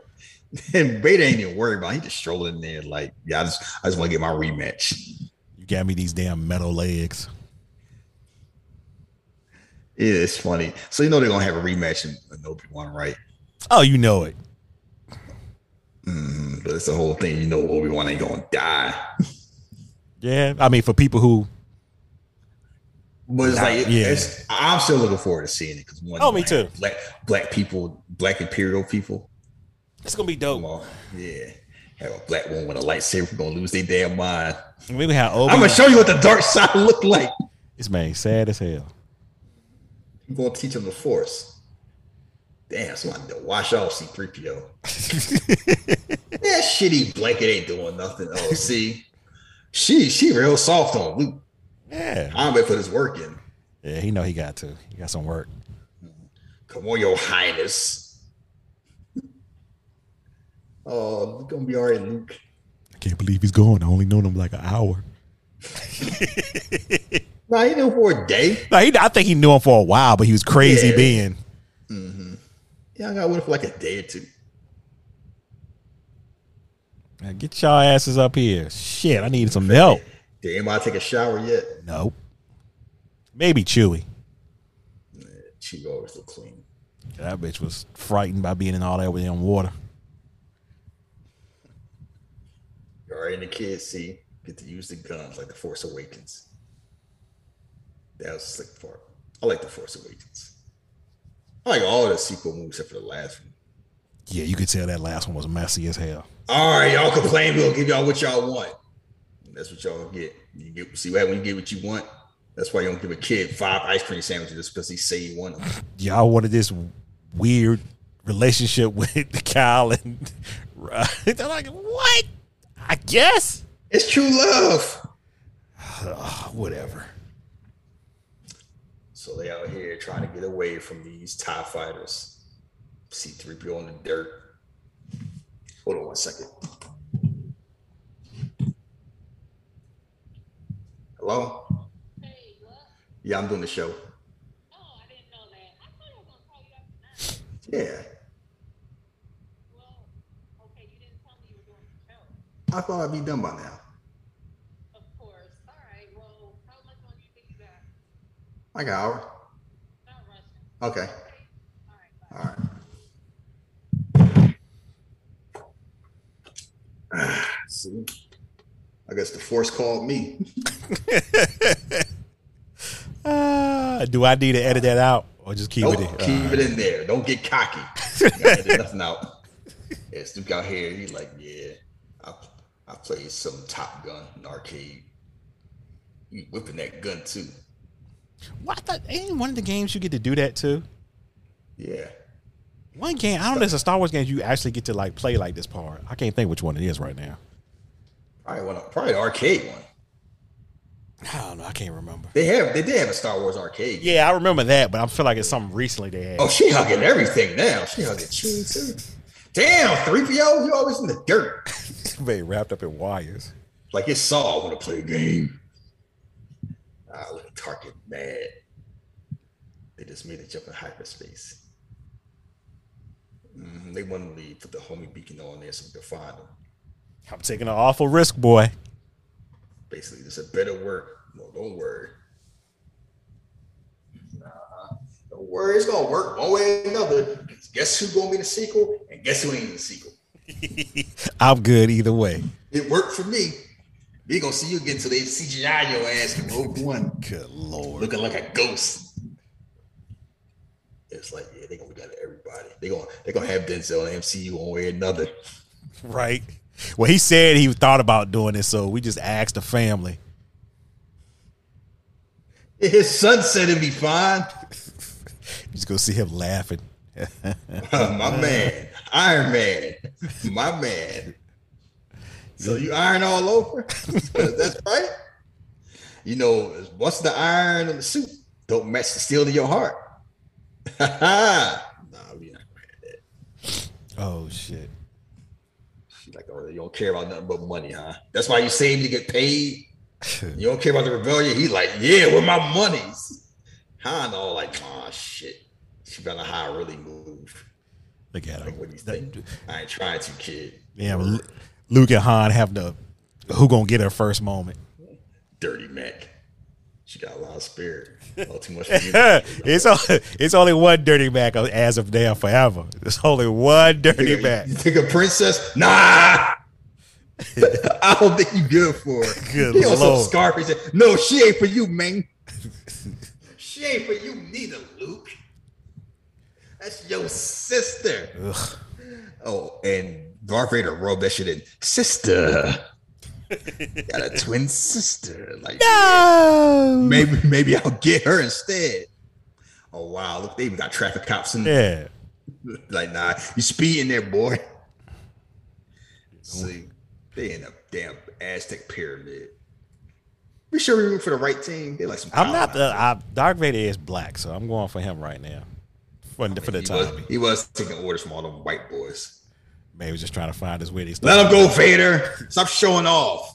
And Vader ain't even worried about it. He just strolling in there like, yeah, I just want to get my rematch. You got me these damn metal legs. Yeah, it's funny. So you know they're going to have a rematch in Obi-Wan, right? Oh, you know it. But it's the whole thing. You know Obi-Wan ain't going to die. Yeah, I mean, for people who... But it's like, I'm still looking forward to seeing it. Me too. Black people, black Imperial people. It's going to be dope. Yeah. Have a black woman with a lightsaber. We're going to lose their damn mind. We have I'm going to show you what the dark side look like. This man sad as hell. I'm going to teach him the Force. Damn, so I need to wash off C-3PO. That shitty blanket ain't doing nothing. Oh, see? She real soft on Luke. Yeah. I'm ready for this work in. Yeah, he know he got to. He got some work. Come on, your highness. Oh, it's going to be all right, Luke. I can't believe he's gone. I only known him like an hour. No, he knew him for a day. No, I think he knew him for a while, but he was crazy being. Mm-hmm. Yeah, I got with him for like a day or two. Now get y'all asses up here. Shit, I need some help. Did anybody take a shower yet? Nope. Maybe Chewie. Yeah, Chewie always look clean. That bitch was frightened by being in all that damn water. You already in the kids, see? Get to use the guns like The Force Awakens. That was a slick part. I like The Force Awakens. I like all the sequel movies except for the last one. Yeah, you could tell that last one was messy as hell. All right, y'all complain. We'll give y'all what y'all want. That's what y'all get. You get see when you get what you want. That's why you don't give a kid 5 ice cream sandwiches just because he say you want them. Y'all wanted this weird relationship with Kyle and they're like, what? I guess it's true love. Whatever. So they out here trying to get away from these TIE fighters. C-3PO on the dirt. Hold on one second. Hello? Hey, what? Yeah, I'm doing the show. Oh, I didn't know that. I thought I was gonna call you after that. Yeah. Well, okay, you didn't tell me you were doing the show. I thought I'd be done by now. Of course. All right. Well, how much longer do you think you got? Like an hour. Not rushing. Okay. All right. Bye. All right. See. I guess the Force called me. Do I need to edit that out or just keep it in? Keep it in there. Don't get cocky. Edit nothing out. It's Luke out here. He's like, yeah, I played some Top Gun in arcade. You whipping that gun too. What? I thought, ain't one of the games you get to do that too? Yeah. One game, I don't know if it's a Star Wars game you actually get to like play like this part. I can't think which one it is right now. Probably the arcade one. I don't know. I can't remember. They did have a Star Wars arcade game. Yeah, I remember that, but I feel like it's something recently they had. Oh, she hugging everything now. She hugging Chewie too. Damn, 3PO, you always in the dirt. They wrapped up in wires. Like it's Saw. I want to play a game. Ah, little target mad. They just made it jump in hyperspace. They wanted to put the homing beacon on there so we could find them. I'm taking an awful risk, boy. Basically, there's a better word. No, don't worry. Don't worry, it's gonna work one way or another. Because guess who's gonna be the sequel, and guess who ain't the sequel. I'm good either way. It worked for me. They gonna see you again till they CGI your ass in Rogue One. Good lord, looking like a ghost. It's like, yeah, they gonna look at everybody. They gonna have Denzel in the MCU one way or another. Right. Well, he said he thought about doing it, so we just asked the family. His son said it'd be fine. Just go see him laughing. My man, Iron Man, my man. So you iron all over? That's right. You know, what's the iron on the suit? Don't match the steel to your heart. Nah, we not mad at that. Oh shit. She's like, oh, you don't care about nothing but money, huh? That's why you save to get paid. You don't care about the rebellion. He's like, yeah, where my money's? Han all like, oh shit. She better how I really move. Look at her. Like, what do you think? I ain't trying to, kid. Yeah, but Luke and Han have the who gonna get her first moment. Dirty Mac. She got a lot of spirit. All too much. It's only one Dirty Mac as of now forever. There's only one Dirty Mac. You think a princess? Nah. I don't think you good for her. Good Lord. Also Scarf. He said, no, she ain't for you, man. She ain't for you neither, Luke. That's your sister. Ugh. Oh, and Darth Vader rubbed that shit in. Sister. Got a twin sister. Like, no. Yeah, maybe I'll get her instead. Oh, wow. Look, they even got traffic cops in there. Yeah. Like, nah, you speed in there, boy. See, they in a damn Aztec pyramid. We sure we root for the right team. They like some. I'm not the. Darth Vader is black, so I'm going for him right now. For the time. He was taking orders from all them white boys. Man, he was just trying to find his way. Let him go, Vader. Stop showing off.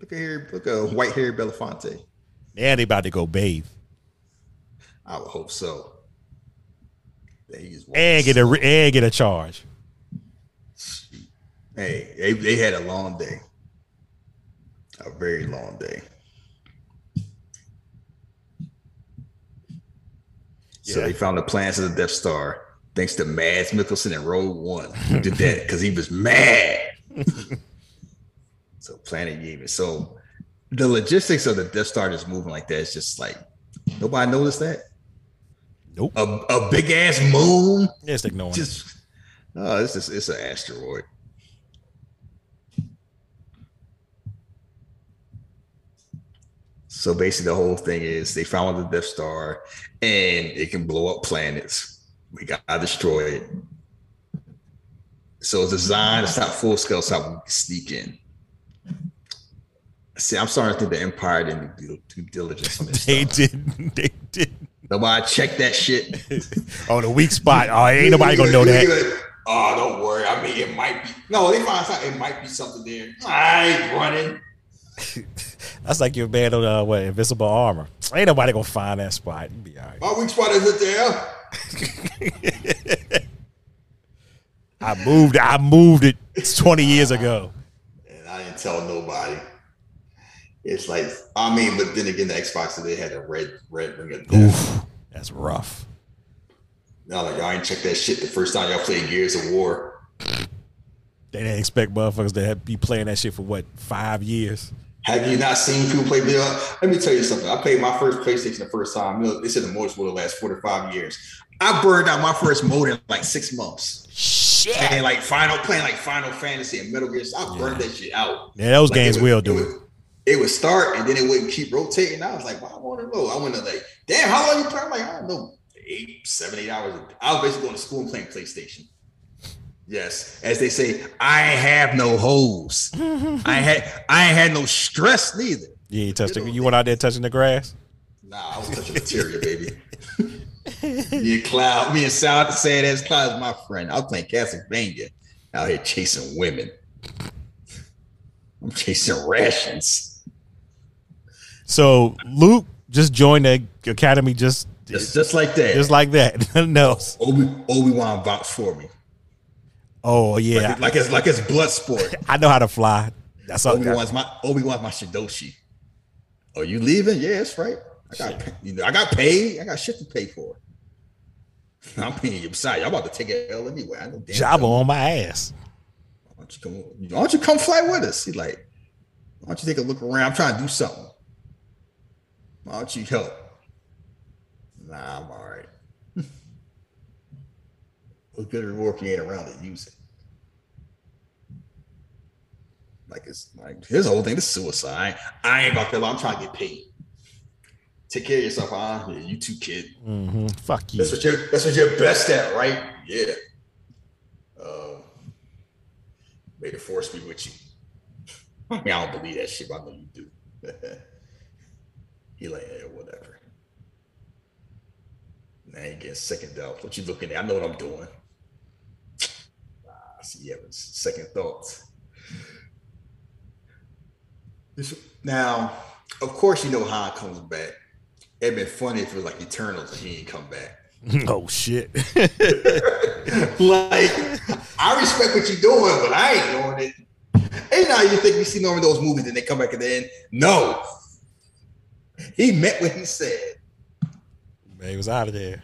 Look at white haired Belafonte. Yeah, they about to go bathe. I would hope so. And get a charge. Hey, they had a long day. A very long day. Yeah. So they found the plans of the Death Star thanks to Mads Mikkelsen in Rogue One. Who did that? Because he was mad. So planet Yavin. So the logistics of the Death Star just moving like that is just like, nobody noticed that? Nope. A big-ass moon? Yeah, it's like no one. It's an asteroid. So basically the whole thing is they found the Death Star and it can blow up planets. We got destroyed. So it's designed to stop full scale, so we can sneak in. See, I'm starting to think the Empire didn't do due diligence on this. They didn't. Nobody checked that shit. Oh, the weak spot. Oh, ain't nobody gonna know that. Oh, don't worry. I mean, it might be. No, they found out it might be something there. I ain't running. That's like your man on Invisible Armor. Ain't nobody gonna find that spot. You be all right. My weak spot isn't there. I moved it 20 years ago. And I didn't tell nobody. It's like, I mean, but then again, the Xbox, they had a red ring of death. Oof, that's rough. No, like, y'all ain't check that shit the first time y'all played Gears of War. They didn't expect motherfuckers to be playing that shit for what, 5 years? Have you not seen people play video? Let me tell you something. I played my first PlayStation the first time. They said the motors will last 4 to 5 years. I burned out my first motor in like 6 months. Shit. And like playing like Final Fantasy and Metal Gear. I burned that shit out. Yeah, those like games will do it. It would start and then it wouldn't keep rotating. I was like, well, I want to know. I went to like, damn, how long you playing? I'm like, I don't know, 8, 7, 8 hours. I was basically going to school and playing PlayStation. Yes, as they say, I ain't have no holes. I ain't had no stress neither. You ain't touched. You went out there touching the grass? Nah, I was touching material, baby. Me and Sal, sad ass Cloud is my friend. I was playing Castlevania out here chasing women. I'm chasing rations. So Luke just joined the academy, just like that, Nothing else. Obi-Wan vouched for me. Oh yeah, like it's blood sport. I know how to fly. That's all. Obi-Wan's my Shidoshi. Oh, you leaving? Yeah, that's right. I got paid. I got shit to pay for. I'm paying you. Besides, I'm about to take an L anyway. I know damn Jabba on my ass. Why don't you come fly with us? He's like, why don't you take a look around? I'm trying to do something. Why don't you help? Nah, I'm all right. What's good reward if you ain't around to use it? Like, it's like his whole thing is suicide. I ain't about to. I'm trying to get paid. Take care of yourself, huh? Yeah, you too, kid. Mm-hmm. Fuck you. That's what you're best at, right? Yeah. May the force be with you. I mean, I don't believe that shit, but I know you do. He like, yeah, whatever. Now you get second thoughts. What you looking at? I know what I'm doing. I see you having second thoughts. Now, of course, you know Han comes back. It'd been funny if it was like Eternals and he didn't come back. Oh shit. Like, I respect what you're doing, but I ain't doing it. Ain't how you think we see normally those movies and they come back at the end. No. He meant what he said. Man, he was out of there.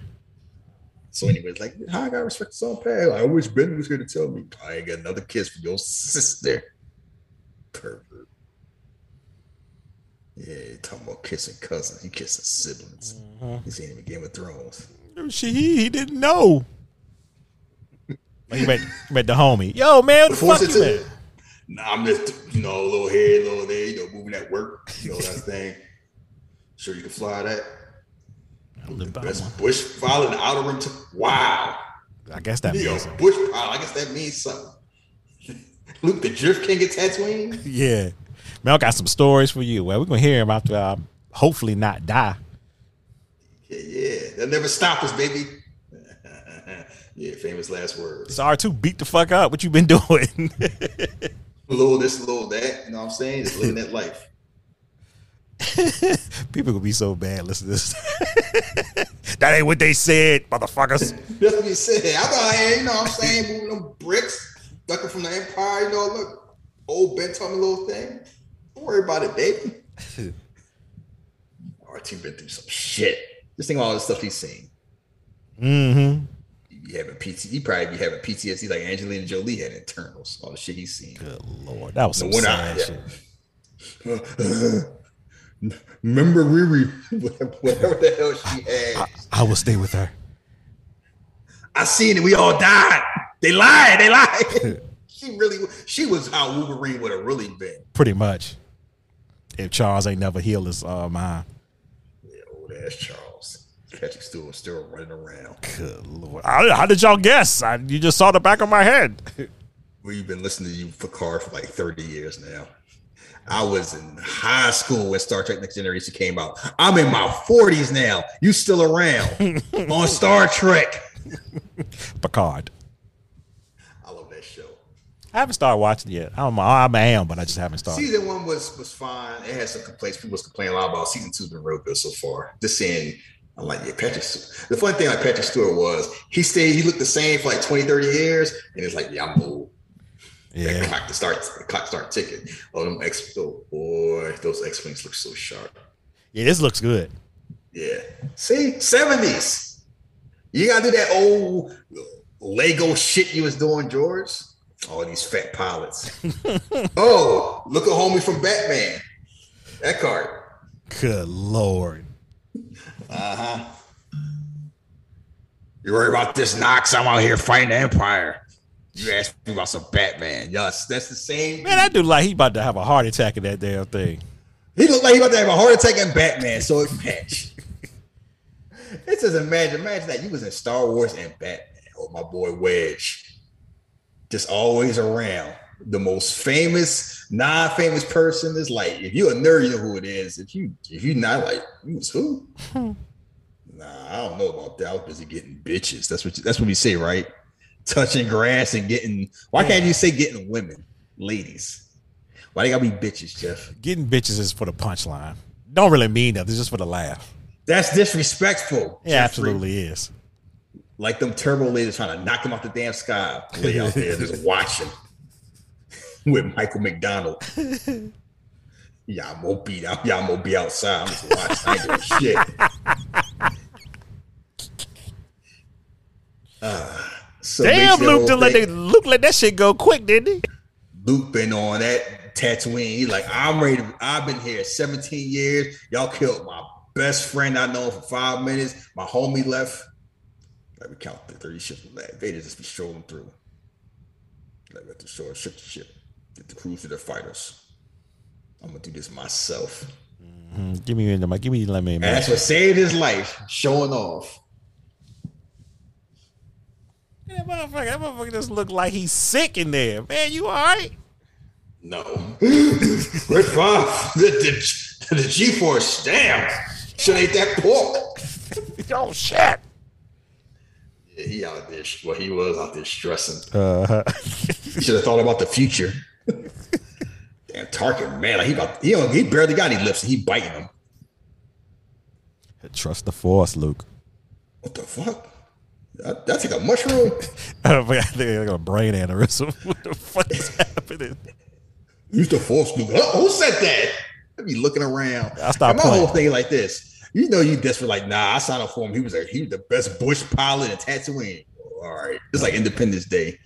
So anyways, like, I gotta respect so bad. I wish Ben was here to tell me I ain't got another kiss for your sister. Pervert. Yeah, talking about kissing cousins. He kissing siblings. Uh-huh. He's ain't even Game of Thrones. He didn't know. He met the homie. Yo, man, what the fuck you at? Nah, I'm just, a little here, a little there, moving at work, that thing. Sure you can fly that. Best bush pilot in the Outer Rim. Wow. I guess that means something. Bush pilot. I guess that means something. Luke the Drift King of Tatooine? Yeah. Man, I got some stories for you. Well, we're going to hear him after I hopefully not die. Yeah. They'll never stop us, baby. Yeah, famous last words. So R2 beat the fuck up. What you been doing? Little this, little that. You know what I'm saying? Just living that life. People will be so bad listening to this. That ain't what they said, motherfuckers. That's what they said. I thought, hey, you know what I'm saying? Moving them bricks, ducking from the Empire. You know, look, old bent on the little thing. Don't worry about it, baby. R2 been through some shit. Just think about all the stuff he's seen. Mm-hmm. He probably be having PTSD like Angelina Jolie had internals. All the shit he's seen. Good Lord. That was some sad shit. Remember Riri, whatever the hell she had. I will stay with her. I seen it. We all died. They lied. She was how Wolverine would have really been. Pretty much. If Charles ain't never healed his mind. Yeah, old ass Charles. Patrick Stewart still running around. Good Lord. How did y'all guess? You just saw the back of my head. We've been listening to you for Carr for like 30 years now. I was in high school when Star Trek Next Generation came out. I'm in my 40s now. You still around on Star Trek. Picard. I love that show. I haven't started watching it yet. I am, but I just haven't started. Season one was fine. It had some complaints. People was complaining a lot about season two's been real good so far. This end, I'm like, yeah, Patrick Stewart. The funny thing about Patrick Stewart was he looked the same for like 20, 30 years, and it's like, yeah, I'm old. Yeah, the clock start ticking. Oh, them those X-Wings look so sharp. Yeah, this looks good. Yeah. See, 70s. You gotta do that old Lego shit you was doing, George. All these fat pilots. Oh, look at homie from Batman. Eckhart. Good Lord. Uh-huh. You worry about this, Nox. I'm out here fighting the Empire. You asked me about some Batman. Yes, that's the same. Man, I do like he about to have a heart attack in that damn thing. He looked like he about to have a heart attack in Batman, so it matched. It says imagine that you was in Star Wars and Batman. Oh, my boy Wedge. Just always around. The most famous, non-famous person is like, if you a nerd, you know who it is. If you not like, you was who? Nah, I don't know about that. I was busy getting bitches. That's what we say, right? Touching grass and getting. Why can't you say getting women, ladies? Why they gotta be bitches, Jeff? Getting bitches is for the punchline. Don't really mean that. It's just for the laugh. That's disrespectful. It absolutely is. Like them turbo ladies trying to knock them off the damn sky. Play out there just watching with Michael McDonald. Y'all won't be outside. I'm just watching. I ain't doing shit. So damn, Luke didn't let that shit go quick, didn't he? Luke been on that Tatooine. He's like, I'm ready. I've been here 17 years. Y'all killed my best friend I know for 5 minutes. My homie left. Like, we count the 30 ships from that. Vader just be strolling through. Like, at the shore, ship to ship. Get the crews to their fighters. I'm gonna do this myself. Mm-hmm. Give me your lemon. And that's what saved his life, showing off. Yeah, that motherfucker just look like he's sick in there. Man, you all right? No. Red Five, the G-Force, damn. Should ate that pork. Oh, shit. Yeah, he out there, well, he was out there stressing. He should have thought about the future. And Tarkin, man, like he barely got any lips. And he biting them. Trust the Force, Luke. What the fuck? That's like a mushroom. I think I got a brain aneurysm. What the fuck is happening? Use the Force, Luke. Who said that? I be looking around. I stopped. My whole thing like this. You know, you desperate. Like, nah, I signed up for him. He was the best bush pilot in Tatooine. All right, it's like Independence Day.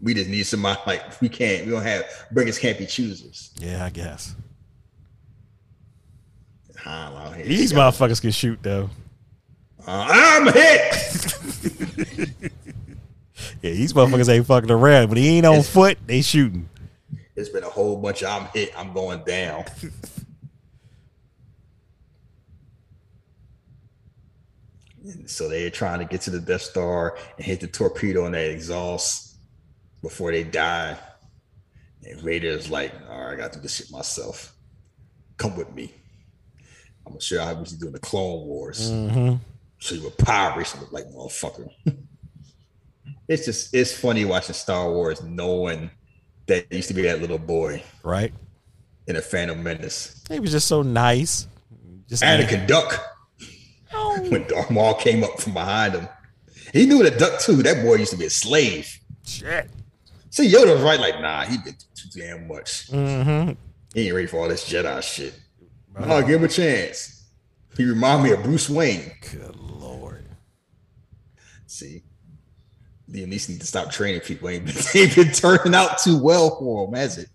We just need somebody like we don't have beggars can't be choosers. Yeah, I guess. These motherfuckers can shoot though. I'm hit. Yeah, these motherfuckers ain't fucking around. When he ain't on foot, they shooting. It's been a whole bunch of I'm hit, I'm going down. And so they're trying to get to the Death Star and hit the torpedo on that exhaust. Before they die, and Vader's like, all right, I got to do this shit myself. Come with me. I'm going to show you how I was doing the Clone Wars. Mm-hmm. So you were pirates. I look like motherfucker. It's funny watching Star Wars knowing that he used to be that little boy. Right. In a Phantom Menace. He was just so nice. Anakin duck. Oh. When Darth Maul came up from behind him. He knew the duck too. That boy used to be a slave. Shit. See, Yoda's right. Like, nah, he did too damn much. Mm-hmm. He ain't ready for all this Jedi shit. I'll give him a chance. He remind me of Bruce Wayne. Good Lord. See, they at least need to stop training people. Ain't been turning out too well for him, has it?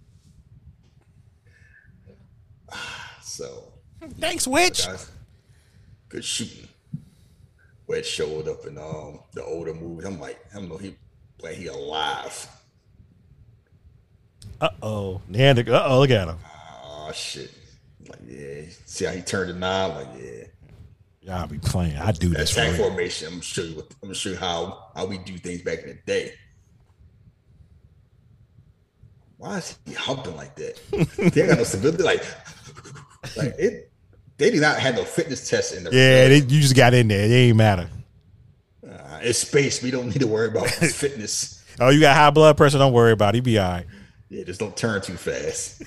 So, thanks, witch. Guys, good shooting. Where it showed up in the older movies, I'm like, I don't know, he alive. Uh-oh. Uh-oh, look at him. Oh, shit. Like, yeah. See how he turned the knob? Like, yeah. Y'all be playing. I do this. Attack formation. I'm going to show you how we do things back in the day. Why is he humping like that? They got no stability. Like it. They did not have no fitness test in there. Yeah, you just got in there. It ain't matter. It's space. We don't need to worry about fitness. Oh, you got high blood pressure. Don't worry about it. You be all right. Yeah, just don't turn too fast.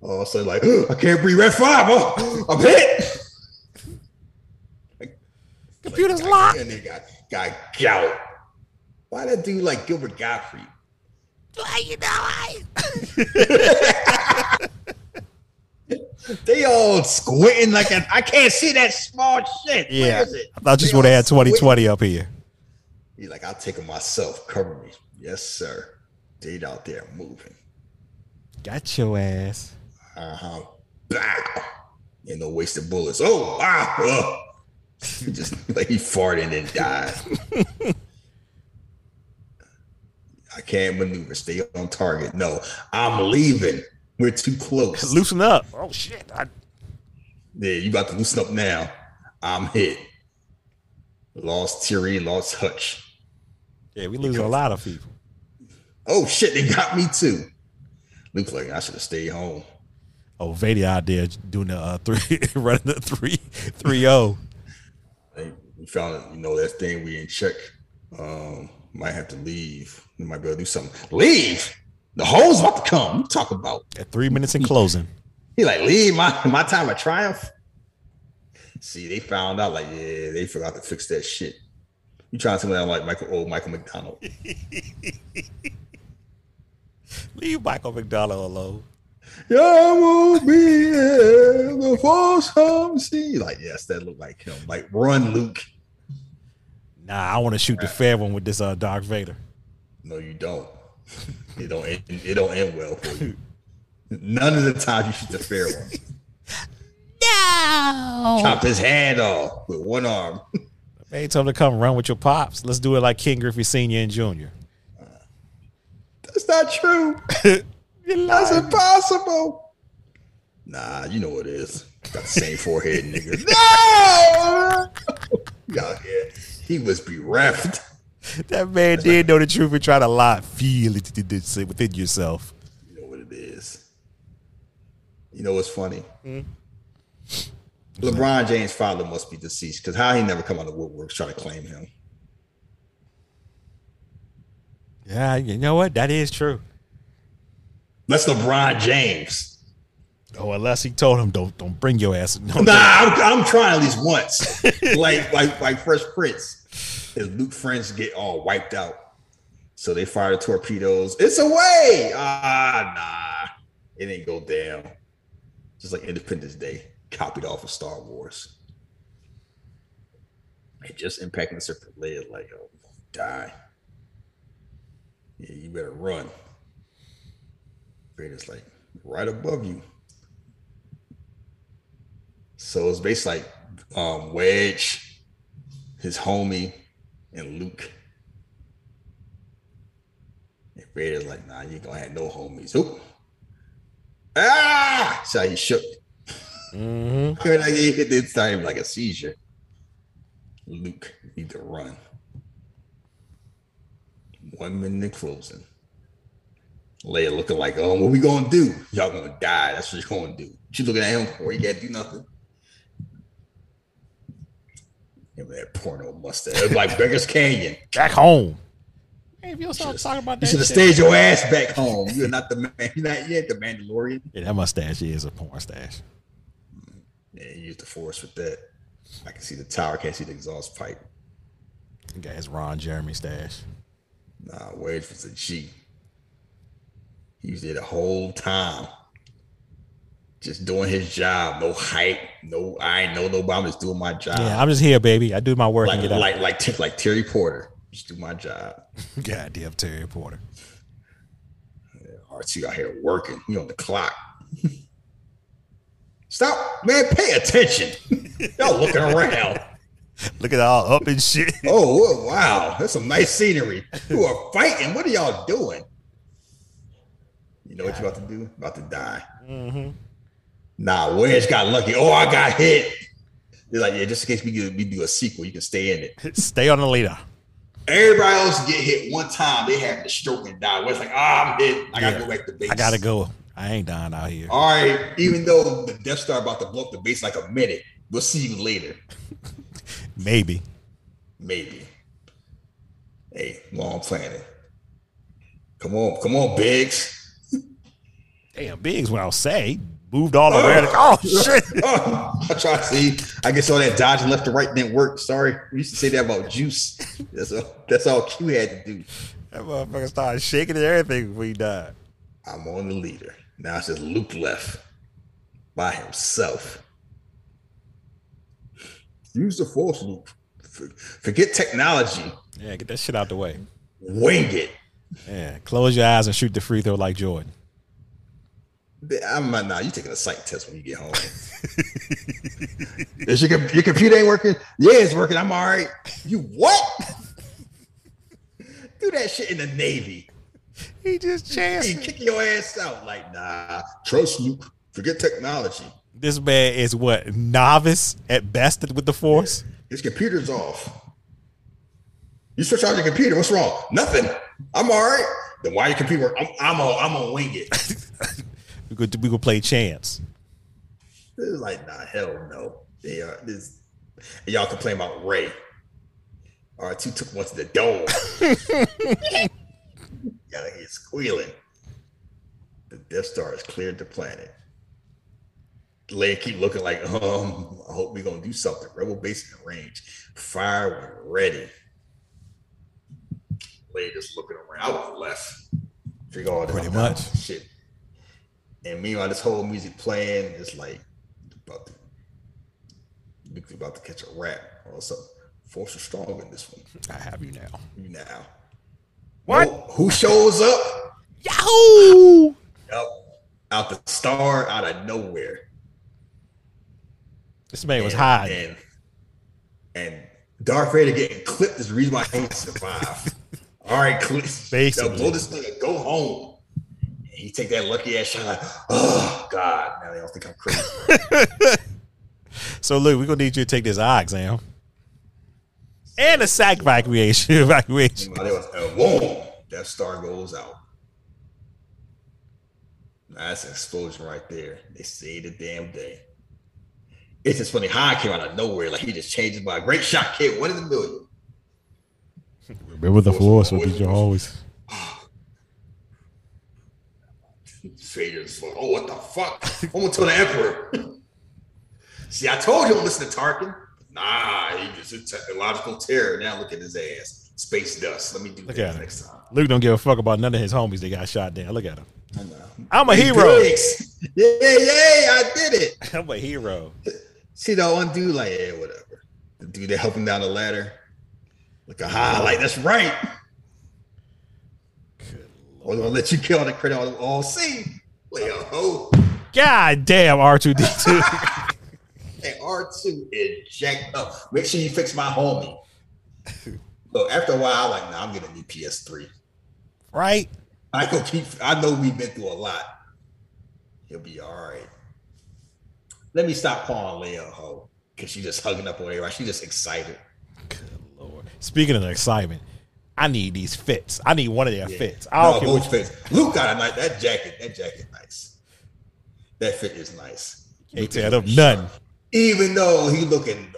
Also, like, oh, I can't breathe. Red Five. Oh, I'm hit. Like, computer's locked. And they got gout. Why that dude like Gilbert Gottfried? Why you know I? They all squinting like I can't see that small shit. Yeah, I thought you would have had 2020 up here. He's like, I'll take it myself. Cover me, yes sir. They out there moving. Got your ass. Bow. And no wasted bullets. Oh, wow. Just like he farted and died. I can't maneuver. Stay on target. No, I'm leaving. We're too close. Loosen up. Oh, shit. Yeah, you about to loosen up now. I'm hit. Lost Tyrion, lost Hutch. Yeah, we losing a lot of people. Oh, shit. They got me, too. Luke's like, I should have stayed home. Oh, Vader out there doing the running the 3-0. We found, that thing we didn't check. Might have to leave. We might be able to do something. Leave? The hole's about to come. You talk about at 3 minutes in closing. He like, leave my time of triumph. See, they found out like, yeah, they forgot to fix that shit. You trying to tell me I'm like Michael McDonald? Leave Michael McDonald alone. Y'all won't be here before some see. Like, yes, that looked like him. Like, run, Luke. Nah, I want to shoot the fair one with this Darth Vader. No, you don't. It don't end well for you. None of the times you shoot the fair one. No. Chop his hand off with one arm. Hey, tell him to come run with your pops. Let's do it like Ken Griffey Sr. and Jr. That's not true. That's impossible. Nah, you know what it is. Got the same forehead, nigga. No! Y'all here. He was bereft. That man did know the truth and try to lie. Feel it within yourself. You know what it is. You know what's funny? LeBron James' father must be deceased, because how he never come out of woodworks trying to claim him. Yeah, you know what? That is true. That's LeBron James. Oh, unless he told him, don't bring your ass. Nah, I'm trying at least once. like Fresh Prince. His Luke friends get all wiped out, so they fire the torpedoes. It's away. Nah, it ain't go down. Just like Independence Day, copied off of Star Wars. It just impacting the surface layer like, oh, die. Yeah, you better run. Vader's like right above you. So it's basically like Wedge, his homie, and Luke. And Vader's like, nah, you ain't gonna have no homies. Oop. Ah! So he shook. Mm-hmm. Like he hit this time like a seizure. Luke, you need to run. 1 minute closing. Leia looking like, oh, what we gonna do? Y'all gonna die. That's what you're gonna do. She looking at him for you can't do nothing. Him with that porno mustache. It's like Beggar's Canyon. Back home. Hey, if you stop talking about that, you should have stayed your ass back home. You're not the man. You're not yet the Mandalorian. Yeah, that mustache is a porn stash. Yeah, you use the force with that. I can see the tower, can't see the exhaust pipe. That guy's Ron Jeremy stash. Nah, Wedge was a G. He was there the whole time. Just doing his job. No hype. No, I ain't know nobody. I'm just doing my job. Yeah, I'm just here, baby. I do my work. Like Terry Porter. Just do my job. Goddamn Terry Porter. Yeah, RT out here working. He on the clock. Stop, man. Pay attention. Y'all looking around. Look at all up and shit. Oh, wow. That's some nice scenery. You are fighting. What are y'all doing? You know what you're about to do? About to die. Mm-hmm. Nah, Wedge got lucky. Oh, I got hit. They're like, yeah, just in case we do a sequel, you can stay in it. Stay on the leader. Everybody else get hit one time. They have to stroke and die. Wedge's like, I'm hit. I got to go back to base. I got to go. I ain't dying out here. All right. Even though the Death Star about to blow up the base like a minute, we'll see you later. Maybe. Hey, long planet. Come on, Biggs. Damn, Biggs, what I'll say. Moved all around. Oh, shit. I try to see. I guess all that dodging left to right didn't work. Sorry. We used to say that about Juice. That's all Q had to do. That motherfucker started shaking and everything before he died. I'm on the leader. Now it's just Luke left by himself. Use the force, Luke. Forget technology. Yeah, get that shit out the way. Wing it. Yeah, close your eyes and shoot the free throw like Jordan. I'm not. Nah, you taking a psych test when you get home. Is your computer ain't working? Yeah, it's working. I'm all right. You what? Do that shit in the Navy. He just chanced. He kick your ass out. Like, nah, trust Luke. Forget technology. This man is what, novice at best with the force? His computer's off. You switch out your computer. What's wrong? Nothing. I'm all right. Then why your computer work? I'm gonna wing it. We could play chance. It's like, nah, hell no. Y'all complain about Ray. R2 took one to the dome. Gotta get squealing. The Death Star has cleared the planet. Leia keep looking like, I hope we're gonna do something. Rebel base in range. Fire when ready. Leia just looking around. I was left. Figure all this pretty much shit. And meanwhile, this whole music playing is like about to catch a rap or something. Force is strong in this one. I have you now. You now. What? Oh, who shows up? Yahoo! Out the star, out of nowhere. This man was high. And Darth Vader getting clipped is the reason why he didn't survive. All right, clip. Basically. Blow this nigga, go home. And he take that lucky ass shot like, oh, God. Now they all think I'm crazy. So, Luke, we're going to need you to take this eye exam. And a sack evacuation. Boom. That star goes out. Now, that's an explosion right there. They saved the damn day. It's just funny how I came out of nowhere. Like, he just changes by a great shot, kid. One in a million. Remember the force will beat you always. Oh, what the fuck? I'm going to tell the Emperor. See, I told you to listen to Tarkin. Nah, he just illogical terror. Now look at his ass. Space dust. Let me do that next time. Luke don't give a fuck about none of his homies that got shot down. Look at him. I know. I'm a hero. Yeah, I did it. I'm a hero. See that one dude like, yeah, whatever. The dude that helped him down the ladder. Like a highlight. That's right. I'm gonna let you kill the credit on all scene. Lay a hoe. God damn, R2D2. Hey, R2 is jacked up. Make sure you fix my homie. So after a while, I'm like, nah, I'm getting a new PS3. Right? I know we've been through a lot. He'll be all right. Let me stop calling Leia a hoe because she's just hugging up on everybody. She's just excited. Speaking of the excitement, I need these fits. I need one of their fits. I don't care which fits. Luke got a nice that jacket nice. That fit is nice. Ain't that up none. Even though he looking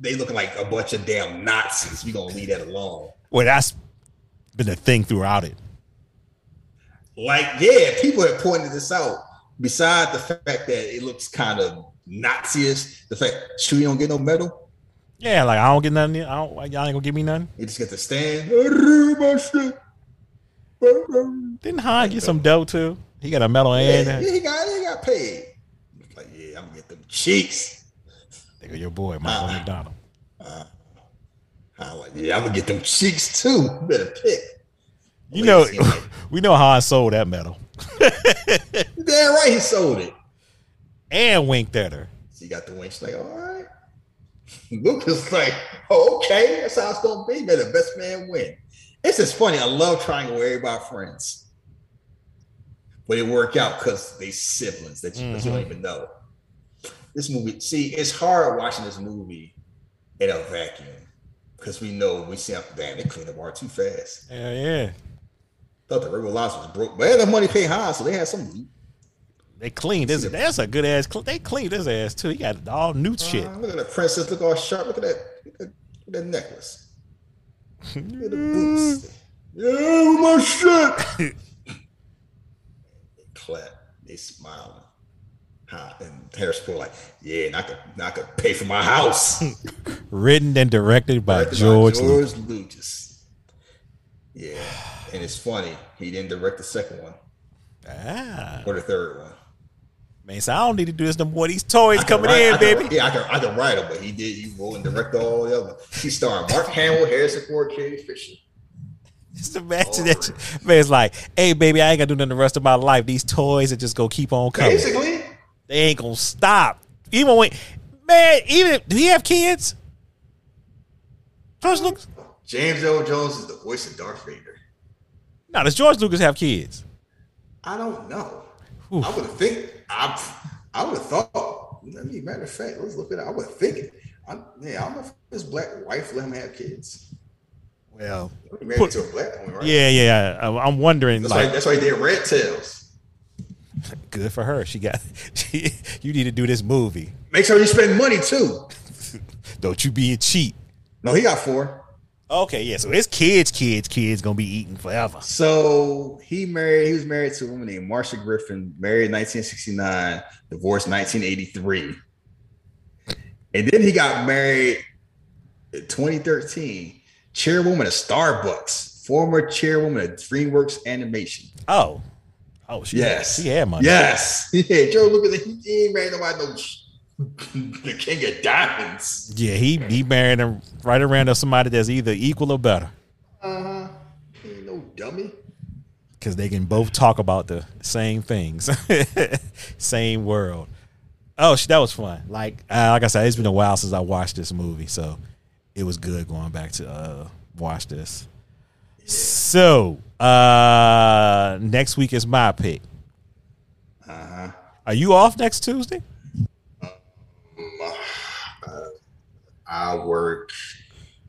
they looking like a bunch of damn Nazis. We gonna leave that alone. Well, that's been a thing throughout it. Like, yeah, people have pointed this out. Besides the fact that it looks kind of Nazi-ish, the fact Chewie don't get no medal. Yeah, like I don't get nothing. Y'all ain't gonna give me nothing. You just get to stand. Didn't Han get some dough too? He got a medal and he got paid. Like, yeah, I'm gonna get them cheeks. Think of your boy, Michael McDonald. I'm like, yeah, I'm gonna get them cheeks too. Better pick. You know, we know Han sold that medal. Damn right, he sold it. And winked at her. She got the wink. She's like, all right. Luke is like, oh, okay, that's how it's gonna be. May the best man win. It's just funny. I love triangle with everybody friends, but it worked out because they siblings that you don't even know. This movie, see, it's hard watching this movie in a vacuum because we know we see how damn they clean up R2 fast. Hell yeah. Thought the regular lives was broke, but they had the money paid high, so they had some loot. They cleaned his ass. That's a good ass. They cleaned his ass too. He got all new shit. Look at that princess. Look all sharp. Look at that. Look at that necklace. Look at the boots. Yeah, my shit. They clap. They smiling. And Harris Poole like, yeah, and I could pay for my house. Written and directed by George Lucas. Yeah, and it's funny. He didn't direct the second one. Or the third one. Man, so I don't need to do this no more. These toys coming in, baby. Yeah, I can write them, but he did. You go and direct all the other ones. He's starring Mark Hamill, Harrison Ford, Carrie Fisher. Just imagine that. Man, it's like, hey, baby, I ain't going to do nothing the rest of my life. These toys are just going to keep on coming. Basically. They ain't going to stop. Even when, man, do he have kids? George Lucas? James Earl Jones is the voice of Darth Vader. No, does George Lucas have kids? I don't know. Oof. I would have thought. I mean, matter of fact, let's look at it. I would think it. I don't know if his black wife let him have kids. Well, he married to a black woman, right? Yeah. I'm wondering. That's why he did Red Tails. Good for her. You need to do this movie. Make sure you spend money too. Don't you be a cheat. No, he got 4. Okay, yeah, so his kids gonna be eating forever. So he was married to a woman named Marsha Griffin, married in 1969, divorced 1983. And then he got married in 2013, chairwoman of Starbucks, former chairwoman of DreamWorks Animation. Oh. Oh, she had money. Yes. Yeah, Joe Lucas, he ain't married nobody, the king of diamonds. Yeah, he married him right around to somebody that's either equal or better. Uh-huh. He ain't no dummy. Because they can both talk about the same things. Same world. Oh, that was fun. Like I said, it's been a while since I watched this movie, so it was good going back to watch this. Yeah. So, next week is my pick. Uh-huh. Are you off next Tuesday? I work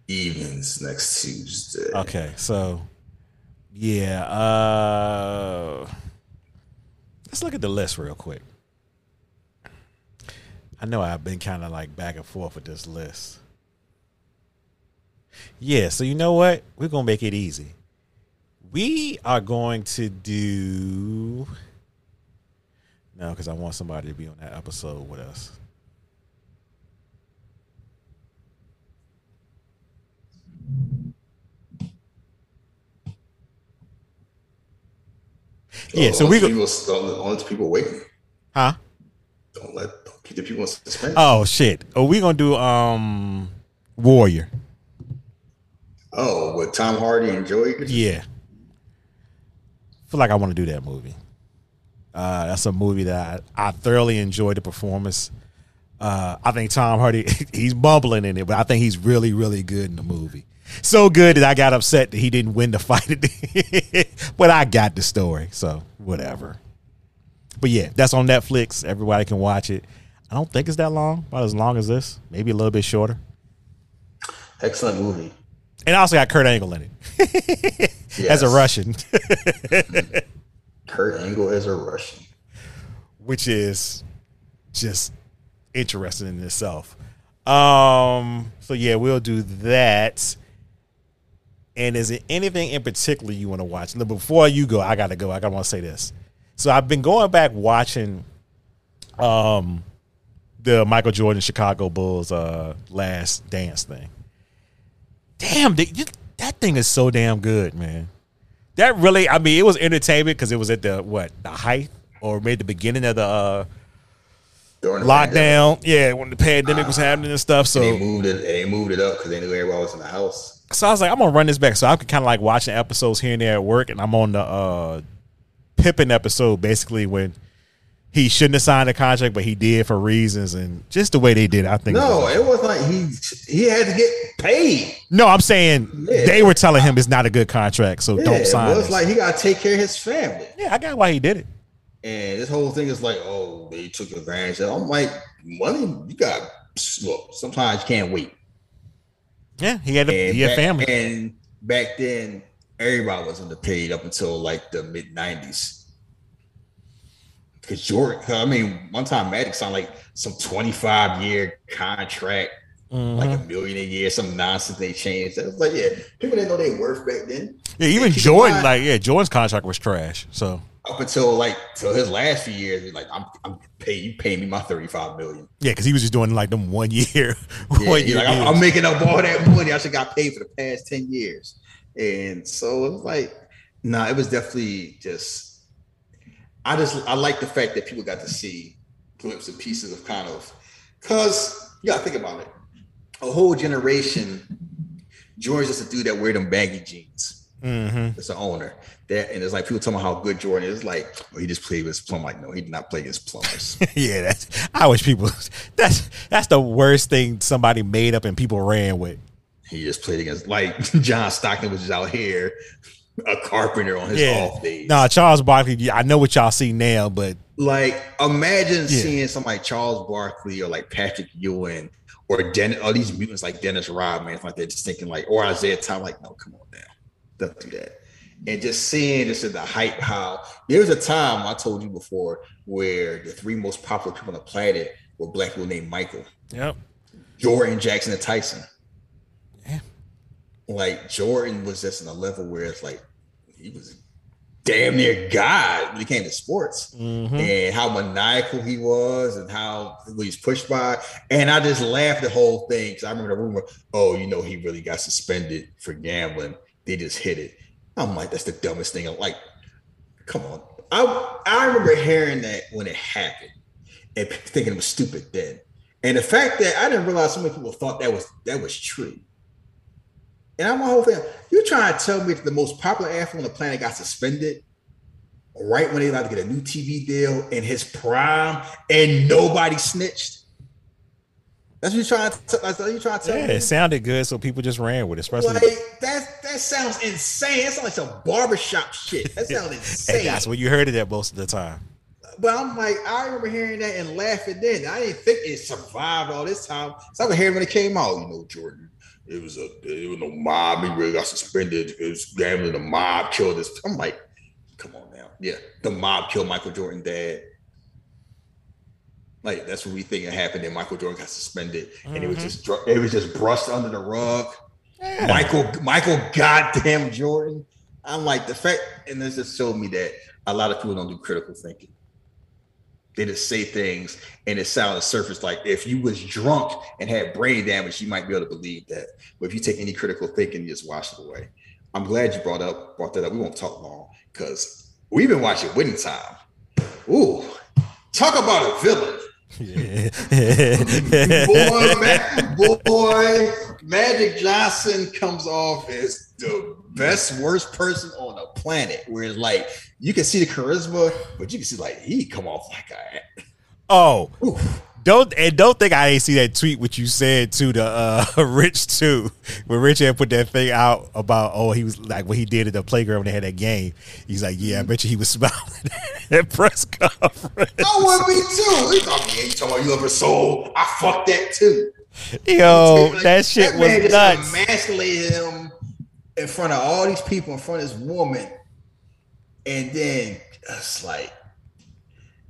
evenings next Tuesday. Okay, so, yeah. Let's look at the list real quick. I know I've been kind of like back and forth with this list. Yeah, so you know what? We're going to make it easy. We are going to do... No, because I want somebody to be on that episode with us. Yeah, so we go... Only people waiting. Huh? Don't keep the people in suspense. Oh, shit. Are we going to do Warrior? Oh, with Tom Hardy and Joey? Yeah. I feel like I want to do that movie. That's a movie that I thoroughly enjoyed the performance. I think Tom Hardy, he's bumbling in it, but I think he's really, really good in the movie. So good that I got upset that he didn't win the fight. But I got the story, so whatever. But yeah, that's on Netflix. Everybody can watch it. I don't think it's that long, about as long as this. Maybe a little bit shorter. Excellent movie. And I also got Kurt Angle in it. Yes. As a Russian. Kurt Angle as a Russian. Which is just interesting in itself. So yeah, we'll do that. And is there anything in particular you want to watch? Now, before you go, I want to say this. So I've been going back watching the Michael Jordan Chicago Bulls Last Dance thing. Damn, that thing is so damn good, man. That really, I mean, it was entertainment because it was at the height or maybe the beginning of the lockdown. Pandemic. Yeah, when the pandemic was happening and stuff. So and they moved it up because they knew everybody was in the house. So I was like, I'm going to run this back. So I could kind of like watching episodes here and there at work, and I'm on the Pippen episode basically when he shouldn't have signed a contract, but he did for reasons, and just the way they did, I think. No, it was like he had to get paid. No, I'm saying they were telling him it's not a good contract, so don't sign it. It was like he got to take care of his family. Yeah, I got why he did it. And this whole thing is like, oh, they took advantage. I'm like, money, you got. Well, sometimes you can't wait. Yeah, he had family, and back then everybody was underpaid up until like the mid '90s. Because Jordan, one time Magic signed like some 25-year contract, like $1 million a year, some nonsense they changed. It was like, yeah, people didn't know they worth back then. Yeah, even Jordan, Jordan's contract was trash. So up until till his last few years, he's like, I'm paying you pay me my $35 million. Yeah, because he was just doing like them 1 year. Yeah, I'm making up all that money. I should got paid for the past 10 years, and so it was like, nah, it was definitely just. I like the fact that people got to see glimpses and pieces of because you gotta think about it. A whole generation, Jordan's just a dude that wear them baggy jeans. Mm-hmm. It's an owner. And it's like people talking about how good Jordan is. Like, oh, he just played with his plumber. Like, no, he did not play against plumbers. Yeah, that's the worst thing somebody made up and people ran with. He just played against John Stockton, which is out here. A carpenter on his off days. Nah, Charles Barkley, I know what y'all see now, but... imagine seeing somebody like Charles Barkley or, Patrick Ewing or all these mutants like Dennis Rodman, like they're just thinking, or Isaiah Thomas, no, come on now. Don't do that. And just seeing this at the hype how... There was a time, I told you before, where the three most popular people on the planet were black people named Michael. Yep. Jordan, Jackson, and Tyson. Yeah. Jordan was just in a level where it's he was damn near God when it came to sports, and how maniacal he was and how he was pushed by. And I just laughed the whole thing because I remember the rumor, he really got suspended for gambling. They just hit it. I'm like, that's the dumbest thing. I'm like, come on. I remember hearing that when it happened and thinking it was stupid then. And the fact that I didn't realize so many people thought that was true. And I'm the whole thing. You're trying to tell me that the most popular athlete on the planet got suspended right when they allowed to get a new TV deal in his prime and nobody snitched? That's what you're trying to tell me? Yeah, it sounded good, so people just ran with it. Especially like, that sounds insane. That sounds like some barbershop shit. That sounds insane. And that's what you heard it at most of the time. But I'm like, I remember hearing that and laughing then. I didn't think it survived all this time. So I was hearing when it came out, you know, Jordan, it was no mob. He really got suspended. It was gambling. The mob killed this. I'm like, come on now. Yeah, the mob killed Michael Jordan, dad. Like, that's what we think it happened. And Michael Jordan got suspended. Mm-hmm. And it was just brushed under the rug. Yeah. Michael goddamn Jordan. I'm like, the fact, and this just showed me that a lot of people don't do critical thinking. They just say things and it sounds on the surface like if you was drunk and had brain damage, you might be able to believe that. But if you take any critical thinking, you just wash it away. I'm glad you brought that up. We won't talk long because we've been watching Winning Time. Ooh, talk about a villain. Yeah. boy, Magic Johnson comes off as the best, worst person on the planet. Where it's like you can see the charisma, but you can see like he come off like a. Oh, oof. Don't think I ain't see that tweet what you said to the Rich too. When Rich had put that thing out about he was like what he did at the playground when they had that game. He's like, yeah, I bet you he was smiling at press conference. I would be too. He's like, yeah, you talking about you love her soul? I fucked that too. Yo, like, that shit that man was nuts. Emasculated him in front of all these people, in front of this woman, and then it's like.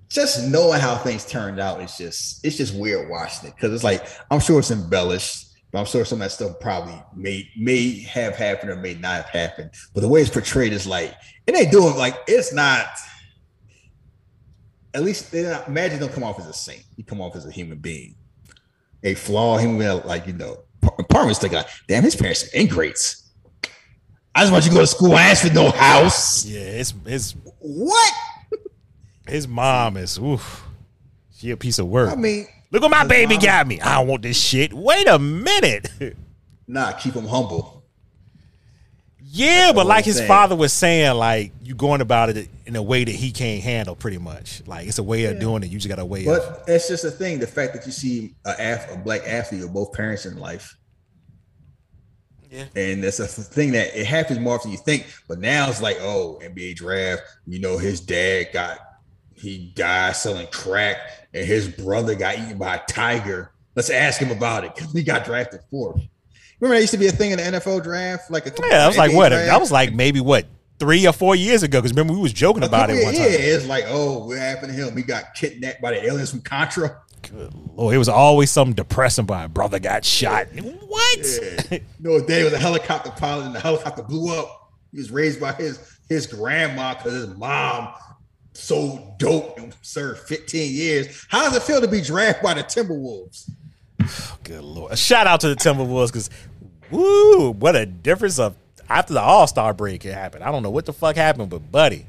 Just knowing how things turned out, it's just weird watching it because it's like I'm sure it's embellished, but I'm sure some of that stuff probably may have happened or may not have happened. But the way it's portrayed is like and they do it like it's not. At least Magic don't come off as a saint; he come off as a human being, a flawed human being. Like you know, parents think like, damn, his parents are ingrates. I just want you to go to school. I asked for no house. Yeah, it's what. His mom is, oof, she a piece of work. I mean, look what my baby mom got me. I don't want this shit. Wait a minute. Nah, keep him humble. Yeah, that's but like his father was saying, like, you going about it in a way that he can't handle pretty much. Like, it's a way of doing it. You just got a way of. But that's just the thing. The fact that you see a black athlete or both parents in life. Yeah. And that's a thing that it happens more often you think. But now it's like, NBA draft, you know, his dad got. He died selling crack, and his brother got eaten by a tiger. Let's ask him about it because he got drafted fourth. Remember, that used to be a thing in the NFL draft. Like, I was like, what? I was like, maybe what 3 or 4 years ago? Because remember, we was joking about it one time. Yeah, it's like, what happened to him? He got kidnapped by the aliens from Contra. Good Lord, it was always something depressing. By a brother got shot. What? Yeah. No, there was a helicopter pilot, and the helicopter blew up. He was raised by his grandma because his mom. So dope and served 15 years. How does it feel to be drafted by the Timberwolves? Oh, good Lord. A shout out to the Timberwolves because, woo, what a difference of after the All-Star break it happened. I don't know what the fuck happened, but buddy.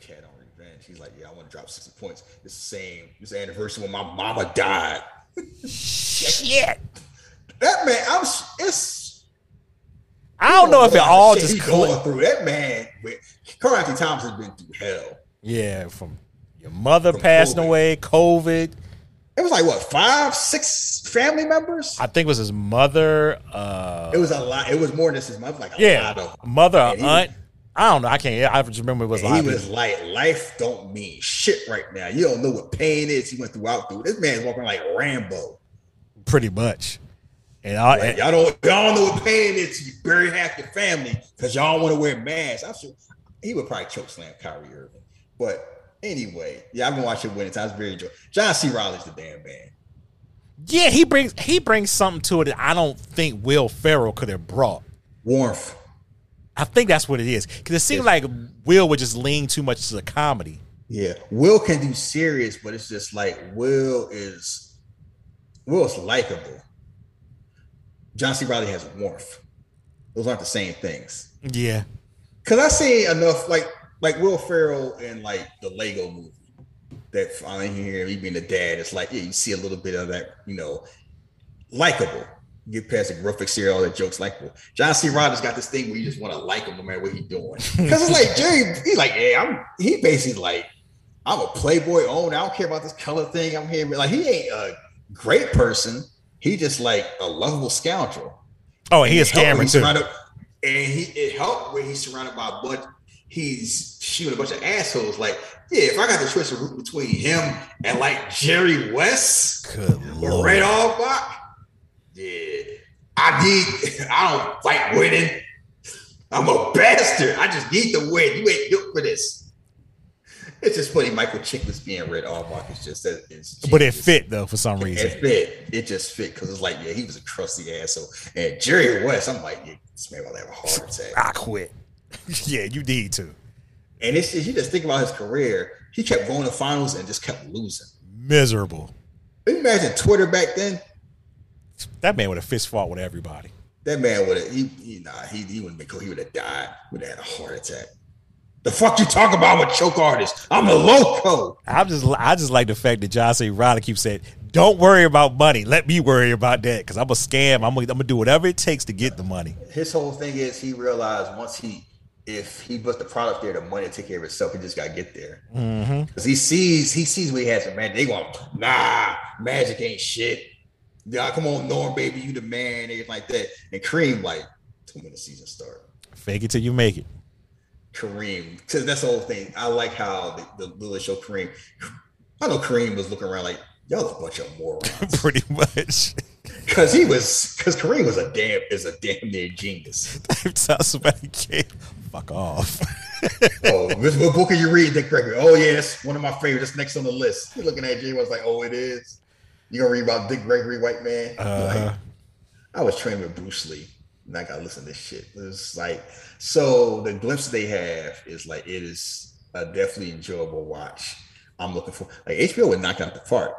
Cat on revenge. He's like, yeah, I want to drop 60 points. It's the same. It's the anniversary when my mama died. Shit. That man, I don't know if it all just going through. That man, Karl Anthony Towns has been through hell. Yeah, from your mother passing away, COVID. It was like, what, 5, 6 family members? I think it was his mother. It was a lot. It was more than his mother. Like a lot of them. Mother, aunt. I don't know. I can't. I just remember it was a lot. He was like, life don't mean shit right now. You don't know what pain is he went through. This man's walking like Rambo. Pretty much. And y'all don't know what pain is. You bury half your family because y'all want to wear masks. I'm sure he would probably chokeslam Kyrie Irving. But anyway, yeah, I've been watching Winning Time. It's very enjoyable. John C. Reilly's the damn man. Yeah, he brings something to it that I don't think Will Ferrell could have brought. Warmth. I think that's what it is. Because it seems like Will would just lean too much to the comedy. Yeah, Will can do serious, but it's just like Will's likable. John C. Reilly has warmth. Those aren't the same things. Yeah. Because I see enough, like, like Will Ferrell in like the Lego movie. That fine here, he being the dad, it's like, yeah, you see a little bit of that, you know, likable. Get past the rough exterior, all that jokes like that. John C. Rogers got this thing where you just want to like him no matter what he's doing. Because it's like, Jerry, he's like, yeah, he basically like, I'm a playboy owner. I don't care about this color thing. I'm here. Like, he ain't a great person. He just like a lovable scoundrel. Oh, and he is scammer too. It helped when he's surrounded by a bunch. He's shooting a bunch of assholes. Like, yeah, if I got the choice of root between him and like Jerry West or Red Auerbach, yeah, I don't like winning. I'm a bastard. I just need to win. You ain't built for this. It's just funny. Michael Chiklis being Red Auerbach is just that. But it fit though for some reason. It fit. It just fit because it's like, yeah, he was a crusty asshole. And Jerry West, I'm like, yeah, this man will have a heart attack. I quit. Yeah, you need to. And it's just, you just think about his career. He kept going to finals and just kept losing. Miserable. Can you imagine Twitter back then? That man would have fist fought with everybody. That man would have. He wouldn't be cool. He would have died. Would have had a heart attack. The fuck you talk about? I'm a choke artist. I'm a loco. I just like the fact that John C. Roderick keeps saying, "Don't worry about money. Let me worry about that because I'm a scam. I'm gonna do whatever it takes to get the money." His whole thing is he realized once if he put the product there, the money will take care of itself. He just gotta get there because he sees what he has for Magic. They going, nah, Magic ain't shit. Yeah, come on, Norm, baby, you the man, everything like that. And Kareem, like, when the season start, fake it till you make it. Kareem, because that's the whole thing. I like how the little show Kareem. I know Kareem was looking around like, y'all a bunch of morons, pretty much. Because Kareem was a damn near genius. Somebody came, fuck off. Oh, what book are you reading that correctly? Oh yeah, that's one of my favorites. That's next on the list. You're looking at Jay was like, oh, it is. You gonna read about Dick Gregory, white man? Like, I was trained with Bruce Lee, and I gotta listen to this shit. It's like, so the glimpse they have is like, it is a definitely enjoyable watch. I'm looking for, like, HBO would knock out the fart.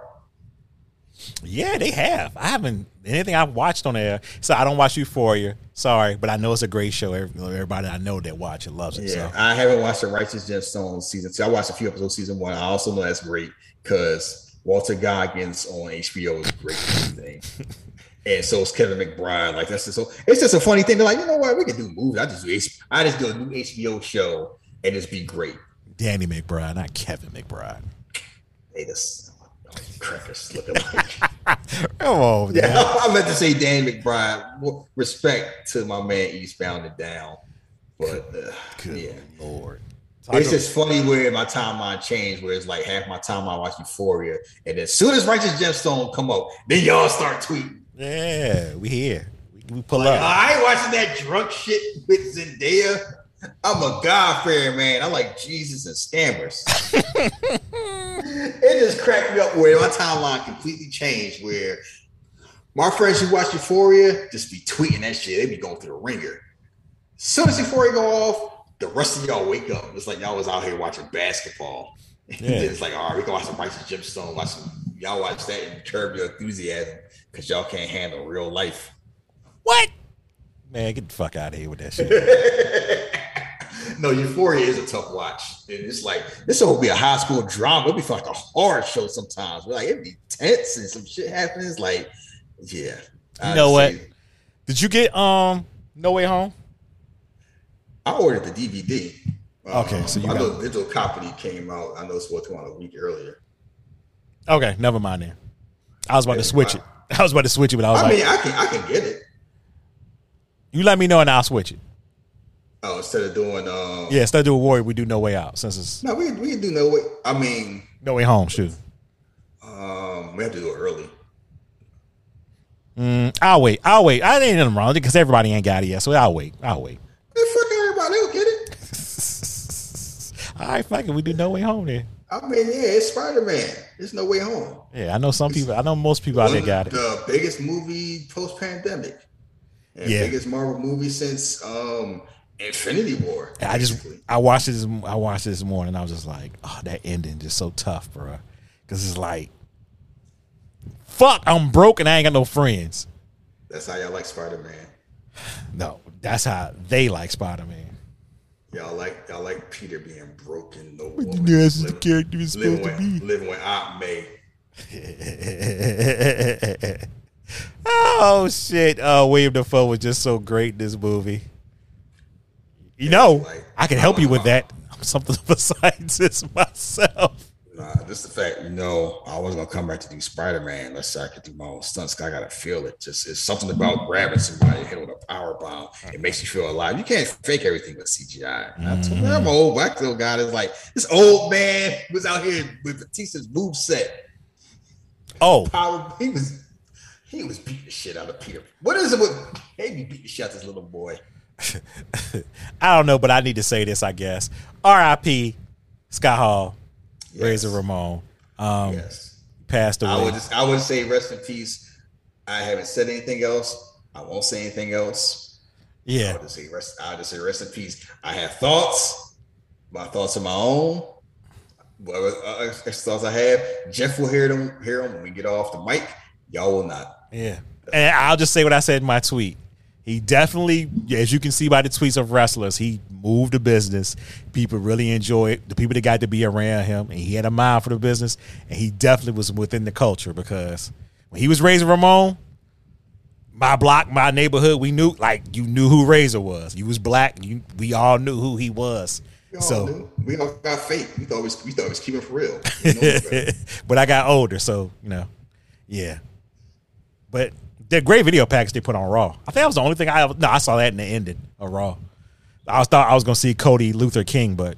Yeah, they have. I haven't anything I've watched on air, so I don't watch Euphoria. Sorry, but I know it's a great show. Everybody I know that watch it loves it. Yeah, so. I haven't watched The Righteous Gemstones season 2. I watched a few episodes of season 1. I also know that's great because Walter Goggins on HBO is great thing, and so is Kevin McBride. Like that's just so. It's just a funny thing. They're like, you know what? We can do movies. I just do a new HBO show and just be great. Danny McBride, not Kevin McBride. They just crackers looking like. Come on, man. Yeah, I meant to say Danny McBride. Respect to my man Eastbound and Down, but good yeah, Lord. It's just funny where my timeline changed, where it's like half my time I watch Euphoria, and as soon as Righteous Gemstone come up, then y'all start tweeting. Yeah, we here. We pull up. I ain't watching that drunk shit with Zendaya. I'm a God-fearing man. I like Jesus and scammers. It just cracked me up where my timeline completely changed, where my friends who watch Euphoria just be tweeting that shit. They be going through the ringer. As soon as Euphoria go off, the rest of y'all wake up. It's like y'all was out here watching basketball. Yeah. It's like, all right, we can watch some Righteous Gemstone. Y'all watch that and curb your enthusiasm because y'all can't handle real life. What? Man, get the fuck out of here with that shit. No, Euphoria is a tough watch. And it's like, this will be a high school drama. It'll be like a horror show sometimes. We're like, it'd be tense and some shit happens. It's like, yeah. You know what? Did you get No Way Home? I ordered the DVD. Okay, so you know the digital copy came out. I know it's supposed to come out a week earlier. Okay, never mind then. I was about to switch it. I was about to switch it, but I can get it. You let me know and I'll switch it. Oh, instead of doing Warrior, we do No Way Out since it's we can do No Way Home, shoot. We have to do it early. I'll wait. I ain't nothing wrong because everybody ain't got it yet, so I'll wait. They'll get it. All right, fuck it. We do No Way Home then. I mean, yeah, it's Spider-Man. There's No Way Home. Yeah, I know most people out there got it. The biggest movie post-pandemic. And biggest Marvel movie since Infinity War. I watched it this morning and I was just like, oh, that ending just so tough, bro. Because it's like, fuck, I'm broke and I ain't got no friends. That's how y'all like Spider-Man. No, that's how they like Spider-Man. Y'all like Peter being broken, no woman. That's the character he's supposed to be. Living with Aunt May. Oh shit! William Dafoe was just so great in this movie. You know, like, I can help you with that. I'm something of a scientist myself. Nah, just the fact, you know, I wasn't gonna come back to do Spider-Man unless I could do my own stunts. I gotta feel it. Just it's something about grabbing somebody and hit with a power bomb. It makes you feel alive. You can't fake everything with CGI. Mm-hmm. I'm old, but I still got it. Like this old man was out here with Batista's moveset. Oh, power, he was beating the shit out of Peter. What is it with baby beat the shit out of this little boy? I don't know, but I need to say this, I guess. R.I.P. Scott Hall. Yes. Razor Ramon passed away. I would say rest in peace. I haven't said anything else. I won't say anything else. Yeah. I would just say rest in peace. I have thoughts. My thoughts are my own. What other thoughts I have. Jeff will hear them when we get off the mic. Y'all will not. Yeah. And I'll just say what I said in my tweet. He definitely, as you can see by the tweets of wrestlers, he moved the business. People really enjoy it. The people that got to be around him, and he had a mind for the business, and he definitely was within the culture because when he was Razor Ramon, my block, my neighborhood, we knew, like, you knew who Razor was. You was black. We all knew who he was. We all got fake. We thought it was keeping for real. But I got older, so, you know, yeah. But the great video package they put on Raw. I think that was the only thing I saw that in the ending of Raw. I thought I was going to see Cody Luther King, but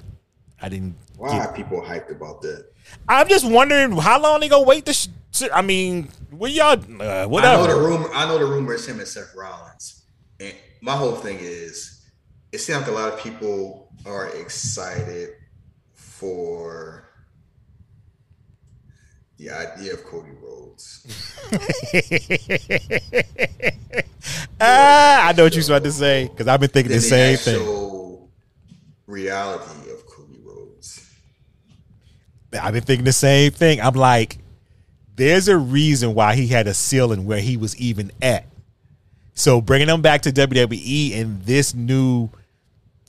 I didn't. Why are people hyped about that? I'm just wondering how long they going to wait this. I mean, what y'all, whatever. I know the rumor is him and Seth Rollins. And my whole thing is, it seems like a lot of people are excited for the idea of Cody Rhodes. I know what you was about to say because I've been thinking the same thing. Reality of Cody Rhodes. I've been thinking the same thing. I'm like, there's a reason why he had a ceiling where he was even at. So bringing him back to WWE in this new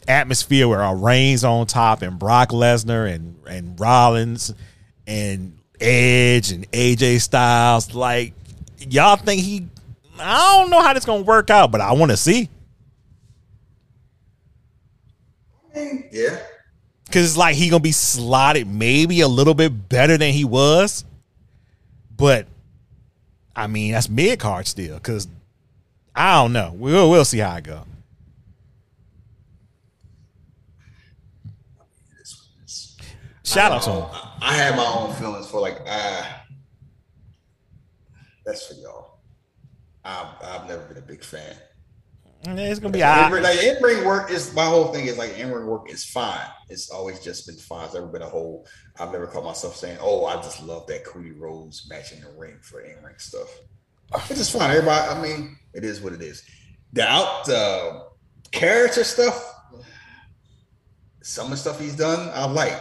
atmosphere where Reigns on top and Brock Lesnar and Rollins and Edge and AJ Styles, like, y'all think he, I don't know how this gonna work out, but I want to see. Yeah, because it's like he gonna be slotted maybe a little bit better than he was, but I mean that's mid card still. Because I don't know, we'll see how it go. Shout out to him. I have my own feelings for like, that's for y'all. I've never been a big fan. It's gonna be like in-ring work is my whole thing. Is like in-ring work is fine. It's always just been fine. It's never been a whole. I've never caught myself saying, "Oh, I just love that Cody Rhodes match in the ring for in-ring stuff." It's just fine. Everybody. I mean, it is what it is. The character stuff, some of the stuff he's done, I like.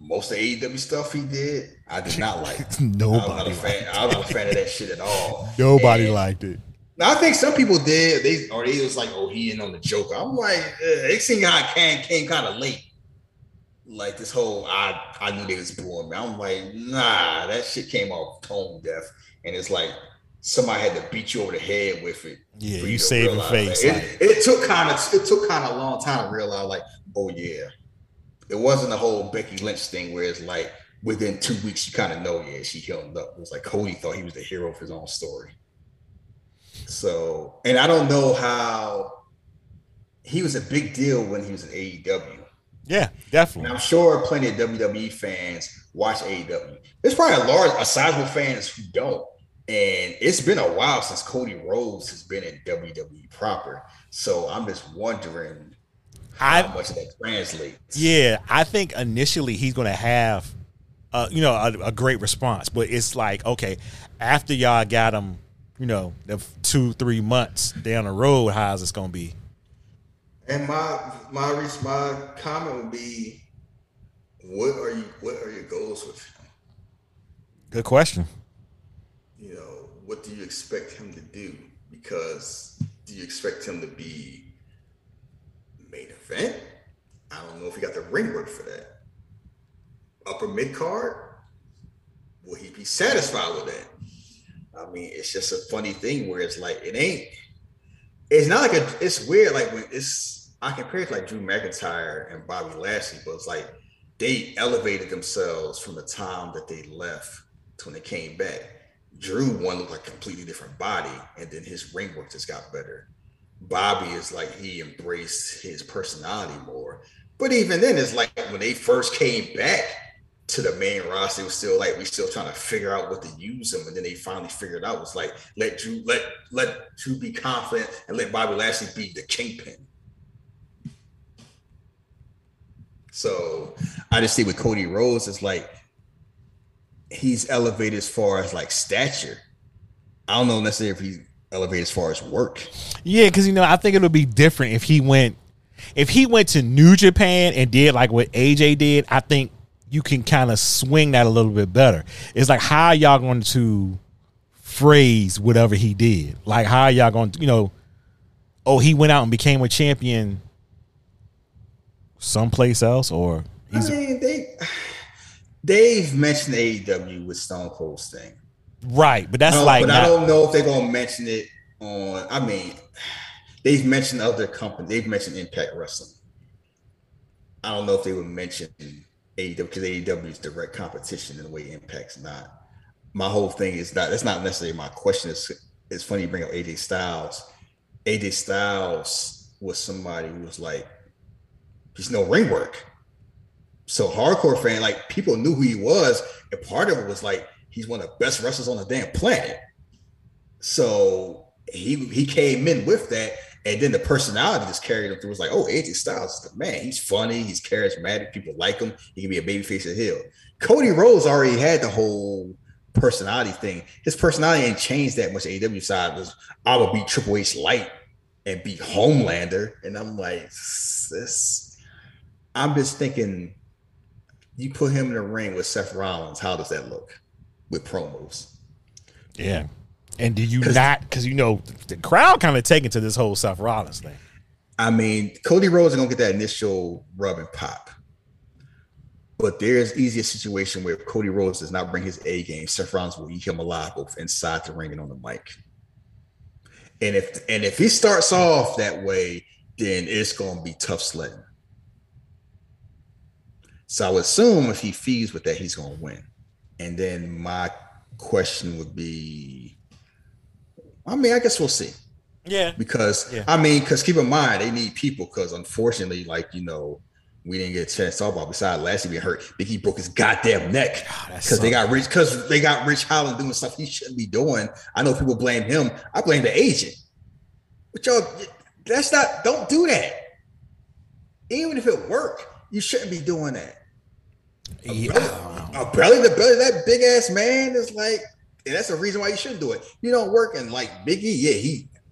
Most of the AEW stuff he did, I did not like. I was not a fan of that shit at all. Nobody liked it. Now, I think some people did. They was like, oh, he in on the joke. I'm like, they seen how it came kind of late. Like this whole, I knew they was boring. I'm like, nah, that shit came off tone deaf. And it's like somebody had to beat you over the head with it. Yeah, you saving face. Like, it took kind of a long time to realize, like, oh yeah. It wasn't the whole Becky Lynch thing where it's like within 2 weeks you kind of know, yeah, she healed up. It was like Cody thought he was the hero of his own story. So, and I don't know how he was a big deal when he was in AEW. Yeah, definitely. And I'm sure plenty of WWE fans watch AEW. There's probably a sizable fans who don't. And it's been a while since Cody Rhodes has been in WWE proper. So I'm just wondering how much that translates. Yeah, I think initially he's going to have, a great response. But it's like, okay, after y'all got him, the 2-3 months down the road, how's this going to be? And my comment would be, what are your goals with him? Good question. What do you expect him to do? Because do you expect him to be main event? I don't know if he got the ring work for that. Upper mid card, will he be satisfied with that? I mean, it's just a funny thing where it's like, it's weird. Like when I compare it to like Drew McIntyre and Bobby Lashley, but it's like they elevated themselves from the time that they left to when they came back. Drew looked like a completely different body, and then his ring work just got better. Bobby is like he embraced his personality more. But even then, it's like when they first came back to the main roster, it was still like we still trying to figure out what to use them. And then they finally figured out was like let Drew be confident and let Bobby Lashley be the kingpin. So I just see with Cody Rhodes, it's like he's elevated as far as like stature. I don't know necessarily if he's elevated as far as work. Yeah, because I think it would be different if he went. If he went to New Japan and did like what AJ did, I think you can kind of swing that a little bit better. It's like, how are y'all going to phrase whatever he did? Like, how are y'all going to, he went out and became a champion someplace else? Or they've mentioned AEW with Stone Cold's thing. Right, but that's I don't know if they're going to mention it on, they've mentioned other companies. They've mentioned Impact Wrestling. I don't know if they would mention AEW because AEW is direct competition in a way Impact's not. My whole thing is not. That's not necessarily my question. It's funny you bring up AJ Styles. AJ Styles was somebody who was like, there's no ring work. So hardcore fan, like people knew who he was, and part of it was like he's one of the best wrestlers on the damn planet. So he came in with that. And then the personality just carried him through. It's like, oh, AJ Styles is the man. He's funny. He's charismatic. People like him. He can be a babyface or heel. Cody Rhodes already had the whole personality thing. His personality ain't changed that much. AEW side was, I would be Triple H light and be Homelander. And I'm like, I'm just thinking, you put him in the ring with Seth Rollins, how does that look with promos? Yeah. And do you not, because the crowd kind of taken to this whole Seth Rollins thing. I mean, Cody Rhodes is going to get that initial rub and pop. But there's easier situation where if Cody Rhodes does not bring his A game, Seth Rollins will eat him alive both inside the ring and on the mic. And if he starts off that way, then it's going to be tough sledding. So I would assume if he feeds with that, he's going to win. And then my question would be, I guess we'll see. Yeah. Because keep in mind, they need people because unfortunately, we didn't get a chance to talk about besides last year being hurt, Big E broke his goddamn neck because they got Rich Holland doing stuff he shouldn't be doing. I know people blame him. I blame the agent. But y'all, don't do that. Even if it worked, you shouldn't be doing that. Yeah. A belly to belly, that big ass man is like, and that's the reason why you shouldn't do it. You don't work, and like Big E, yeah,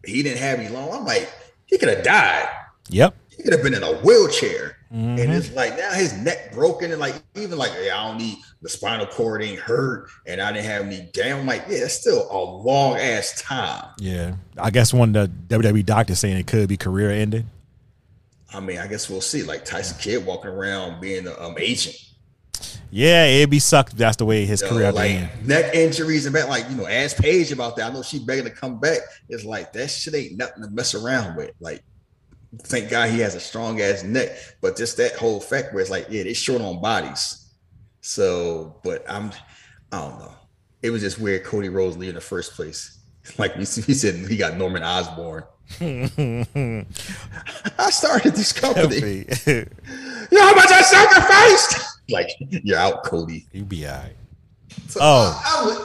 he didn't have any long. I'm like, he could have died. Yep. He could have been in a wheelchair. Mm-hmm. And it's like now his neck broken and I don't need the spinal cord ain't hurt and I didn't have any damn. I'm like, yeah, it's still a long ass time. Yeah. I guess one of the WWE doctors saying it could be career ending. I guess we'll see. Like Tyson Kidd walking around being an agent. Yeah, it'd be sucked if that's the way his career began. Neck injuries and back, ask Paige about that. I know she's begging to come back. It's like that shit ain't nothing to mess around with. Like, thank God he has a strong ass neck, but just that whole fact where it's like, yeah, they're short on bodies. So, but I don't know. It was just weird Cody Rhodes leaving the first place. Like we said, he got Norman Osborn. I started this company. How much I sacrificed? Like, you're out, Cody. You be all right. So I would,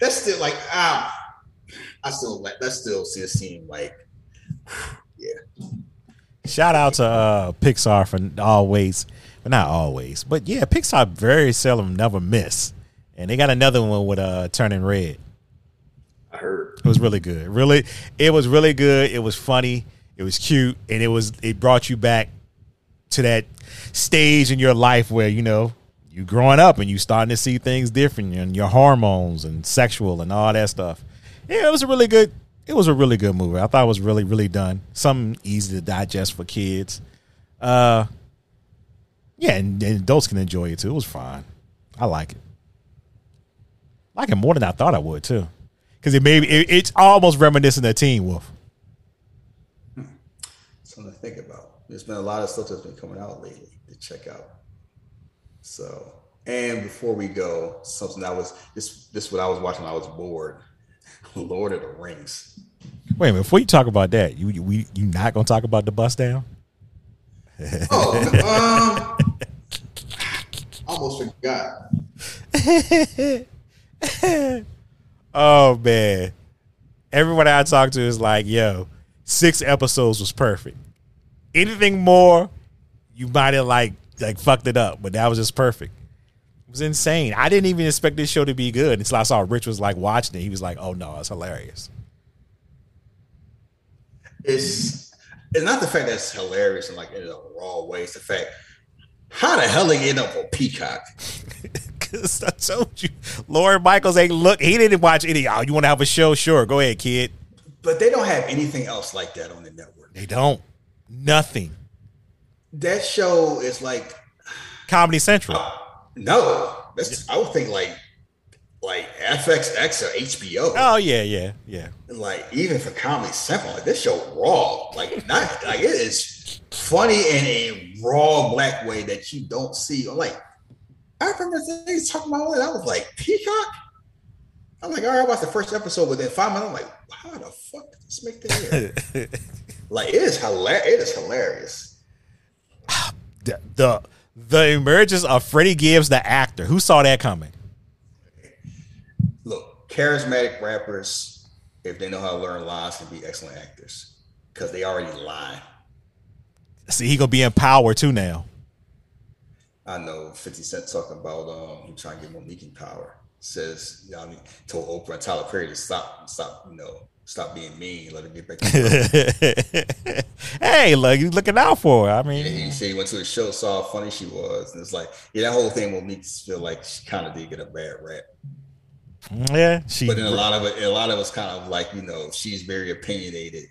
that's still like, that still see a scene like, yeah. Shout out to Pixar for always, but not always, but yeah, Pixar very seldom never miss. And they got another one with Turning Red. I heard. It was really good. It was really good. It was funny. It was cute. And it brought you back to that stage in your life where you growing up and you starting to see things different and your hormones and sexual and all that stuff. Yeah, it was a really good movie. I thought it was really, really done. Something easy to digest for kids. Yeah, and adults can enjoy it too. It was fine. I like it. I like it more than I thought I would too, because it's almost reminiscent of Teen Wolf. Something to think about. There's been a lot of stuff that's been coming out lately to check out. So, and before we go, something that was this what I was watching when I was bored. Lord of the Rings. Wait a minute, before you talk about that, you not gonna talk about The Bus Down? Oh, almost forgot. Oh man, everyone I talk to is like, "Yo, 6 episodes was perfect. Anything more, you might have like fucked it up, but that was just perfect." It was insane. I didn't even expect this show to be good until I saw Rich was like watching it. He was like, "Oh no, it's hilarious." It's not the fact that it's hilarious and like in a raw way. It's the fact, how the hell did he end up on Peacock? Because I told you, Lauren Michaels ain't look. He didn't watch any. Oh, you want to have a show? Sure, go ahead, kid. But they don't have anything else like that on the network. They don't. Nothing. That show is like Comedy Central. No, I would think like FXX or HBO. Oh yeah. Like even for Comedy Central, like this show raw, like not like it is funny in a raw black way that you don't see. Like I remember things talking about it. I was like Peacock. I'm like, all right, I watched the first episode, but then 5 minutes, I'm like, how the fuck did this make the air? Like it is hilarious. The emergence of Freddie Gibbs, the actor. Who saw that coming? Look, charismatic rappers, if they know how to learn lines, can be excellent actors because they already lie. See, he gonna be in Power too now. I know 50 Cent talking about him trying to get Monique in Power. Says, you know, I mean, told Oprah and Tyler Perry to stop, stop being mean. Let him get back to Hey, look, you looking out for her. I mean, he said he went to a show, saw how funny she was, and it's like, yeah, that whole thing will make us feel like she kind of did get a bad rap. Yeah, but then a lot of us kind of like, you know, she's very opinionated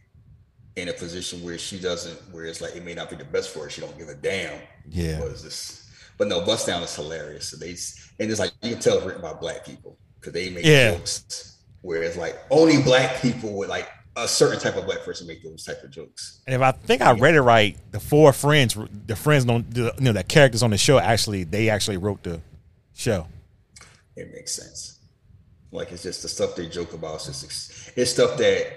in a position where she doesn't, where it's like it may not be the best for her. She don't give a damn. Yeah, what is this? But no, Bust Down is hilarious. So it's like you can tell it's written by black people because they make jokes where it's like only black people with like a certain type of black person make those type of jokes. And if I think I read it right, the characters on the show actually wrote the show. It makes sense. Like it's just the stuff they joke about. It's stuff that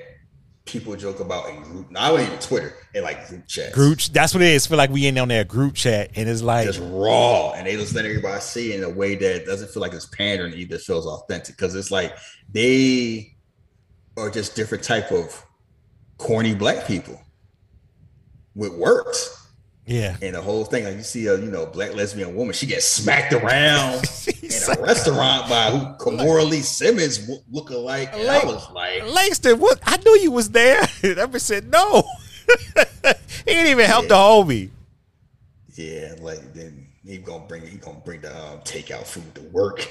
people joke about in group. Now, I wouldn't even Twitter and like group chats. That's what it is. Feel like we in on their group chat and it's like just raw, and they just let everybody see it in a way that doesn't feel like it's pandering. Either feels authentic because it's like they are just different type of corny black people with works. Yeah, and the whole thing, like you see a black lesbian woman, she gets smacked around in a restaurant by who Kamora Lee Simmons lookalike. And I was like, Langston, what? I knew you was there. Ever said no. He didn't even help the homie. Yeah, like then he gonna bring the takeout food to work.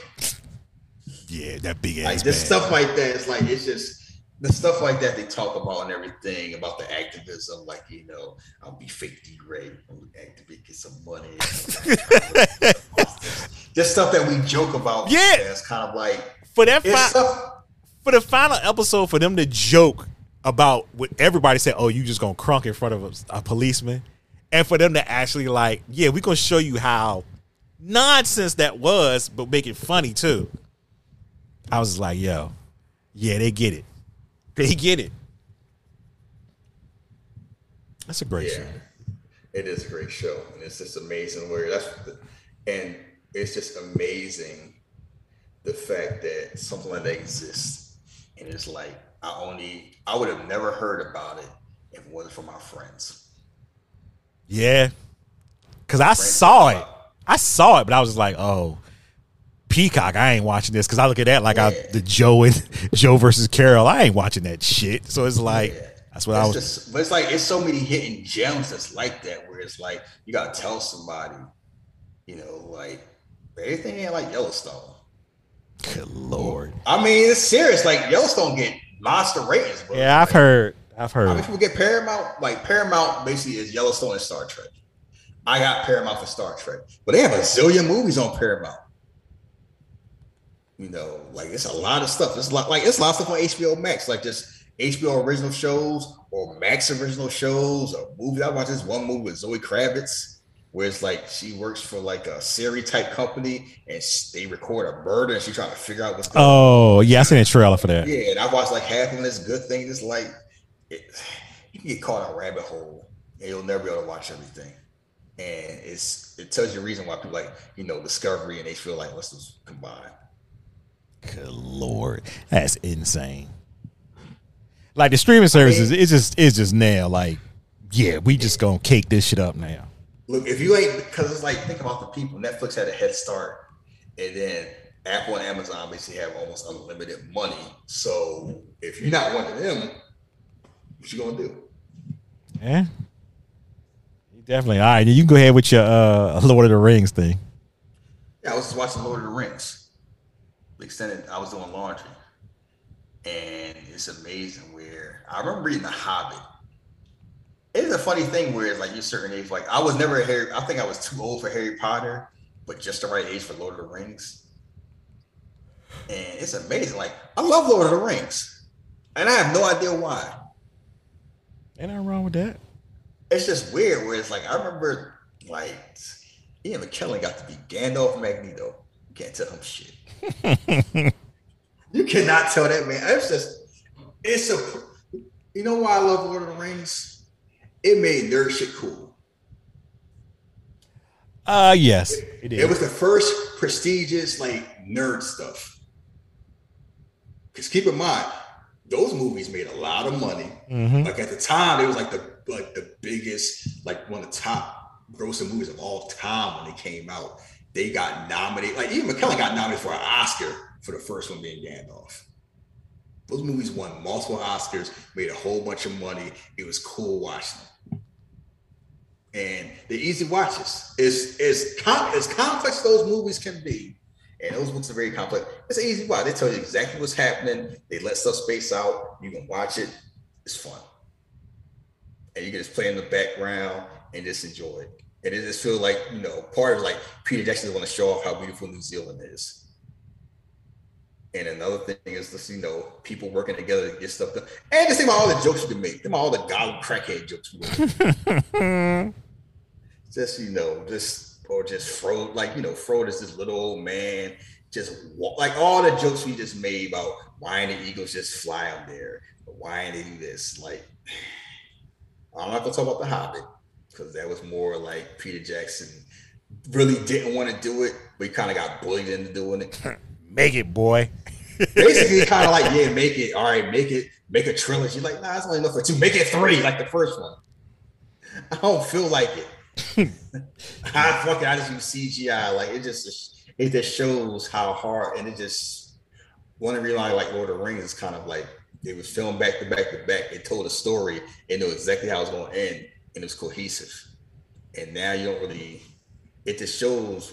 Yeah, that big ass. Like this stuff like that. It's like it's just. The stuff like that they talk about and everything about the activism, like, I'll be fake D-Ray, I'll activate, get some money. Just stuff that we joke about. Yeah. It's kind of like. For the final episode, for them to joke about what everybody said, oh, you just going to crunk in front of a policeman. And for them to actually like, yeah, we're going to show you how nonsense that was, but make it funny too. I was like, yo, yeah, they get it. They get it. That's a great show. It is a great show, and it's just amazing and it's just amazing the fact that something like that exists. And it's like I would have never heard about it if it wasn't for my friends. Yeah, because I saw it, but I was just like, oh. Peacock, I ain't watching this because I look at that like the Joe versus Carol. I ain't watching that shit. So it's like that's what but it's like it's so many hidden gems that's like that where it's like you gotta tell somebody, like everything ain't like Yellowstone. Good Lord. I mean, it's serious. Like Yellowstone get monster ratings, bro. Yeah, I've heard. I mean, people get Paramount. Like Paramount basically is Yellowstone and Star Trek. I got Paramount for Star Trek. But they have a zillion movies on Paramount. You know, like it's a lot of stuff. It's a lot, like it's lots of stuff on HBO Max, like just HBO original shows or Max original shows or movies. I watched this one movie with Zoe Kravitz, where it's like she works for like a Siri type company and they record a murder and she's trying to figure out what's going on. Oh, yeah, I seen a trailer for that. Yeah, and I watched like half of this good thing. It's like you can get caught in a rabbit hole and you'll never be able to watch everything. And it tells you the reason why people like, you know, Discovery and they feel like let's just combine. Good Lord, that's insane. Like the streaming services, I mean, it's just now like, yeah, we just gonna cake this shit up now. Look, if you ain't, because it's like, think about the people. Netflix had a head start, and then Apple and Amazon basically have almost unlimited money. So if you're not one of them, what you gonna do? Yeah, definitely. All right, you can go ahead with your Lord of the Rings thing. Yeah, I was just watching Lord of the Rings. Extended, I was doing laundry, and it's amazing where I remember reading The Hobbit. It's a funny thing where it's like you're certain age. Like I was never a Harry. I think I was too old for Harry Potter, but just the right age for Lord of the Rings. And it's amazing. Like I love Lord of the Rings, and I have no idea why. Ain't nothing wrong with that. It's just weird where it's like I remember like Ian McKellen got to be Gandalf Magneto. You can't tell him shit. You cannot tell that man. It's just, you know why I love Lord of the Rings? It made nerd shit cool. Yes, it is. It was the first prestigious like nerd stuff. Because keep in mind, those movies made a lot of money. Mm-hmm. Like at the time, it was like the biggest, like one of the top grossing movies of all time when it came out. They got nominated. Like even McKellen got nominated for an Oscar for the first one being Gandalf. Those movies won multiple Oscars, made a whole bunch of money. It was cool watching them. And the easy watches is as complex as those movies can be. And those books are very complex. It's an easy watch. They tell you exactly what's happening. They let stuff space out. You can watch it. It's fun. And you can just play in the background and just enjoy it. And it just feels like, you know, part of like Peter Jackson want to show off how beautiful New Zealand is. And another thing is just, you know, people working together to get stuff done. And just think about all the jokes you can make. Think about all the goblin crackhead jokes you can make. Just, you know, just Frodo, like, you know, Frodo is this little old man. Just like all the jokes we just made about why the eagles just fly out there. Why they do this. Like, I'm not going to talk about The Hobbit. Because that was more like Peter Jackson really didn't want to do it, but he kind of got bullied into doing it. Make it, boy. Basically, kind of like, yeah, make it. All right, make it. Make a trilogy. Like, nah, it's only enough for two. Make it three, like the first one. I don't feel like it. I just use CGI. Like, it just shows how hard, and it just, one of the reasons like Lord of the Rings is kind of like, it was filmed back to back to back. It told a story and knew exactly how it was going to end. And it was cohesive. And now you don't really, it just shows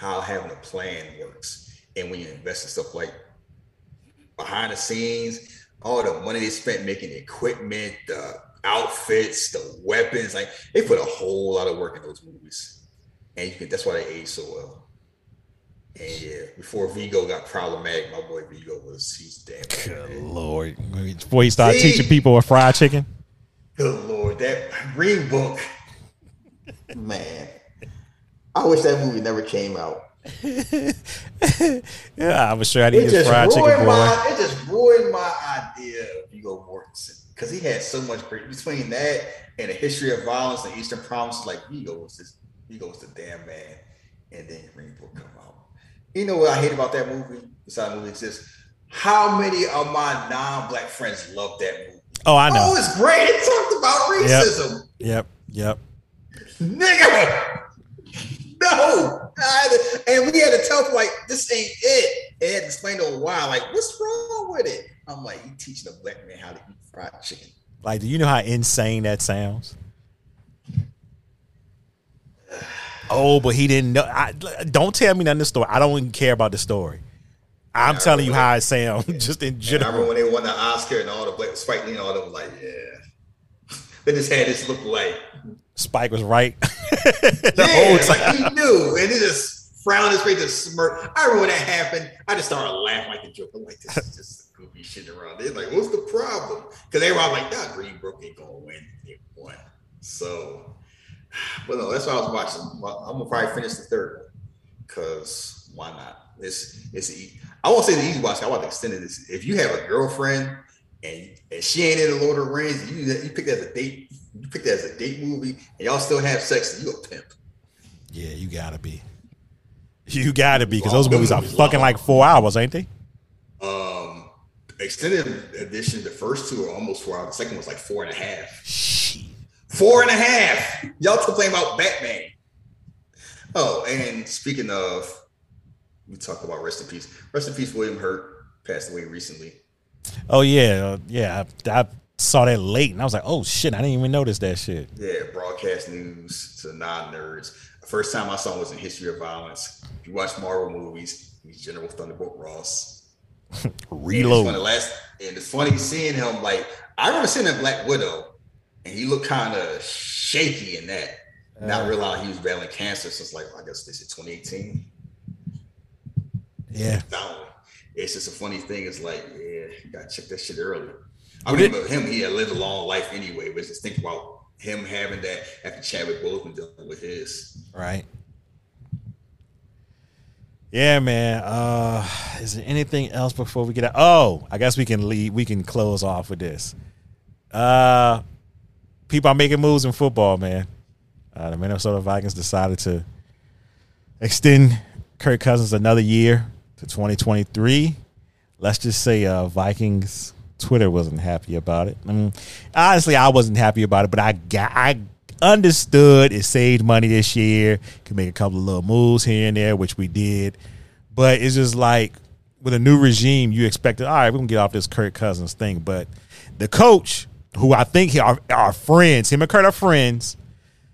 how having a plan works. And when you invest in stuff like behind the scenes, all the money they spent making the equipment, the outfits, the weapons, like they put a whole lot of work in those movies. And that's why they age so well. And yeah, before Vigo got problematic, my boy Vigo he's damn good. Good Lord. Before he started teaching people a fried chicken. Good Lord, that Green Book, man! I wish that movie never came out. Yeah, I was sure I didn't get fried chicken. It just ruined my idea of Viggo Mortensen because he had so much great between that and A History of Violence and Eastern Promises. Like Viggo was the damn man, and then Green Book come out. You know what I hate about that movie? Besides, the movie exists. How many of my non-black friends love that movie? Oh, I know. Oh, it's great. It talked about racism. Yep. Nigga. No. And we had to tell them, like, this ain't it. They had to explain to them why. Like, what's wrong with it? I'm like, you teaching a black man how to eat fried chicken. Like, do you know how insane that sounds? Oh, but he didn't know. Don't tell me nothing. The story. I don't even care about the story. I'm telling you how it sounds, just in general. I remember when they won the Oscar and all the black Spike Lee and all them, like, yeah. They just had this look like Spike was right. Yeah, it's like he knew, and he just frowned his face, just smirk. I remember when that happened, I just started laughing like a joke. I'm like, this is just goofy shit around there. Like, what's the problem? Because they were all like, nah, Greenbrook ain't gonna win. They won. So, but no, that's what I was watching. I'm gonna probably finish the third one because why not? It's I won't say the easy watch. I want to extend it. If you have a girlfriend and she ain't in the Lord of the Rings, you pick that as a date. You pick that as a date movie, and y'all still have sex. You a pimp. Yeah, you gotta be. You gotta be, because those movies are fucking long. Like 4 hours, ain't they? Extended edition. The first two are almost 4 hours. The second one's like 4.5. Shit. 4.5. Y'all complain about Batman. Oh, and speaking of, we talk about rest in peace. Rest in peace, William Hurt passed away recently. Oh yeah, yeah. I saw that late, and I was like, oh shit, I didn't even notice that shit. Yeah, broadcast news to non-nerds. The first time I saw him was in History of Violence. If you watch Marvel movies, he's General Thunderbolt Ross. Reload. And it's funny seeing him. Like, I remember seeing that Black Widow, and he looked kind of shaky in that. Not realizing he was battling cancer since, like, I guess they said 2018. Yeah. It's just a funny thing. It's like, yeah, you gotta check that shit early. I mean, but him, he had lived a long life anyway. But just think about him having that after Chadwick Boseman dealing with his. Right. Yeah, man. Is there anything else before we get out? Oh, I guess we can leave. We can close off with this. People are making moves in football, man. The Minnesota Vikings decided to extend Kirk Cousins another year to 2023. Let's just say Vikings Twitter wasn't happy about it. I mean, honestly, I wasn't happy about it, but I understood it saved money this year. Could make a couple of little moves here and there, which we did. But it's just like with a new regime, you expected, all right, we're going to get off this Kirk Cousins thing. But the coach, who I think are friends, him and Kirk are friends,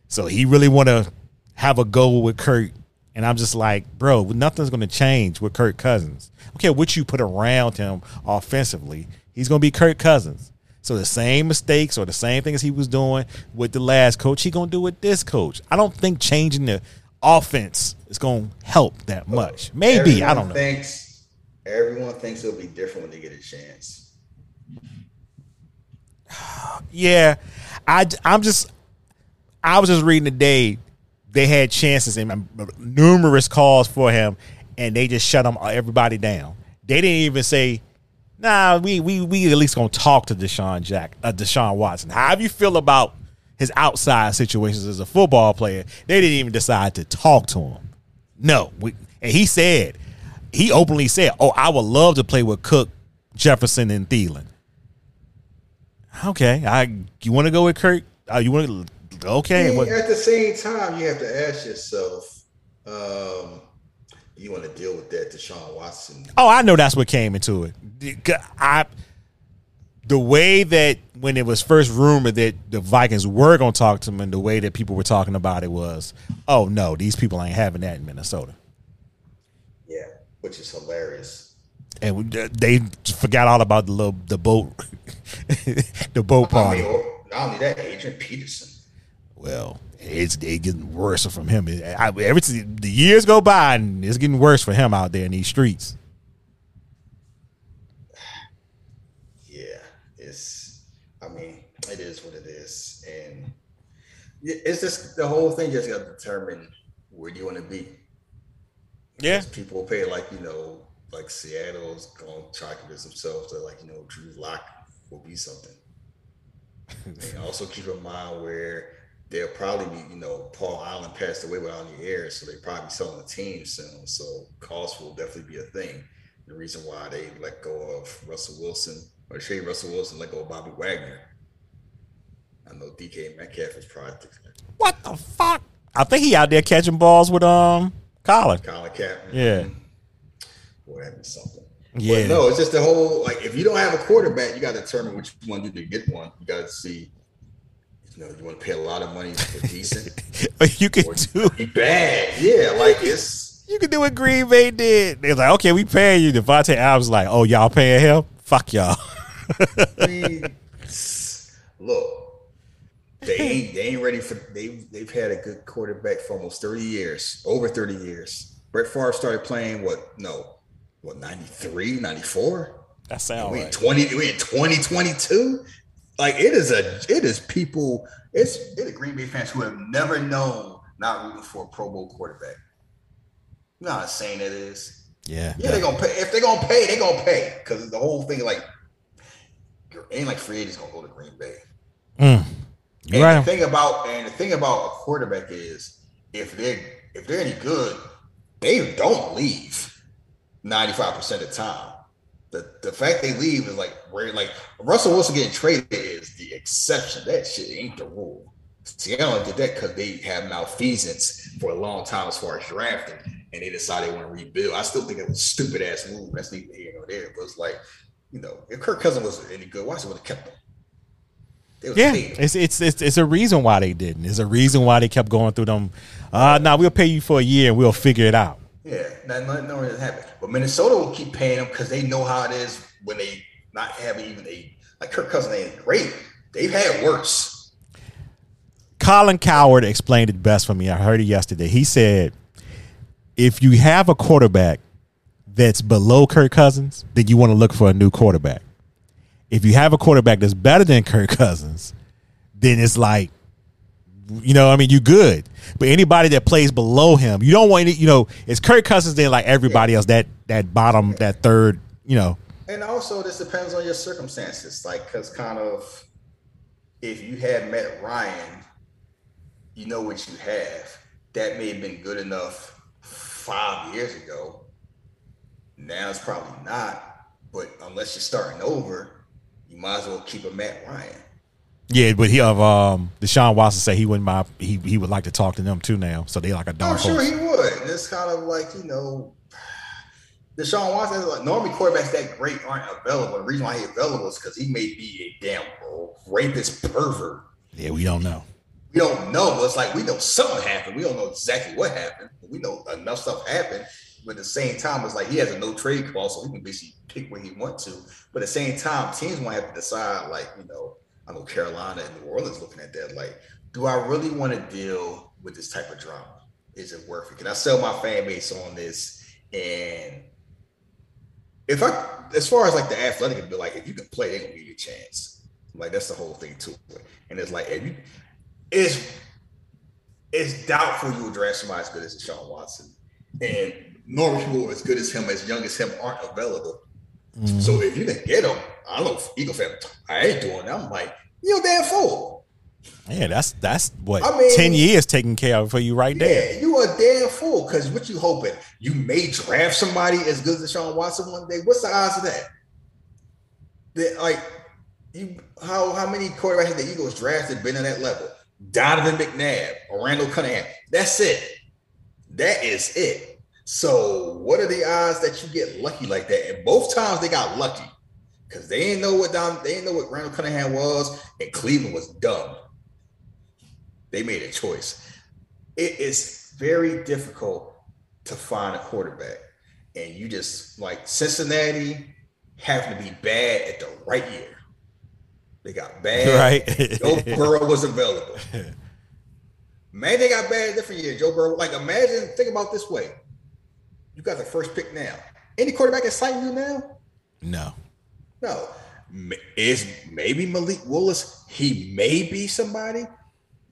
so he really want to have a go with Kirk. And I'm just like, bro, nothing's going to change with Kirk Cousins. I don't care what you put around him offensively. He's going to be Kirk Cousins. So the same mistakes or the same things he was doing with the last coach, he's going to do with this coach. I don't think changing the offense is going to help that much. Maybe. I don't know. Everyone thinks it'll be different when they get a chance. Yeah. I was just reading today. They had chances and numerous calls for him, and they just shut everybody down. They didn't even say, "Nah, we at least gonna talk to Deshaun Watson." How do you feel about his outside situations as a football player? They didn't even decide to talk to him. No, and he openly said, "Oh, I would love to play with Cook, Jefferson, and Thielen." Okay, you want to go with Kirk? You want to? Okay. See, at the same time, you have to ask yourself, you want to deal with that Deshaun Watson? Oh, I know that's what came into it. The way that when it was first rumored that the Vikings were going to talk to him, and the way that people were talking about it was, oh, no, these people ain't having that in Minnesota. Yeah, which is hilarious. And they forgot all about the boat, the boat party. Not only that, Adrian Peterson. Well, it's getting worse from him. The years go by, and it's getting worse for him out there in these streets. Yeah, it is what it is, and it's just the whole thing just got to determine where you want to be. Yeah, people pay like Seattle's going to try to convince themselves that Drew Lock will be something. And also keep in mind where. They'll probably be, Paul Allen passed away without any heirs, so they probably selling the team soon. So cost will definitely be a thing. The reason why they let go of Russell Wilson, or trade Russell Wilson, let go of Bobby Wagner. I know DK Metcalf is probably what the fuck? I think he out there catching balls with Colin Kaepernick. Yeah, boy, that'd be something. Yeah, but no, it's just the whole if you don't have a quarterback, you got to determine what you want to do to get one. You got to see. You want to pay a lot of money for decent. You could do bad. Yeah, you could do what Green Bay did. They're like, okay, we paying you. Devontae Adams like, oh, y'all paying him? Fuck y'all. Look, They ain't ready for. They've had a good quarterback for almost 30 years, over 30 years. Brett Favre started playing what 93, 94. That sounds right. 20. We in 2022. Like it is people. It's Green Bay fans who have never known not rooting for a Pro Bowl quarterback. I'm not saying it is. Yeah, they're gonna pay. If they're gonna pay, they're gonna pay because the whole thing ain't like free agents gonna go to Green Bay. Mm. And right. The thing about a quarterback is if they're any good, they don't leave 95% of the time. The fact they leave is like rare. Like Russell Wilson getting traded is the exception. That shit ain't the rule. Seattle did that because they have malfeasance for a long time as far as drafting, and they decided they want to rebuild. I still think it was a stupid ass move. That's neither here nor there. But it's like, if Kirk Cousins wasn't any good, Washington would have kept them. It's a reason why they didn't. It's a reason why they kept going through them. We'll pay you for a year and we'll figure it out. Yeah, nothing really happened. But Minnesota will keep paying them because they know how it is when they not having even a like Kirk Cousins ain't great. They've had worse. Colin Cowherd explained it best for me. I heard it yesterday. He said, if you have a quarterback that's below Kirk Cousins, then you want to look for a new quarterback. If you have a quarterback that's better than Kirk Cousins, then it's like, you're good. But anybody that plays below him, you don't want any, it's Kirk Cousins, then like everybody else, that bottom, that third, And also, this depends on your circumstances. Like, because if you had Matt Ryan, you know what you have. That may have been good enough 5 years ago. Now it's probably not. But unless you're starting over, you might as well keep a Matt Ryan. Yeah, but he Deshaun Watson said he wouldn't mind. He would like to talk to them too now, so they like a dark horse. I'm sure he would. And it's kind of like Deshaun Watson. Like, normally quarterbacks that great aren't available. The reason why he's available is because he may be a damn rapist pervert. Yeah, we don't know. We don't know. But it's like we know something happened. We don't know exactly what happened. But we know enough stuff happened. But at the same time, it's like he has a no trade clause, so he can basically pick where he wants to. But at the same time, teams won't have to decide, I know Carolina and New Orleans looking at that, like, do I really want to deal with this type of drama? Is it worth it? Can I sell my fan base on this? And as far as the athletic ability, if you can play, they're going to give you a chance. Like, that's the whole thing too. And it's like, it's doubtful you would draft somebody as good as Deshaun Watson. And normal people as good as him, as young as him, aren't available. Mm. So if you didn't get him, I don't know, Eagle fan, I ain't doing that. I'm like, you're a damn fool. Yeah, that's what, 10 years taken care of for you right there. Yeah, you a damn fool, because what you hoping? You may draft somebody as good as Deshaun Watson one day. What's the odds of that? How many quarterbacks the Eagles drafted been on that level? Donovan McNabb, Randall Cunningham. That's it. That is it. So what are the odds that you get lucky like that? And both times they got lucky because they didn't know what Randall Cunningham was, and Cleveland was dumb. They made a choice. It is very difficult to find a quarterback, and you just Cincinnati happened to be bad at the right year. They got bad. Right, Joe Burrow was available. Man, they got bad a different year. Joe Burrow, think about it this way. You got the first pick now. Any quarterback exciting you now? No. Is maybe Malik Willis? He may be somebody.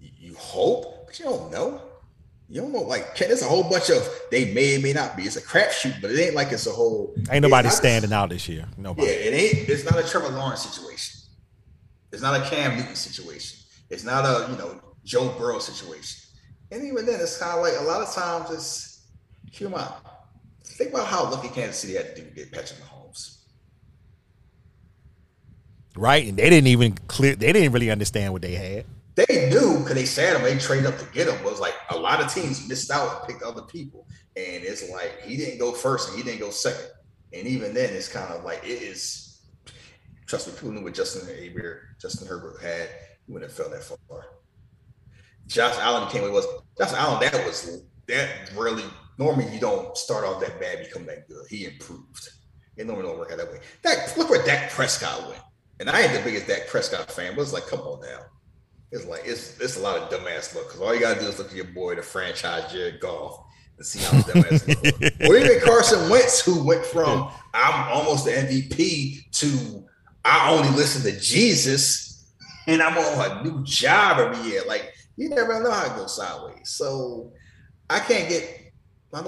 You hope, but you don't know. You don't know. There's a whole bunch of they may not be. It's a crapshoot, but it ain't like it's a whole. Ain't nobody standing out this year. Nobody. Yeah, it's not a Trevor Lawrence situation. It's not a Cam Newton situation. It's not a Joe Burrow situation. And even then, it's kind of like a lot of times it's come on. Think about how lucky Kansas City had to do to get Patrick Mahomes. Right, and they didn't even clear. They didn't really understand what they had. They knew because they sat him. They traded up to get him. It was like a lot of teams missed out and picked other people. And it's like he didn't go first and he didn't go second. And even then, it's kind of like it is. Trust me, people knew what Justin Herbert had. He wouldn't have fell that far. Josh Allen came. That was that really. Normally, you don't start off that bad, become that good. He improved. It normally don't work out that way. Look where Dak Prescott went. And I ain't the biggest Dak Prescott fan, but it's like, come on now. It's like it's a lot of dumbass luck because all you gotta do is look at your boy, the franchise Jared Goff, and see how dumbass luck. Or even Carson Wentz, who went from I'm almost the MVP to I only listen to Jesus and I'm on a new job every year. Like you never know how it goes sideways. So I can't get mad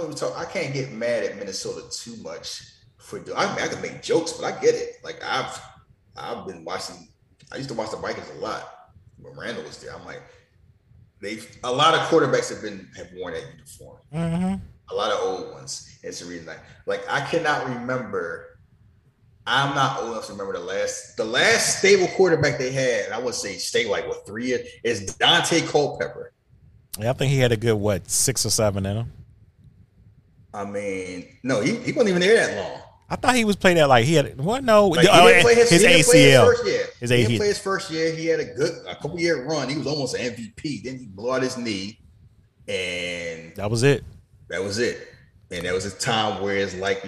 at Minnesota too much for doing. I can make jokes, but I get it. Like I've been watching. I used to watch the Vikings a lot. When Randall was there, I'm like, a lot of quarterbacks have worn that uniform. Mm-hmm. A lot of old ones. It's the reason like I cannot remember. I'm not old enough to remember the last stable quarterback they had. I would say stable, like 3 years. Is Dante Culpepper? Yeah, I think he had a good 6 or 7 in him. I mean, no, he wasn't even there that long. I thought he was playing that like he had what? No, like he didn't play his ACL. He didn't play his first year. He had a couple year run. He was almost an MVP. Then he blew out his knee, and that was it. And that was a time where it's like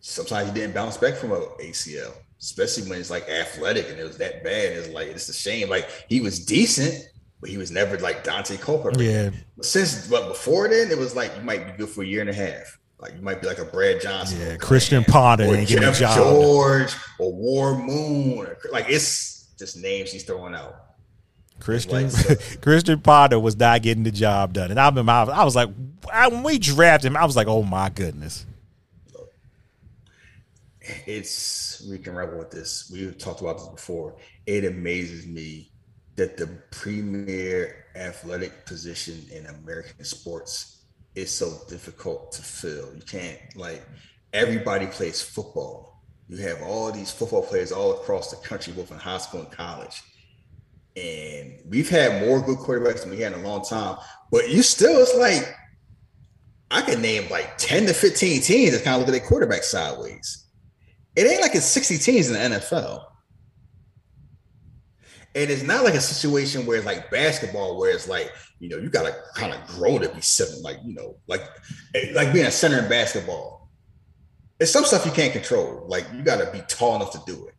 sometimes you didn't bounce back from an ACL, especially when it's like athletic and it was that bad. It's like it's a shame. Like he was decent, but he was never like Dante Culpepper. Yeah. But before then, it was like you might be good for a year and a half. Like you might be like a Brad Johnson, yeah, Christian Ponder, or Jeff George, or War Moon. Like it's just names he's throwing out. Christian Ponder was not getting the job done, and I remember I was like, when we drafted him, I was like, oh my goodness. We can wrap up with this. We've talked about this before. It amazes me that the premier athletic position in American sports. It's so difficult to fill. You can't, everybody plays football. You have all these football players all across the country, both in high school and college. And we've had more good quarterbacks than we had in a long time. But it's like, I can name 10 to 15 teams that kind of look at their quarterback sideways. It ain't like it's 60 teams in the NFL. And it's not like a situation where it's like basketball, where it's like, you got to kind of grow to be seven, like being a center in basketball. It's some stuff you can't control. Like you got to be tall enough to do it,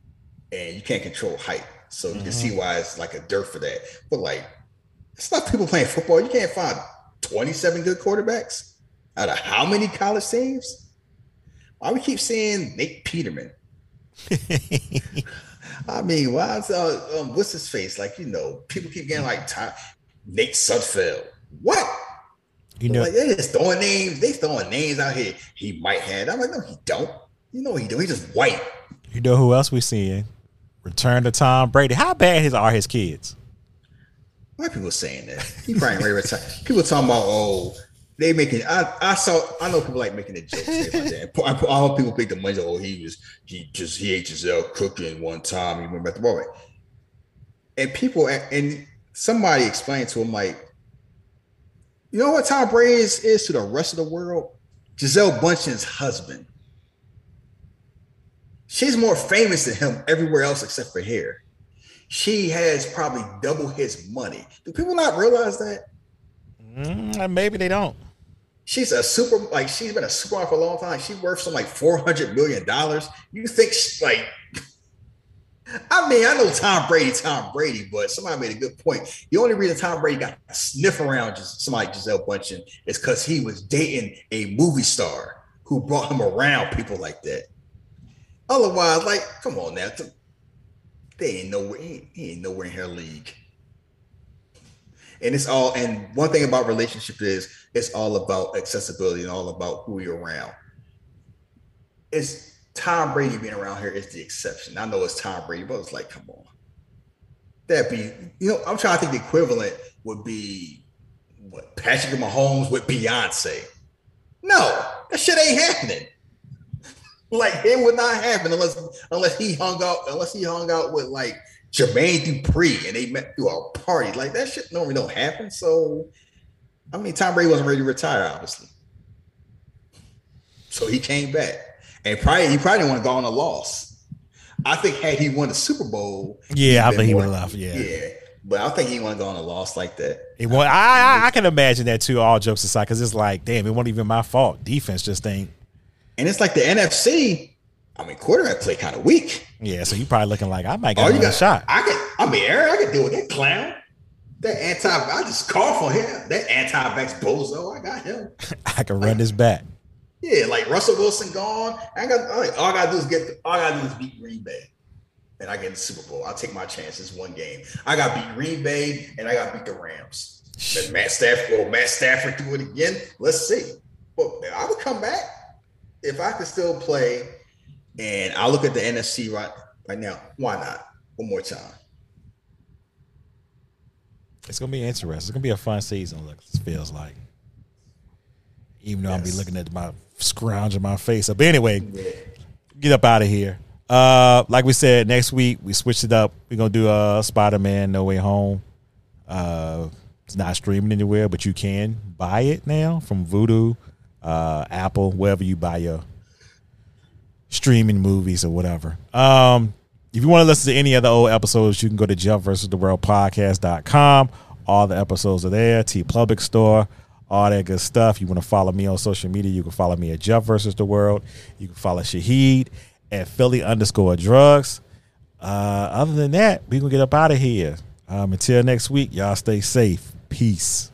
and you can't control height. So you can see why it's like a dirt for that. But it's not people playing football. You can't find 27 good quarterbacks out of how many college teams? Why we keep seeing Nate Peterman? I mean, why is what's his face? People keep getting Nate Sudfeld. What? They're just throwing names. They throwing names out here. He might have. I'm like, no, he don't. He do. He's just white. You know who else we seeing? Return to Tom Brady. How bad are his kids? Why are people saying that? He probably ain't ready to retire. People talking about they making. I know people like making the jokes. I hope people pick the money. He ate Giselle cooking one time. He went back to Broadway. And people and somebody explained to him what Tom Brady is to the rest of the world? Gisele Bündchen's husband. She's more famous than him everywhere else except for here. She has probably double his money. Do people not realize that? Maybe they don't. She's she's been a supermodel for a long time. She's worth some $400 million. You think I know Tom Brady, but somebody made a good point. The only reason Tom Brady got a sniff around just somebody like Gisele Bündchen is because he was dating a movie star who brought him around people like that. Otherwise, come on now. They ain't nowhere, he ain't nowhere in her league. And and one thing about relationship is it's all about accessibility and all about who you're around. Tom Brady being around here is the exception. I know it's Tom Brady, but it's come on. I'm trying to think the equivalent would be what Patrick Mahomes with Beyonce. No, that shit ain't happening. It would not happen unless he hung out with Jermaine Dupri and they met through a party. That shit normally don't happen. So, Tom Brady wasn't ready to retire, obviously. So he came back. And he probably didn't want to go on a loss. I think had he won the Super Bowl, I think he would have left. Yeah, but I think he wouldn't go on a loss like that. I can imagine that too. All jokes aside, because it's damn, it wasn't even my fault. Defense just ain't. And it's the NFC. Quarterback play kind of weak. Yeah, so you probably looking I might get a shot. I can. I'm I'm an Arab. I can deal with that clown. I just call for him. That anti-vax bozo. I got him. I can run this back. Yeah, like Russell Wilson gone. All I gotta do is beat Green Bay, and I get the Super Bowl. I'll take my chances. One game. I got beat Green Bay, and I got beat the Rams. Then Matt Stafford do it again. Let's see. But I would come back if I could still play. And I look at the NFC right now. Why not? One more time. It's gonna be interesting. It's gonna be a fun season. Look, it feels like. Even though I'll be looking at my scrounging my face up. But anyway, Get up out of here. Like we said, next week we switched it up. We're gonna do Spider-Man No Way Home. It's not streaming anywhere, but you can buy it now from Vudu, Apple, wherever you buy your streaming movies or whatever. If you want to listen to any other old episodes, you can go to jumpversustheworldpodcast.com. All the episodes are there. TeePublic store, all that good stuff. You want to follow me on social media, you can follow me at Jump Versus the World. You can follow Shaheed at Philly_drugs. Other than that, we can get up out of here. Until next week, y'all stay safe. Peace.